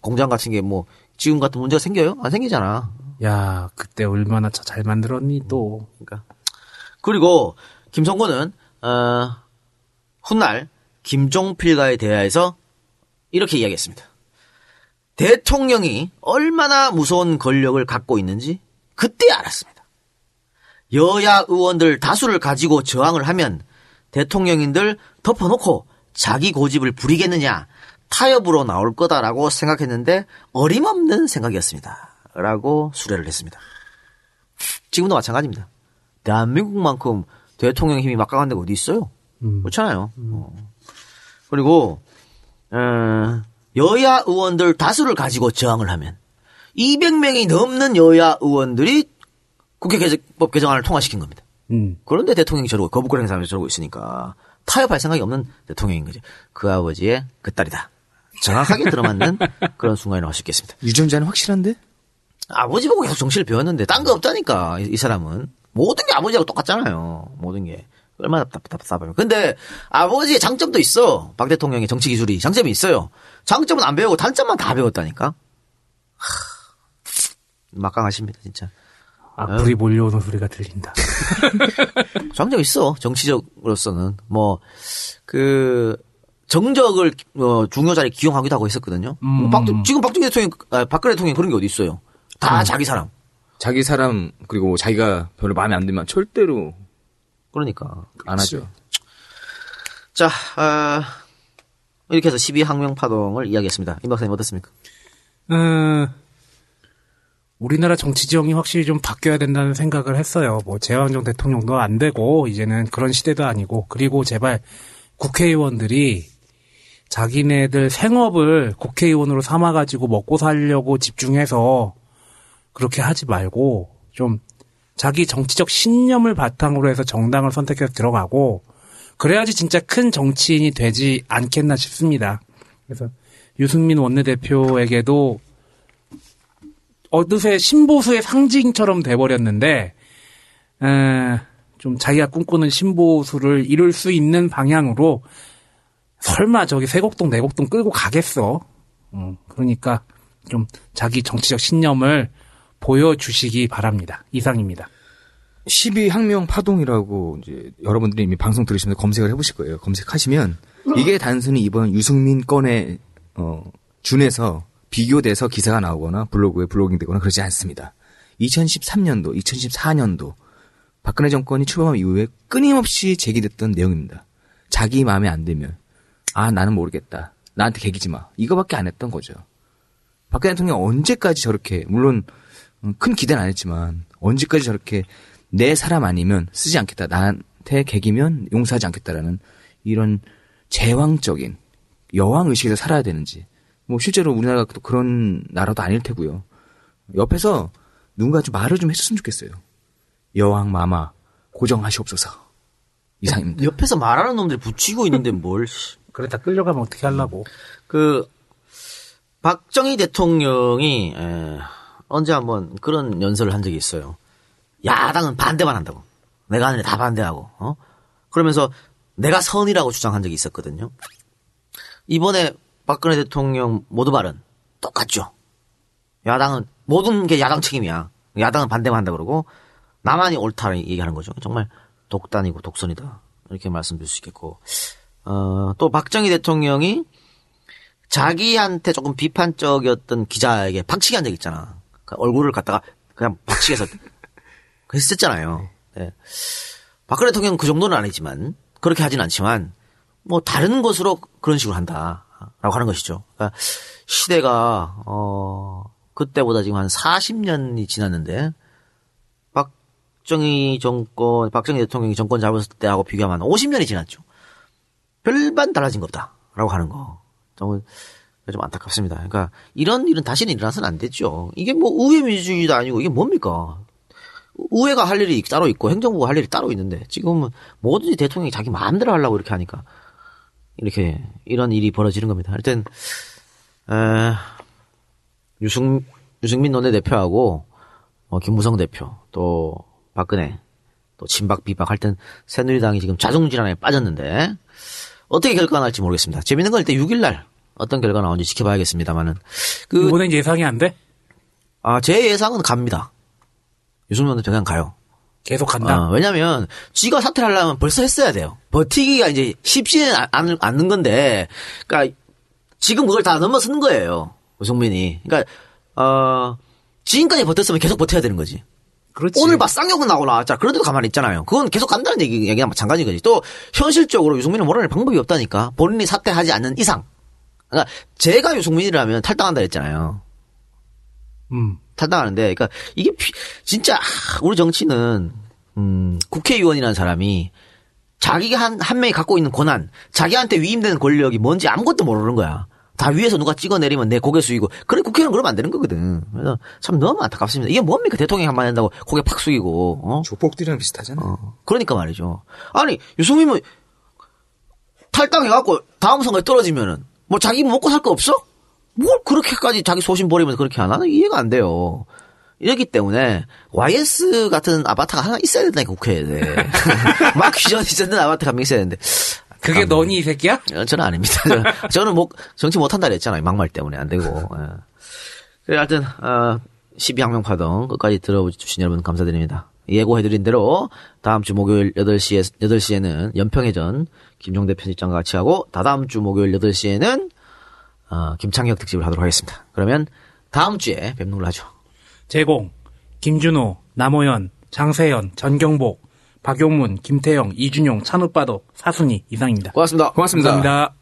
공장 같은 게 뭐 지금 같은 문제가 생겨요? 안 생기잖아. 야 그때 얼마나 차 잘 만들었니 또. 그러니까. 그리고 김성곤은 훗날. 김종필과의 대화에서 이렇게 이야기했습니다. 대통령이 얼마나 무서운 권력을 갖고 있는지 그때 알았습니다. 여야 의원들 다수를 가지고 저항을 하면 대통령인들 덮어놓고 자기 고집을 부리겠느냐 타협으로 나올 거다라고 생각했는데 어림없는 생각이었습니다. 라고 수레를 했습니다. 지금도 마찬가지입니다. 대한민국만큼 대통령 힘이 막강한 데가 어디 있어요? 그렇잖아요. 그리고 여야 의원들 다수를 가지고 저항을 하면 200명이 넘는 여야 의원들이 국회법 개정안을 통과시킨 겁니다. 그런데 대통령이 저러고 거부권 행사하면서 저러고 있으니까 타협할 생각이 없는 대통령인 거죠. 그 아버지의 그 딸이다. 정확하게 들어맞는 그런 순간이라고 할 수 있겠습니다. 유전자는 확실한데? 아버지 보고 계속 정치를 배웠는데 딴 거 없다니까 이 사람은. 모든 게 아버지하고 똑같잖아요. 모든 게. 얼마나 답답하면. 근데 아버지의 장점도 있어. 박 대통령의 정치 기술이 장점이 있어요. 장점은 안 배우고 단점만 다 배웠다니까. 하, 막강하십니다 진짜. 악플이 몰려오는 소리가 들린다. 장점 있어. 정치적으로서는 뭐 정적을 중요 자리에 기용하기도 하고 했었거든요. 지금 박근혜 대통령, 박근혜 대통령 그런 게 어디 있어요? 다 자기 사람 그리고 자기가 별로 마음에 안 들면 절대로. 그러니까 안 하죠. 자, 이렇게 해서 10.2항명파동을 이야기했습니다. 임 박사님 어떻습니까? 우리나라 정치 지형이 확실히 좀 바뀌어야 된다는 생각을 했어요. 뭐 재왕정 대통령도 안 되고 이제는 그런 시대도 아니고 그리고 제발 국회의원들이 자기네들 생업을 국회의원으로 삼아가지고 먹고 살려고 집중해서 그렇게 하지 말고 좀 자기 정치적 신념을 바탕으로 해서 정당을 선택해서 들어가고 그래야지 진짜 큰 정치인이 되지 않겠나 싶습니다. 그래서 유승민 원내대표에게도 어느새 신보수의 상징처럼 돼버렸는데 좀 자기가 꿈꾸는 신보수를 이룰 수 있는 방향으로 설마 저기 세곡동 내곡동 끌고 가겠어. 그러니까 좀 자기 정치적 신념을 보여주시기 바랍니다. 이상입니다. 10.2항명파동이라고 이제 여러분들이 이미 방송 들으시면서 검색을 해보실 거예요. 검색하시면 이게 단순히 이번 유승민 건에 준해서 비교돼서 기사가 나오거나 블로그에 블로깅되거나 그러지 않습니다. 2013년도, 2014년도 박근혜 정권이 출범한 이후에 끊임없이 제기됐던 내용입니다. 자기 마음에 안 들면 아 나는 모르겠다. 나한테 개기지 마. 이거밖에 안 했던 거죠. 박근혜 대통령 언제까지 저렇게 물론 큰 기대는 안 했지만 언제까지 저렇게 내 사람 아니면 쓰지 않겠다. 나한테 개기면 용서하지 않겠다라는 이런 제왕적인 여왕의식에서 살아야 되는지 뭐 실제로 우리나라가 또 그런 나라도 아닐 테고요. 옆에서 누군가 좀 말을 좀 해줬으면 좋겠어요. 여왕 마마 고정하시옵소서. 이상입니다. 옆에서 말하는 놈들 붙이고 있는데 뭘. 그래 다 끌려가면 어떻게 하려고. 그 박정희 대통령이 언제 한번 그런 연설을 한 적이 있어요. 야당은 반대만 한다고. 내가 하는 게 다 반대하고. 어? 그러면서 내가 선이라고 주장한 적이 있었거든요. 이번에 박근혜 대통령 모두 발언 똑같죠. 야당은 모든 게 야당 책임이야. 야당은 반대만 한다 그러고 나만이 옳다 얘기하는 거죠. 정말 독단이고 독선이다. 이렇게 말씀드릴 수 있겠고. 또 박정희 대통령이 자기한테 조금 비판적이었던 기자에게 박치기한 적 있잖아. 그러니까 얼굴을 갖다가 그냥 박치기해서 그랬었잖아요. 네. 박근혜 대통령 그 정도는 아니지만 그렇게 하진 않지만 뭐 다른 것으로 그런 식으로 한다라고 하는 것이죠. 그러니까 시대가 그때보다 지금 한 40년이 지났는데 박정희 대통령이 정권 잡았을 때하고 비교하면 50년이 지났죠. 별반 달라진 거 없다라고 하는 거. 좀 안타깝습니다. 그러니까 이런 일은 다시는 일어나서는 안 되죠. 이게 뭐 의회 민주주의도 아니고 이게 뭡니까? 의회가 할 일이 따로 있고 행정부가 할 일이 따로 있는데 지금은 뭐든지 대통령이 자기 마음대로 하려고 이렇게 하니까 이렇게 이런 일이 벌어지는 겁니다. 하여튼 유승민 원내대표하고 김무성 대표 또 박근혜 또 친박 비박 할 땐 새누리당이 지금 자중질환에 빠졌는데 어떻게 결과가 날지 모르겠습니다. 재밌는 건 일단 6일날 어떤 결과가 나오는지 지켜봐야겠습니다만은. 이번엔 예상이 안 돼? 제 예상은 갑니다. 유승민도 그냥 가요. 계속 간다? 왜냐면, 지가 사퇴를 하려면 벌써 했어야 돼요. 버티기가 이제 쉽지는 않는 건데, 그니까, 지금 그걸 다 넘어선 거예요. 유승민이. 그니까, 지금까지 버텼으면 계속 버텨야 되는 거지. 그렇지. 오늘 봐, 쌍욕은 나오고 나왔잖아. 그런데도 가만히 있잖아요. 그건 계속 간다는 얘기가 마찬가지인 거지. 또, 현실적으로 유승민을 몰아낼 방법이 없다니까. 본인이 사퇴하지 않는 이상. 그니까, 제가 유승민이라면 탈당한다 했잖아요. 탈당하는데, 그러니까 이게 진짜 우리 정치는 국회의원이라는 사람이 자기가 한 명이 갖고 있는 권한, 자기한테 위임되는 권력이 뭔지 아무것도 모르는 거야. 다 위에서 누가 찍어내리면 내 고개 숙이고, 그래 국회의원은 그러면 안 되는 거거든. 그래서 참 너무 안타깝습니다. 이게 뭡니까 대통령이 한마디 한다고 고개 팍 숙이고. 조폭들이랑 비슷하잖아. 그러니까 말이죠. 아니 유승민은 탈당해갖고 다음 선거에 떨어지면은 뭐 자기 먹고 살 거 없어? 뭘 그렇게까지 자기 소신 버리면서 그렇게 안 하나? 이해가 안 돼요. 이렇기 때문에 YS 같은 아바타가 하나 있어야 된다니까 국회에. 막 귀전이 있었는 아바타가 한 명 있어야 되는데. 그게 너니 이 새끼야? 저는 아닙니다. 저는 정치 못한다 그랬잖아요. 막말 때문에 안 되고. 그래 하여튼 10.2항명파동 끝까지 들어주신 여러분 감사드립니다. 예고해드린 대로 다음 주 목요일 8시에는 연평해전 김종대 편집장과 같이 하고 다다음 주 목요일 8시에는 김창혁 특집을 하도록 하겠습니다. 그러면 다음 주에 뵙는 걸로 하죠. 제공 김준호, 남호연, 장세현, 전경복, 박용문, 김태영, 이준용, 찬우빠도, 사순이 이상입니다. 고맙습니다. 고맙습니다. 감사합니다.